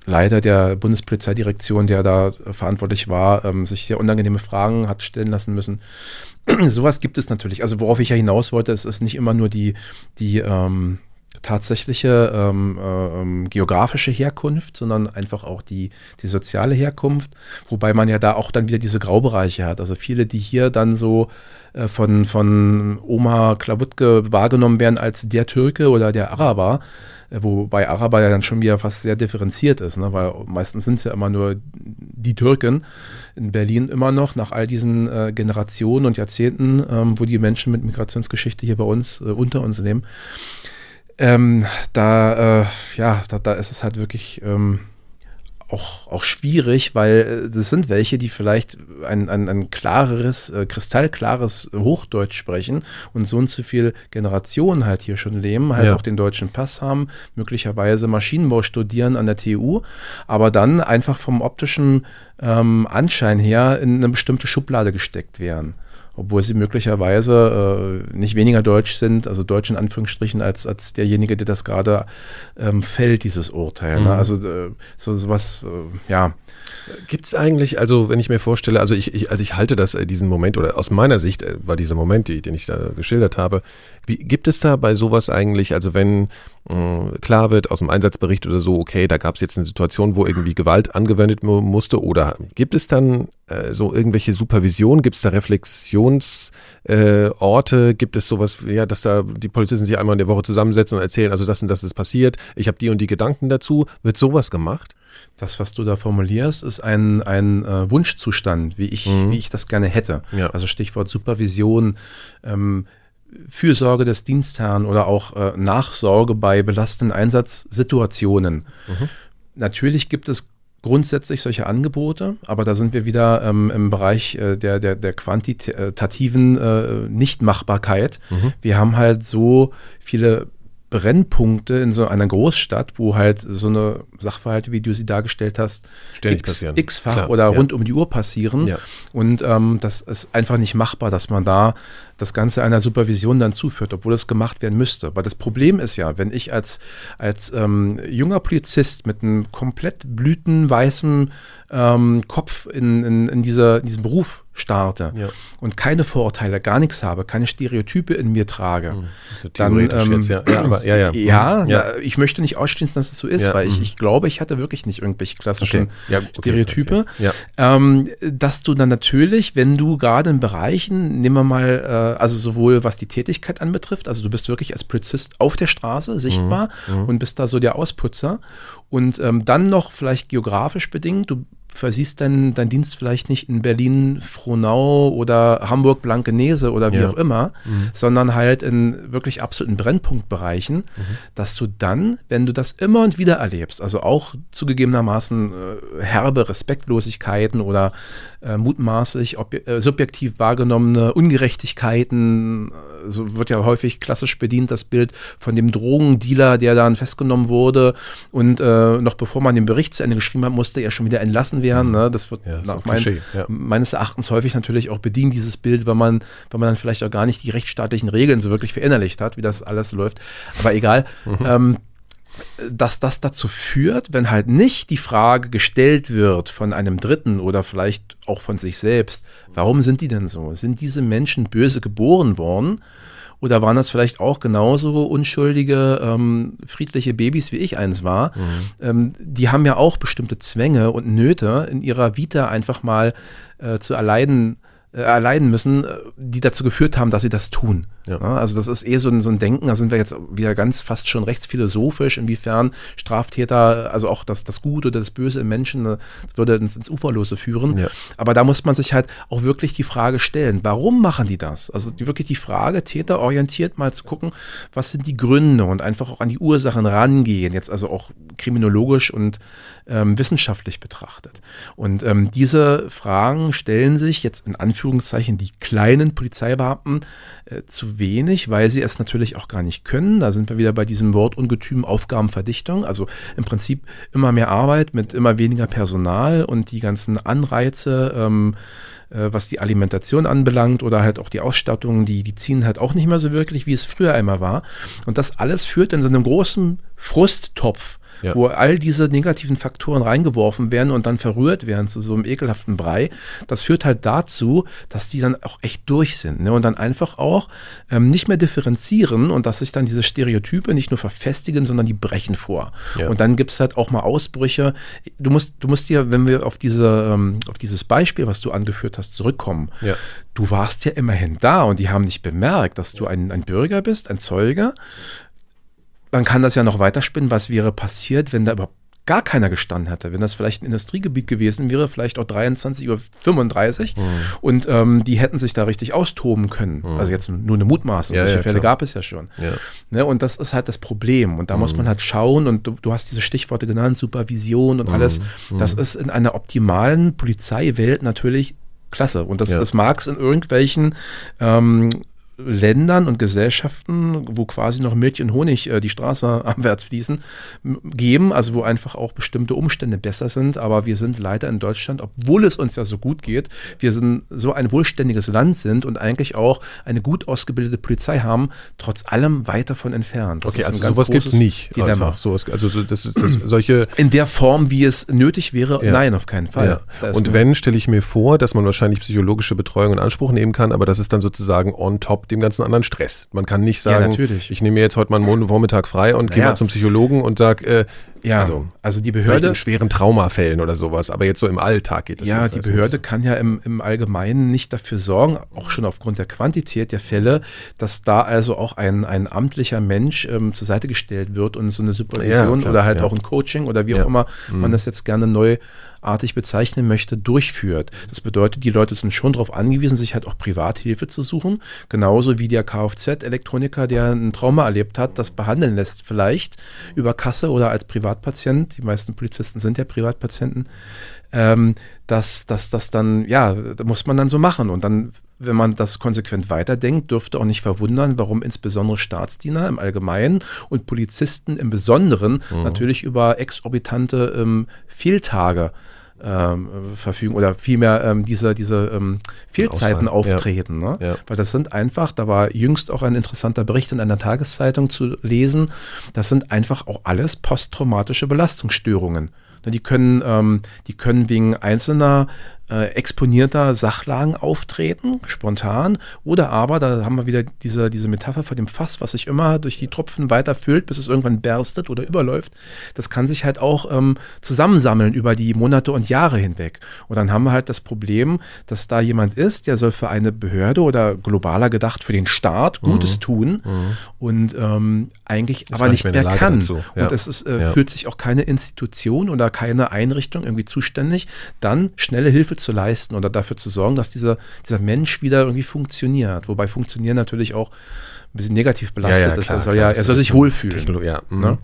Leiter der Bundespolizeidirektion, der da verantwortlich war, sich sehr unangenehme Fragen hat stellen lassen müssen. Sowas gibt es natürlich. Also worauf ich ja hinaus wollte, es ist nicht immer nur die tatsächliche geografische Herkunft, sondern einfach auch die soziale Herkunft, wobei man ja da auch dann wieder diese Graubereiche hat. Also viele, die hier dann so von Oma Klawutke wahrgenommen werden als der Türke oder der Araber, wobei Araber ja dann schon wieder fast sehr differenziert ist, ne? Weil meistens sind es ja immer nur die Türken in Berlin immer noch, nach all diesen Generationen und Jahrzehnten, wo die Menschen mit Migrationsgeschichte hier bei uns unter uns leben. Da ist es halt wirklich auch schwierig, weil das sind welche, die vielleicht ein klareres, kristallklares Hochdeutsch sprechen und so und so viel Generationen halt hier schon leben, halt auch den deutschen Pass haben, möglicherweise Maschinenbau studieren an der TU, aber dann einfach vom optischen Anschein her in eine bestimmte Schublade gesteckt werden. Obwohl sie möglicherweise nicht weniger deutsch sind, also deutsch in Anführungsstrichen, als derjenige, der das gerade fällt, dieses Urteil. Ne? Also sowas, ja. Gibt es eigentlich, also wenn ich mir vorstelle, also ich halte das, diesen Moment, oder aus meiner Sicht war dieser Moment, den ich da geschildert habe, gibt es da bei sowas eigentlich, also wenn klar wird aus dem Einsatzbericht oder so, okay, da gab es jetzt eine Situation, wo irgendwie Gewalt angewendet musste, oder gibt es dann so irgendwelche Supervision, gibt es da Reflexionsorte, gibt es sowas, ja, dass da die Polizisten sich einmal in der Woche zusammensetzen und erzählen, also das und das ist passiert, ich habe die und die Gedanken dazu, wird sowas gemacht? Das, was du da formulierst, ist ein Wunschzustand, wie ich das gerne hätte. Ja. Also Stichwort Supervision, Fürsorge des Dienstherrn oder auch Nachsorge bei belastenden Einsatzsituationen. Mhm. Natürlich gibt es grundsätzlich solche Angebote, aber da sind wir wieder im Bereich der quantitativen Nichtmachbarkeit. Mhm. Wir haben halt so viele Brennpunkte in so einer Großstadt, wo halt so eine Sachverhalte, wie du sie dargestellt hast, x-fach oder rund um die Uhr passieren. Ja. Und das ist einfach nicht machbar, dass man da das Ganze einer Supervision dann zuführt, obwohl das gemacht werden müsste. Weil das Problem ist ja, wenn ich als junger Polizist mit einem komplett blütenweißen Kopf in diesem Beruf starte und keine Vorurteile, gar nichts habe, keine Stereotype in mir trage. So theoretisch dann, ich möchte nicht ausschließen, dass es so ist, weil ich glaube, ich hatte wirklich nicht irgendwelche klassischen Stereotype. Okay. Ja. Dass du dann natürlich, wenn du gerade in Bereichen, nehmen wir mal, also sowohl was die Tätigkeit anbetrifft, also du bist wirklich als Polizist auf der Straße sichtbar und bist da so der Ausputzer und dann noch vielleicht geografisch bedingt, du versiehst deinen Dienst vielleicht nicht in Berlin-Frohnau oder Hamburg-Blankenese oder wie auch immer, sondern halt in wirklich absoluten Brennpunktbereichen, dass du dann, wenn du das immer und wieder erlebst, also auch zugegebenermaßen herbe Respektlosigkeiten oder mutmaßlich subjektiv wahrgenommene Ungerechtigkeiten, so wird ja häufig klassisch bedient das Bild von dem Drogendealer, der dann festgenommen wurde und noch bevor man den Bericht zu Ende geschrieben hat, musste er schon wieder entlassen werden. Ne? Das wird meines Erachtens häufig natürlich auch bedient, dieses Bild, weil man dann vielleicht auch gar nicht die rechtsstaatlichen Regeln so wirklich verinnerlicht hat, wie das alles läuft. Aber egal, dass das dazu führt, wenn halt nicht die Frage gestellt wird von einem Dritten oder vielleicht auch von sich selbst, warum sind die denn so? Sind diese Menschen böse geboren worden? Oder waren das vielleicht auch genauso unschuldige, friedliche Babys, wie ich eins war? Die haben ja auch bestimmte Zwänge und Nöte in ihrer Vita einfach mal zu erleiden müssen, die dazu geführt haben, dass sie das tun. Ja. Also das ist so ein Denken, da sind wir jetzt wieder ganz fast schon rechtsphilosophisch, inwiefern Straftäter, also auch das Gute oder das Böse im Menschen, das würde ins Uferlose führen. Ja. Aber da muss man sich halt auch wirklich die Frage stellen, warum machen die das? Also wirklich die Frage, täterorientiert mal zu gucken, was sind die Gründe und einfach auch an die Ursachen rangehen, jetzt also auch kriminologisch und wissenschaftlich betrachtet. Und diese Fragen stellen sich jetzt in Anführungszeichen die kleinen Polizeibeamten zu wenig, weil sie es natürlich auch gar nicht können. Da sind wir wieder bei diesem Wortungetüm Aufgabenverdichtung. Also im Prinzip immer mehr Arbeit mit immer weniger Personal und die ganzen Anreize, was die Alimentation anbelangt oder halt auch die Ausstattung, die ziehen halt auch nicht mehr so wirklich, wie es früher einmal war. Und das alles führt in so einem großen Frusttopf, wo all diese negativen Faktoren reingeworfen werden und dann verrührt werden zu so einem ekelhaften Brei. Das führt halt dazu, dass die dann auch echt durch sind, ne? Und dann einfach auch nicht mehr differenzieren und dass sich dann diese Stereotype nicht nur verfestigen, sondern die brechen vor. Ja. Und dann gibt es halt auch mal Ausbrüche. Du musst dir, wenn wir auf dieses Beispiel, was du angeführt hast, zurückkommen. Ja. Du warst ja immerhin da und die haben nicht bemerkt, dass du ein Bürger bist, ein Zeuge. Man kann das ja noch weiterspinnen, was wäre passiert, wenn da überhaupt gar keiner gestanden hätte, wenn das vielleicht ein Industriegebiet gewesen wäre, vielleicht auch 23:35 Uhr und die hätten sich da richtig austoben können. Also jetzt nur eine Mutmaßung, solche Fälle gab es ja schon. Ja. Ne, und das ist halt das Problem und da muss man halt schauen und du hast diese Stichworte genannt, Supervision und alles, das ist in einer optimalen Polizeiwelt natürlich klasse und das mag es in irgendwelchen Ländern und Gesellschaften, wo quasi noch Milch und Honig die Straße abwärts fließen, geben, also wo einfach auch bestimmte Umstände besser sind, aber wir sind leider in Deutschland, obwohl es uns ja so gut geht, wir sind so ein wohlständiges Land sind und eigentlich auch eine gut ausgebildete Polizei haben, trotz allem weit davon entfernt. Das also sowas gibt es nicht. Dilemma. Solche in der Form, wie es nötig wäre, nein, auf keinen Fall. Ja. Und wenn, stelle ich mir vor, dass man wahrscheinlich psychologische Betreuung in Anspruch nehmen kann, aber das ist dann sozusagen on top dem ganzen anderen Stress. Man kann nicht sagen, ich nehme mir jetzt heute mal einen Vormittag frei und gehe mal zum Psychologen und sage, also die Behörde, vielleicht in schweren Traumafällen oder sowas, aber jetzt so im Alltag geht es nicht. Ja, die Behörde kann ja im Allgemeinen nicht dafür sorgen, auch schon aufgrund der Quantität der Fälle, dass da also auch ein amtlicher Mensch zur Seite gestellt wird und so eine Supervision oder halt auch ein Coaching oder wie auch immer man das jetzt gerne neuartig bezeichnen möchte, durchführt. Das bedeutet, die Leute sind schon darauf angewiesen, sich halt auch Privathilfe zu suchen, genauso wie der Kfz-Elektroniker, der ein Trauma erlebt hat, das behandeln lässt vielleicht über Kasse oder als Privat Privatpatient, die meisten Polizisten sind ja Privatpatienten, dass dann, ja, da muss man dann so machen. Und dann, wenn man das konsequent weiterdenkt, dürfte auch nicht verwundern, warum insbesondere Staatsdiener im Allgemeinen und Polizisten im Besonderen natürlich über exorbitante Fehltage verfügen oder vielmehr diese Fehlzeiten auftreten. Ne? Ja. Weil das sind einfach, da war jüngst auch ein interessanter Bericht in einer Tageszeitung zu lesen, das sind einfach auch alles posttraumatische Belastungsstörungen. Die können wegen einzelner exponierter Sachlagen auftreten, spontan, oder aber, da haben wir wieder diese Metapher von dem Fass, was sich immer durch die Tropfen weiter füllt, bis es irgendwann berstet oder überläuft. Das kann sich halt auch zusammensammeln über die Monate und Jahre hinweg. Und dann haben wir halt das Problem, dass da jemand ist, der soll für eine Behörde oder globaler gedacht für den Staat Gutes tun und eigentlich aber nicht mehr kann. Ja. Und es ist, fühlt sich auch keine Institution oder keine Einrichtung irgendwie zuständig, dann schnelle Hilfe zu leisten oder dafür zu sorgen, dass dieser Mensch wieder irgendwie funktioniert. Wobei funktionieren natürlich auch ein bisschen negativ belastet ist. Er soll sich wohlfühlen. Ja. Ne?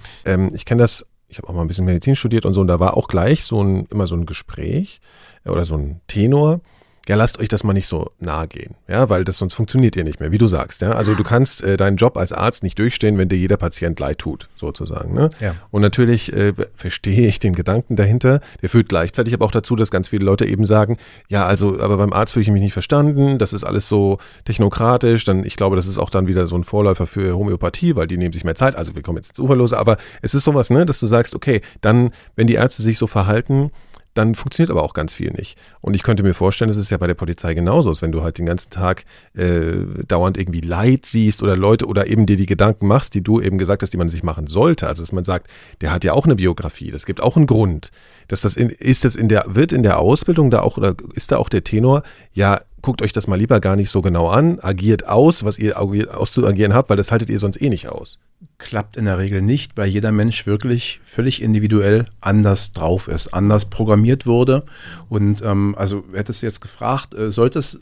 Ich kenne das, ich habe auch mal ein bisschen Medizin studiert und so, und da war auch gleich immer so ein Gespräch oder so ein Tenor. Ja, lasst euch das mal nicht so nahe gehen, ja, weil das sonst funktioniert ihr nicht mehr, wie du sagst, ja. Also du kannst deinen Job als Arzt nicht durchstehen, wenn dir jeder Patient leid tut, sozusagen, ne? Ja. Und natürlich verstehe ich den Gedanken dahinter, der führt gleichzeitig aber auch dazu, dass ganz viele Leute eben sagen, ja, also, aber beim Arzt fühle ich mich nicht verstanden, das ist alles so technokratisch, dann, ich glaube, das ist auch dann wieder so ein Vorläufer für Homöopathie, weil die nehmen sich mehr Zeit, also wir kommen jetzt ins Uferlose, aber es ist sowas, ne, dass du sagst, okay, dann, wenn die Ärzte sich so verhalten, dann funktioniert aber auch ganz viel nicht. Und ich könnte mir vorstellen, das ist ja bei der Polizei genauso, wenn du halt den ganzen Tag dauernd irgendwie Leid siehst oder Leute oder eben dir die Gedanken machst, die du eben gesagt hast, die man sich machen sollte. Also dass man sagt, der hat ja auch eine Biografie, das gibt auch einen Grund. Dass das wird in der Ausbildung da auch, oder ist da auch der Tenor, ja, guckt euch das mal lieber gar nicht so genau an, agiert aus, was ihr auszuagieren habt, weil das haltet ihr sonst eh nicht aus. Klappt in der Regel nicht, weil jeder Mensch wirklich völlig individuell anders drauf ist, anders programmiert wurde. Und also hättest du jetzt gefragt, sollte es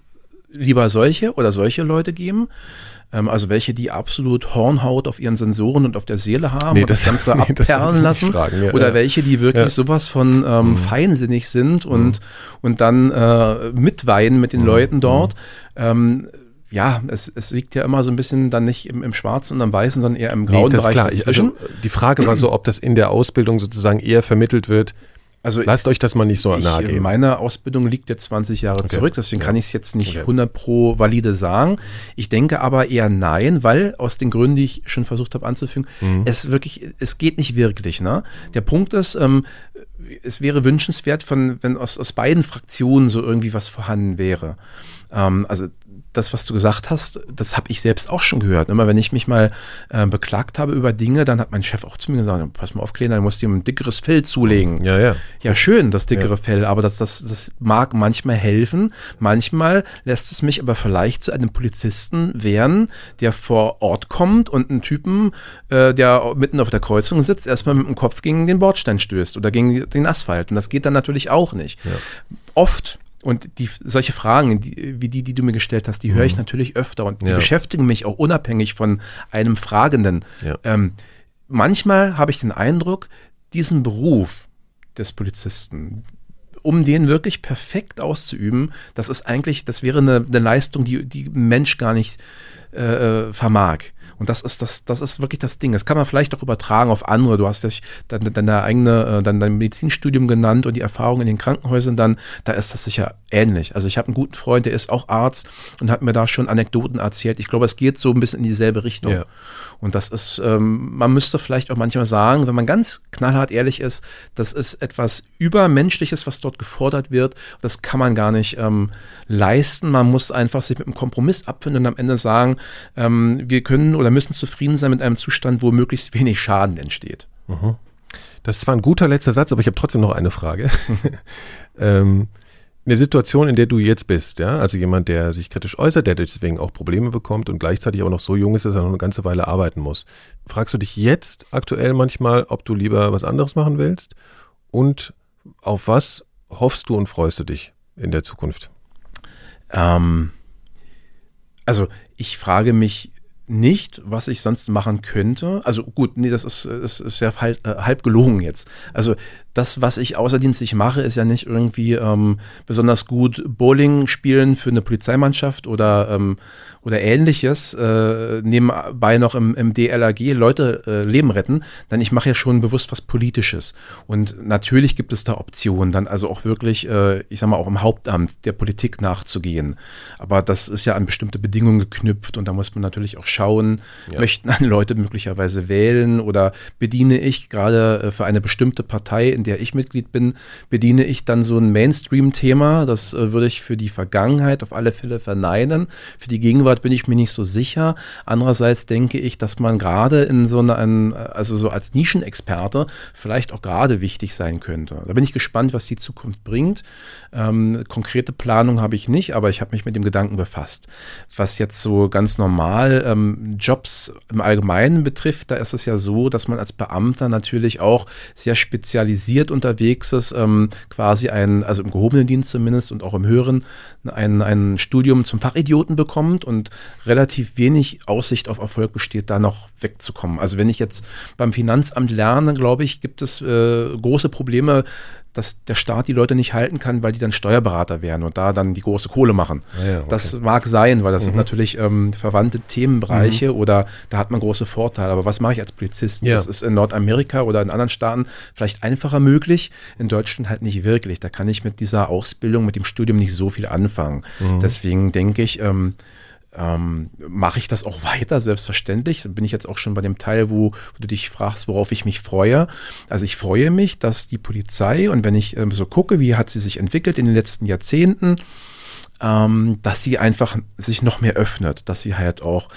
lieber solche oder solche Leute geben? Also welche, die absolut Hornhaut auf ihren Sensoren und auf der Seele haben und das Ganze abperlen lassen. Ja, oder welche, die wirklich sowas von feinsinnig sind und dann mitweinen mit den Leuten dort. Ja, es liegt ja immer so ein bisschen dann nicht im Schwarzen und am Weißen, sondern eher im grauen Bereich dazwischen. Also die Frage war so, ob das in der Ausbildung sozusagen eher vermittelt wird, also lasst euch das mal nicht so nahe gehen. Meine Ausbildung liegt jetzt 20 Jahre zurück, deswegen kann ich es jetzt nicht 100% valide sagen. Ich denke aber eher nein, weil aus den Gründen, die ich schon versucht habe anzufügen, es geht nicht wirklich. Ne? Der Punkt ist, es wäre wünschenswert, wenn aus beiden Fraktionen so irgendwie was vorhanden wäre. Also das, was du gesagt hast, das habe ich selbst auch schon gehört. Immer wenn ich mich mal beklagt habe über Dinge, dann hat mein Chef auch zu mir gesagt, pass mal auf, Kleiner, du musst dir ein dickeres Fell zulegen. Ja, schön, das dickere Fell, aber das mag manchmal helfen. Manchmal lässt es mich aber vielleicht zu einem Polizisten werden, der vor Ort kommt und einen Typen, der mitten auf der Kreuzung sitzt, erstmal mit dem Kopf gegen den Bordstein stößt oder gegen den Asphalt. Und das geht dann natürlich auch nicht. Ja. Oft. Und solche Fragen, die du mir gestellt hast, die höre ich natürlich öfter und die beschäftigen mich auch unabhängig von einem Fragenden. Ja. Manchmal habe ich den Eindruck, diesen Beruf des Polizisten, um den wirklich perfekt auszuüben, das wäre eine Leistung, die ein Mensch gar nicht vermag. Und das ist wirklich das Ding. Das kann man vielleicht auch übertragen auf andere. Du hast ja dein Medizinstudium genannt und die Erfahrung in den Krankenhäusern dann, da ist das sicher ähnlich. Also ich habe einen guten Freund, der ist auch Arzt und hat mir da schon Anekdoten erzählt. Ich glaube, es geht so ein bisschen in dieselbe Richtung. Ja. Und das ist, man müsste vielleicht auch manchmal sagen, wenn man ganz knallhart ehrlich ist, das ist etwas Übermenschliches, was dort gefordert wird. Das kann man gar nicht leisten. Man muss einfach sich mit einem Kompromiss abfinden und am Ende sagen, wir können oder müssen zufrieden sein mit einem Zustand, wo möglichst wenig Schaden entsteht. Mhm. Das ist zwar ein guter letzter Satz, aber ich habe trotzdem noch eine Frage. Eine Situation, in der du jetzt bist, ja, also jemand, der sich kritisch äußert, der deswegen auch Probleme bekommt und gleichzeitig auch noch so jung ist, dass er noch eine ganze Weile arbeiten muss. Fragst du dich jetzt aktuell manchmal, ob du lieber was anderes machen willst? Und auf was hoffst du und freust du dich in der Zukunft? Also ich frage mich nicht, was ich sonst machen könnte. Also gut, nee, das ist ja halb gelogen jetzt. Also das, was ich außerdienstlich mache, ist ja nicht irgendwie besonders gut Bowling spielen für eine Polizeimannschaft oder ähnliches, nebenbei noch im DLRG Leute Leben retten, denn ich mache ja schon bewusst was Politisches. Und natürlich gibt es da Optionen, dann also auch wirklich, ich sag mal, auch im Hauptamt der Politik nachzugehen. Aber das ist ja an bestimmte Bedingungen geknüpft und da muss man natürlich auch schauen, ja, möchten an Leute möglicherweise wählen oder bediene ich gerade für eine bestimmte Partei, in der ich Mitglied bin, bediene ich dann so ein Mainstream-Thema. Das würde ich für die Vergangenheit auf alle Fälle verneinen. Für die Gegenwart bin ich mir nicht so sicher. Andererseits denke ich, dass man gerade in so einer, also so als Nischenexperte vielleicht auch gerade wichtig sein könnte. Da bin ich gespannt, was die Zukunft bringt. Konkrete Planung habe ich nicht, aber ich habe mich mit dem Gedanken befasst. Was jetzt so ganz normal Jobs im Allgemeinen betrifft, da ist es ja so, dass man als Beamter natürlich auch sehr spezialisiert unterwegs ist, quasi also im gehobenen Dienst zumindest und auch im höheren, ein Studium zum Fachidioten bekommt und relativ wenig Aussicht auf Erfolg besteht, da noch wegzukommen. Also wenn ich jetzt beim Finanzamt lerne, glaube ich, gibt es große Probleme, dass der Staat die Leute nicht halten kann, weil die dann Steuerberater werden und da dann die große Kohle machen. Ja, okay. Das mag sein, weil das sind natürlich verwandte Themenbereiche oder da hat man große Vorteile. Aber was mache ich als Polizist? Ja. Das ist in Nordamerika oder in anderen Staaten vielleicht einfacher möglich, in Deutschland halt nicht wirklich. Da kann ich mit dieser Ausbildung, mit dem Studium nicht so viel anfangen. Mhm. Deswegen denke ich, mache ich das auch weiter, selbstverständlich. Bin ich jetzt auch schon bei dem Teil, wo du dich fragst, worauf ich mich freue. Also ich freue mich, dass die Polizei, und wenn ich so gucke, wie hat sie sich entwickelt in den letzten Jahrzehnten, dass sie einfach sich noch mehr öffnet, dass sie halt auch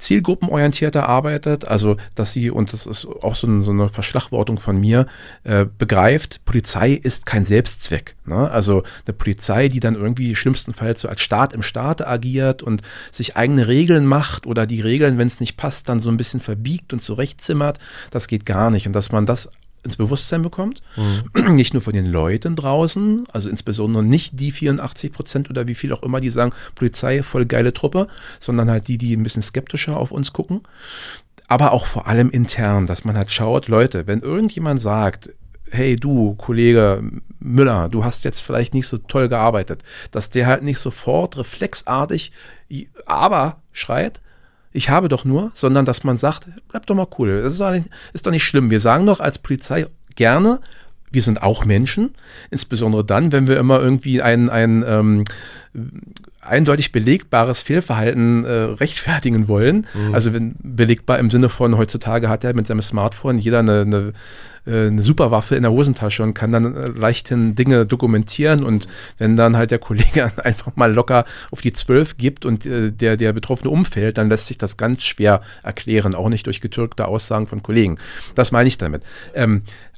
zielgruppenorientierter arbeitet, also dass sie, und das ist auch so eine Verschlagwortung von mir, begreift, Polizei ist kein Selbstzweck. Ne? Also eine Polizei, die dann irgendwie schlimmstenfalls so als Staat im Staate agiert und sich eigene Regeln macht oder die Regeln, wenn es nicht passt, dann so ein bisschen verbiegt und zurechtzimmert, das geht gar nicht. Und dass man das ins Bewusstsein bekommt, nicht nur von den Leuten draußen, also insbesondere nicht die 84% oder wie viel auch immer, die sagen, Polizei, voll geile Truppe, sondern halt die ein bisschen skeptischer auf uns gucken, aber auch vor allem intern, dass man halt schaut, Leute, wenn irgendjemand sagt, hey du, Kollege Müller, du hast jetzt vielleicht nicht so toll gearbeitet, dass der halt nicht sofort reflexartig aber schreit, ich habe doch nur, sondern dass man sagt, bleib doch mal cool, das ist doch nicht schlimm. Wir sagen doch als Polizei gerne, wir sind auch Menschen, insbesondere dann, wenn wir immer irgendwie ein eindeutig belegbares Fehlverhalten rechtfertigen wollen. Mhm. Also wenn belegbar im Sinne von, heutzutage hat ja mit seinem Smartphone jeder eine Superwaffe in der Hosentasche und kann dann leichthin Dinge dokumentieren. Und wenn dann halt der Kollege einfach mal locker auf die 12 gibt und der Betroffene umfällt, dann lässt sich das ganz schwer erklären, auch nicht durch getürkte Aussagen von Kollegen. Das meine ich damit.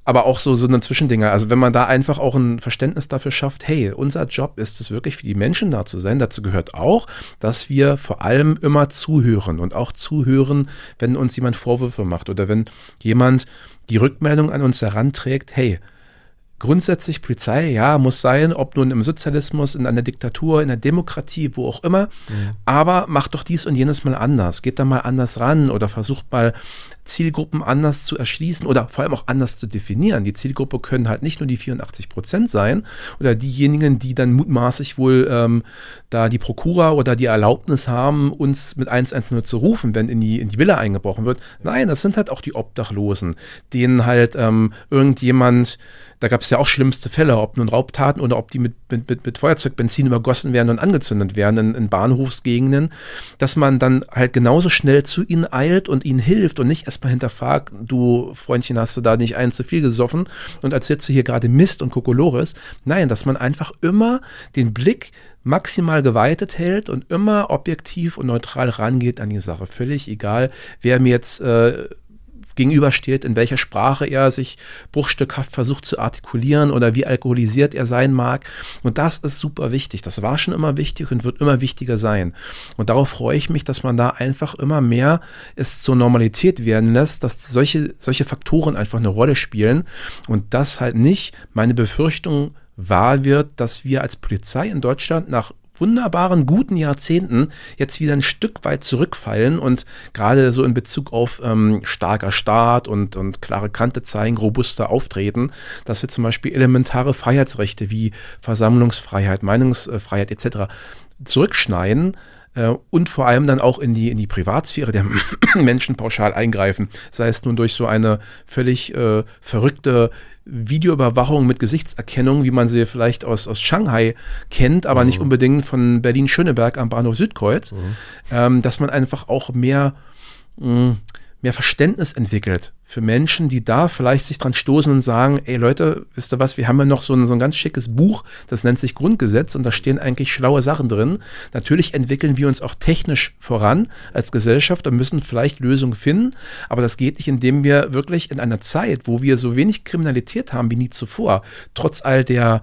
Aber auch so eine Zwischendinger. Also wenn man da einfach auch ein Verständnis dafür schafft, hey, unser Job ist es wirklich, für die Menschen da zu sein. Dazu gehört auch, dass wir vor allem immer zuhören und auch zuhören, wenn uns jemand Vorwürfe macht oder wenn jemand die Rückmeldung an uns heranträgt, hey, grundsätzlich Polizei, ja, muss sein, ob nun im Sozialismus, in einer Diktatur, in der Demokratie, wo auch immer, aber macht doch dies und jenes mal anders, geht da mal anders ran oder versucht mal Zielgruppen anders zu erschließen oder vor allem auch anders zu definieren. Die Zielgruppe können halt nicht nur die 84% sein oder diejenigen, die dann mutmaßlich wohl da die Prokura oder die Erlaubnis haben, uns mit 110 zu rufen, wenn in die Villa eingebrochen wird. Nein, das sind halt auch die Obdachlosen, denen halt irgendjemand, da gab es ja auch schlimmste Fälle, ob nun Raubtaten oder ob die mit Feuerzeugbenzin übergossen werden und angezündet werden in Bahnhofsgegenden, dass man dann halt genauso schnell zu ihnen eilt und ihnen hilft und nicht erstmal hinterfragt, du Freundchen, hast du da nicht einen zu viel gesoffen und erzählst du hier gerade Mist und Kokolores. Nein, dass man einfach immer den Blick maximal geweitet hält und immer objektiv und neutral rangeht an die Sache. Völlig egal, wer mir jetzt gegenübersteht, in welcher Sprache er sich bruchstückhaft versucht zu artikulieren oder wie alkoholisiert er sein mag. Und das ist super wichtig. Das war schon immer wichtig und wird immer wichtiger sein. Und darauf freue ich mich, dass man da einfach immer mehr es zur Normalität werden lässt, dass solche Faktoren einfach eine Rolle spielen und das halt nicht meine Befürchtung wahr wird, dass wir als Polizei in Deutschland nach wunderbaren, guten Jahrzehnten jetzt wieder ein Stück weit zurückfallen und gerade so in Bezug auf starker Staat und klare Kante zeigen, robuster Auftreten, dass wir zum Beispiel elementare Freiheitsrechte wie Versammlungsfreiheit, Meinungsfreiheit etc. zurückschneiden und vor allem dann auch in die Privatsphäre der Menschen pauschal eingreifen, sei es nun durch so eine völlig verrückte Videoüberwachung mit Gesichtserkennung, wie man sie vielleicht aus Shanghai kennt, aber nicht unbedingt von Berlin-Schöneberg am Bahnhof Südkreuz, dass man einfach auch mehr Verständnis entwickelt für Menschen, die da vielleicht sich dran stoßen und sagen, ey Leute, wisst ihr was, wir haben ja noch so ein ganz schickes Buch, das nennt sich Grundgesetz und da stehen eigentlich schlaue Sachen drin. Natürlich entwickeln wir uns auch technisch voran als Gesellschaft und müssen vielleicht Lösungen finden, aber das geht nicht, indem wir wirklich in einer Zeit, wo wir so wenig Kriminalität haben wie nie zuvor, trotz all der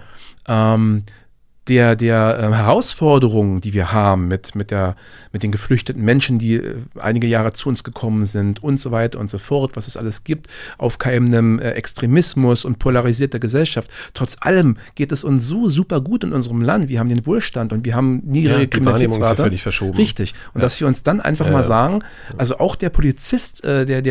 Herausforderungen, die wir haben mit den geflüchteten Menschen, die einige Jahre zu uns gekommen sind und so weiter und so fort, was es alles gibt, aufkeimendem Extremismus und polarisierter Gesellschaft. Trotz allem geht es uns so super gut in unserem Land. Wir haben den Wohlstand und wir haben niedrige Kriminalitätsrate. Völlig verschoben. Richtig. Und dass wir uns dann einfach mal sagen, also auch der Polizist, der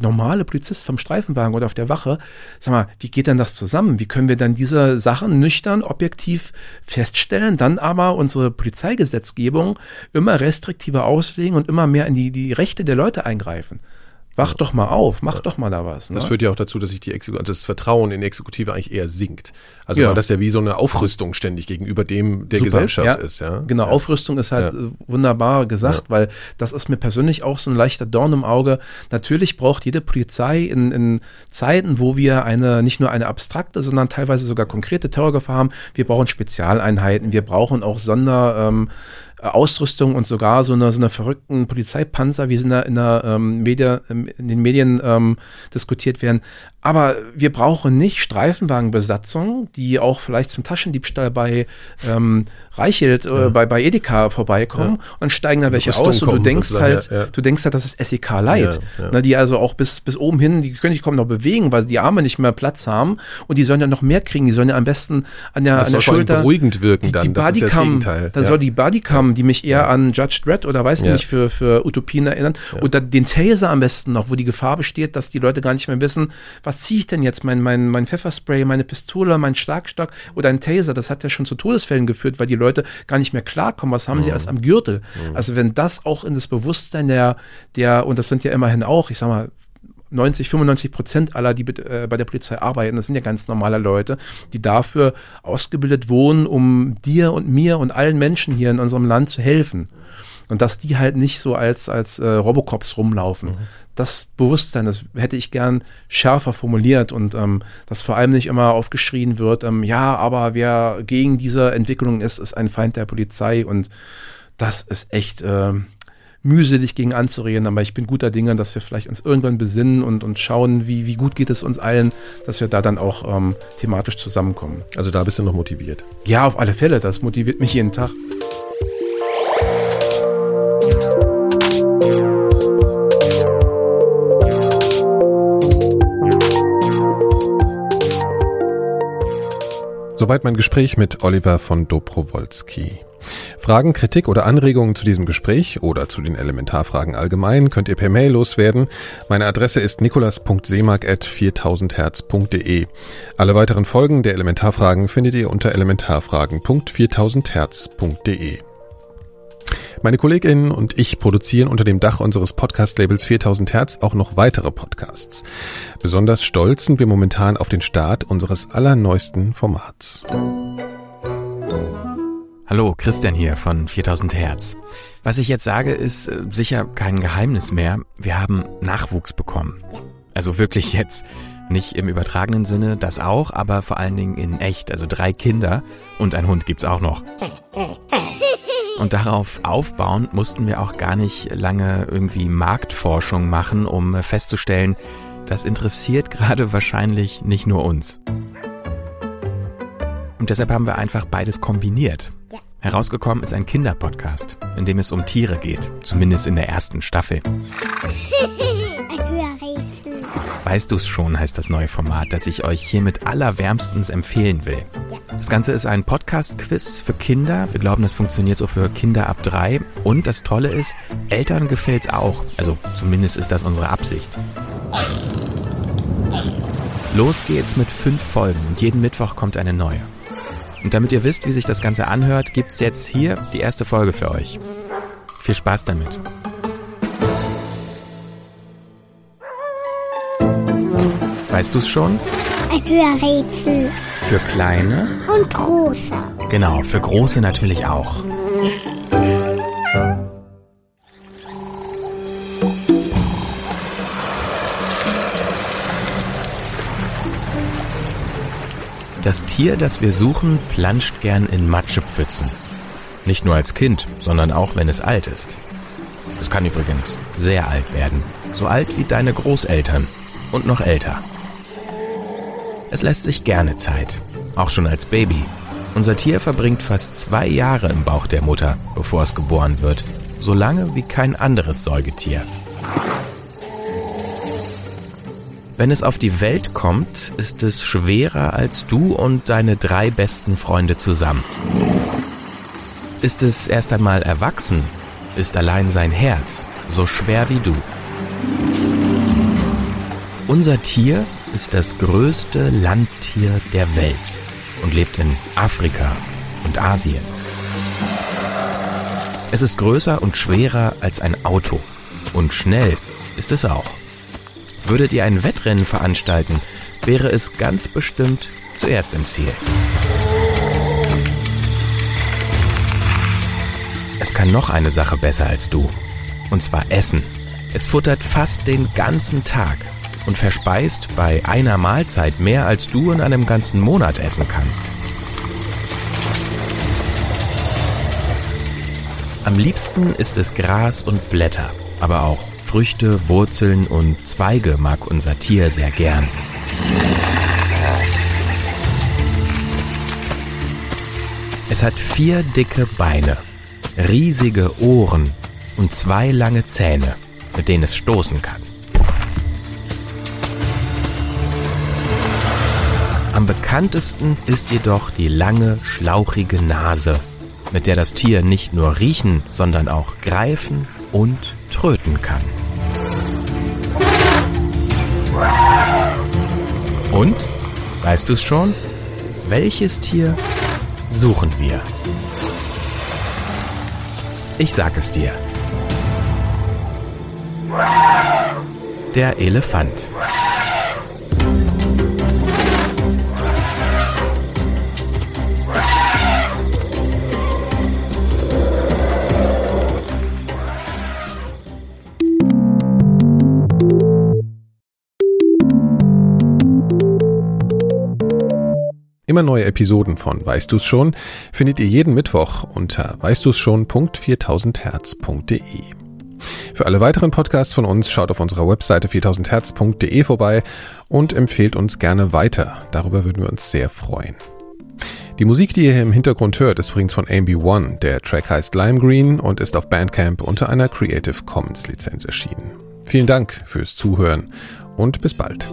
normale Polizist vom Streifenwagen oder auf der Wache, sag mal, wie geht denn das zusammen? Wie können wir dann diese Sachen nüchtern, objektiv feststellen, dann aber unsere Polizeigesetzgebung immer restriktiver auslegen und immer mehr in die Rechte der Leute eingreifen. Wacht doch mal auf, macht doch mal da was. Ne? Das führt ja auch dazu, dass sich das Vertrauen in die Exekutive eigentlich eher sinkt. Also weil das ja wie so eine Aufrüstung ständig gegenüber dem der Gesellschaft ist. Ja? Genau, ja. Aufrüstung ist halt wunderbar gesagt, weil das ist mir persönlich auch so ein leichter Dorn im Auge. Natürlich braucht jede Polizei in Zeiten, wo wir nicht nur eine abstrakte, sondern teilweise sogar konkrete Terrorgefahr haben. Wir brauchen Spezialeinheiten, wir brauchen auch Ausrüstung und sogar so eine verrückten Polizeipanzer, wie sie in den Medien diskutiert werden. Aber wir brauchen nicht Streifenwagenbesatzung, die auch vielleicht zum Taschendiebstahl bei Reichelt, bei Edeka vorbeikommen und dann steigen da welche aus und du denkst halt, das ist SEK Light. Ja, ja. Die also auch bis oben hin, die können sich kaum noch bewegen, weil die Arme nicht mehr Platz haben und die sollen ja noch mehr kriegen, die sollen ja am besten an der Schulter beruhigend wirken, soll die Bodycam, die mich eher an Judge Dredd oder weiß nicht für Utopien erinnern und dann den Taser am besten noch, wo die Gefahr besteht, dass die Leute gar nicht mehr wissen, was ziehe ich denn jetzt? Mein Pfefferspray, meine Pistole, mein Schlagstock oder ein Taser, das hat ja schon zu Todesfällen geführt, weil die Leute gar nicht mehr klarkommen. Was haben sie alles am Gürtel? Also wenn das auch in das Bewusstsein der und das sind ja immerhin auch, ich sag mal, 90-95% aller, die bei der Polizei arbeiten, das sind ja ganz normale Leute, die dafür ausgebildet wurden, um dir und mir und allen Menschen hier in unserem Land zu helfen. Und dass die halt nicht so als Robocops rumlaufen. Das Bewusstsein, das hätte ich gern schärfer formuliert und dass vor allem nicht immer aufgeschrien wird, aber wer gegen diese Entwicklung ist, ist ein Feind der Polizei und das ist echt mühselig gegen anzureden, aber ich bin guter Dinge, dass wir vielleicht uns irgendwann besinnen und schauen, wie gut geht es uns allen, dass wir da dann auch thematisch zusammenkommen. Also da bist du noch motiviert? Ja, auf alle Fälle, das motiviert mich jeden Tag. Soweit mein Gespräch mit Oliver von Dobrowolski. Fragen, Kritik oder Anregungen zu diesem Gespräch oder zu den Elementarfragen allgemein könnt ihr per Mail loswerden. Meine Adresse ist nikolas.seemack@4000herz.de. Alle weiteren Folgen der Elementarfragen findet ihr unter elementarfragen.4000herz.de. Meine KollegInnen und ich produzieren unter dem Dach unseres Podcast-Labels 4000 Hertz auch noch weitere Podcasts. Besonders stolz sind wir momentan auf den Start unseres allerneuesten Formats. Hallo, Christian hier von 4000 Hertz. Was ich jetzt sage, ist sicher kein Geheimnis mehr. Wir haben Nachwuchs bekommen. Also wirklich jetzt. Nicht im übertragenen Sinne, das auch, aber vor allen Dingen in echt. Also 3 Kinder und ein Hund gibt's auch noch. Und darauf aufbauend mussten wir auch gar nicht lange irgendwie Marktforschung machen, um festzustellen, das interessiert gerade wahrscheinlich nicht nur uns. Und deshalb haben wir einfach beides kombiniert. Herausgekommen ist ein Kinderpodcast, in dem es um Tiere geht, zumindest in der ersten Staffel. Ein Hörrätsel. Weißt du's schon, heißt das neue Format, das ich euch hier mit allerwärmstens empfehlen will. Das Ganze ist ein Podcast-Quiz für Kinder. Wir glauben, das funktioniert so für Kinder ab 3. Und das Tolle ist, Eltern gefällt's auch. Also zumindest ist das unsere Absicht. Los geht's mit 5 Folgen und jeden Mittwoch kommt eine neue. Und damit ihr wisst, wie sich das Ganze anhört, gibt's jetzt hier die erste Folge für euch. Viel Spaß damit. Weißt du's schon? Ein Hörrätsel. Für kleine? Und große. Genau, für große natürlich auch. Das Tier, das wir suchen, planscht gern in Matschepfützen. Nicht nur als Kind, sondern auch, wenn es alt ist. Es kann übrigens sehr alt werden. So alt wie deine Großeltern und noch älter. Es lässt sich gerne Zeit, auch schon als Baby. Unser Tier verbringt fast 2 Jahre im Bauch der Mutter, bevor es geboren wird. So lange wie kein anderes Säugetier. Wenn es auf die Welt kommt, ist es schwerer als du und deine 3 besten Freunde zusammen. Ist es erst einmal erwachsen, ist allein sein Herz so schwer wie du. Unser Tier ist das größte Landtier der Welt und lebt in Afrika und Asien. Es ist größer und schwerer als ein Auto. Und schnell ist es auch. Würdet ihr ein Wettrennen veranstalten, wäre es ganz bestimmt zuerst im Ziel. Es kann noch eine Sache besser als du, und zwar essen. Es futtert fast den ganzen Tag und verspeist bei einer Mahlzeit mehr als du in einem ganzen Monat essen kannst. Am liebsten isst es Gras und Blätter, aber auch Früchte, Wurzeln und Zweige mag unser Tier sehr gern. Es hat 4 dicke Beine, riesige Ohren und 2 lange Zähne, mit denen es stoßen kann. Am bekanntesten ist jedoch die lange, schlauchige Nase, mit der das Tier nicht nur riechen, sondern auch greifen und tröten kann. Und, weißt du's schon? Welches Tier suchen wir? Ich sag es dir. Der Elefant. Immer neue Episoden von Weißt du's schon findet ihr jeden Mittwoch unter weißtdusschon.4000herz.de. Für alle weiteren Podcasts von uns schaut auf unserer Webseite 4000herz.de vorbei und empfehlt uns gerne weiter. Darüber würden wir uns sehr freuen. Die Musik, die ihr hier im Hintergrund hört, ist übrigens von AMB One. Der Track heißt Lime Green und ist auf Bandcamp unter einer Creative Commons Lizenz erschienen. Vielen Dank fürs Zuhören und bis bald.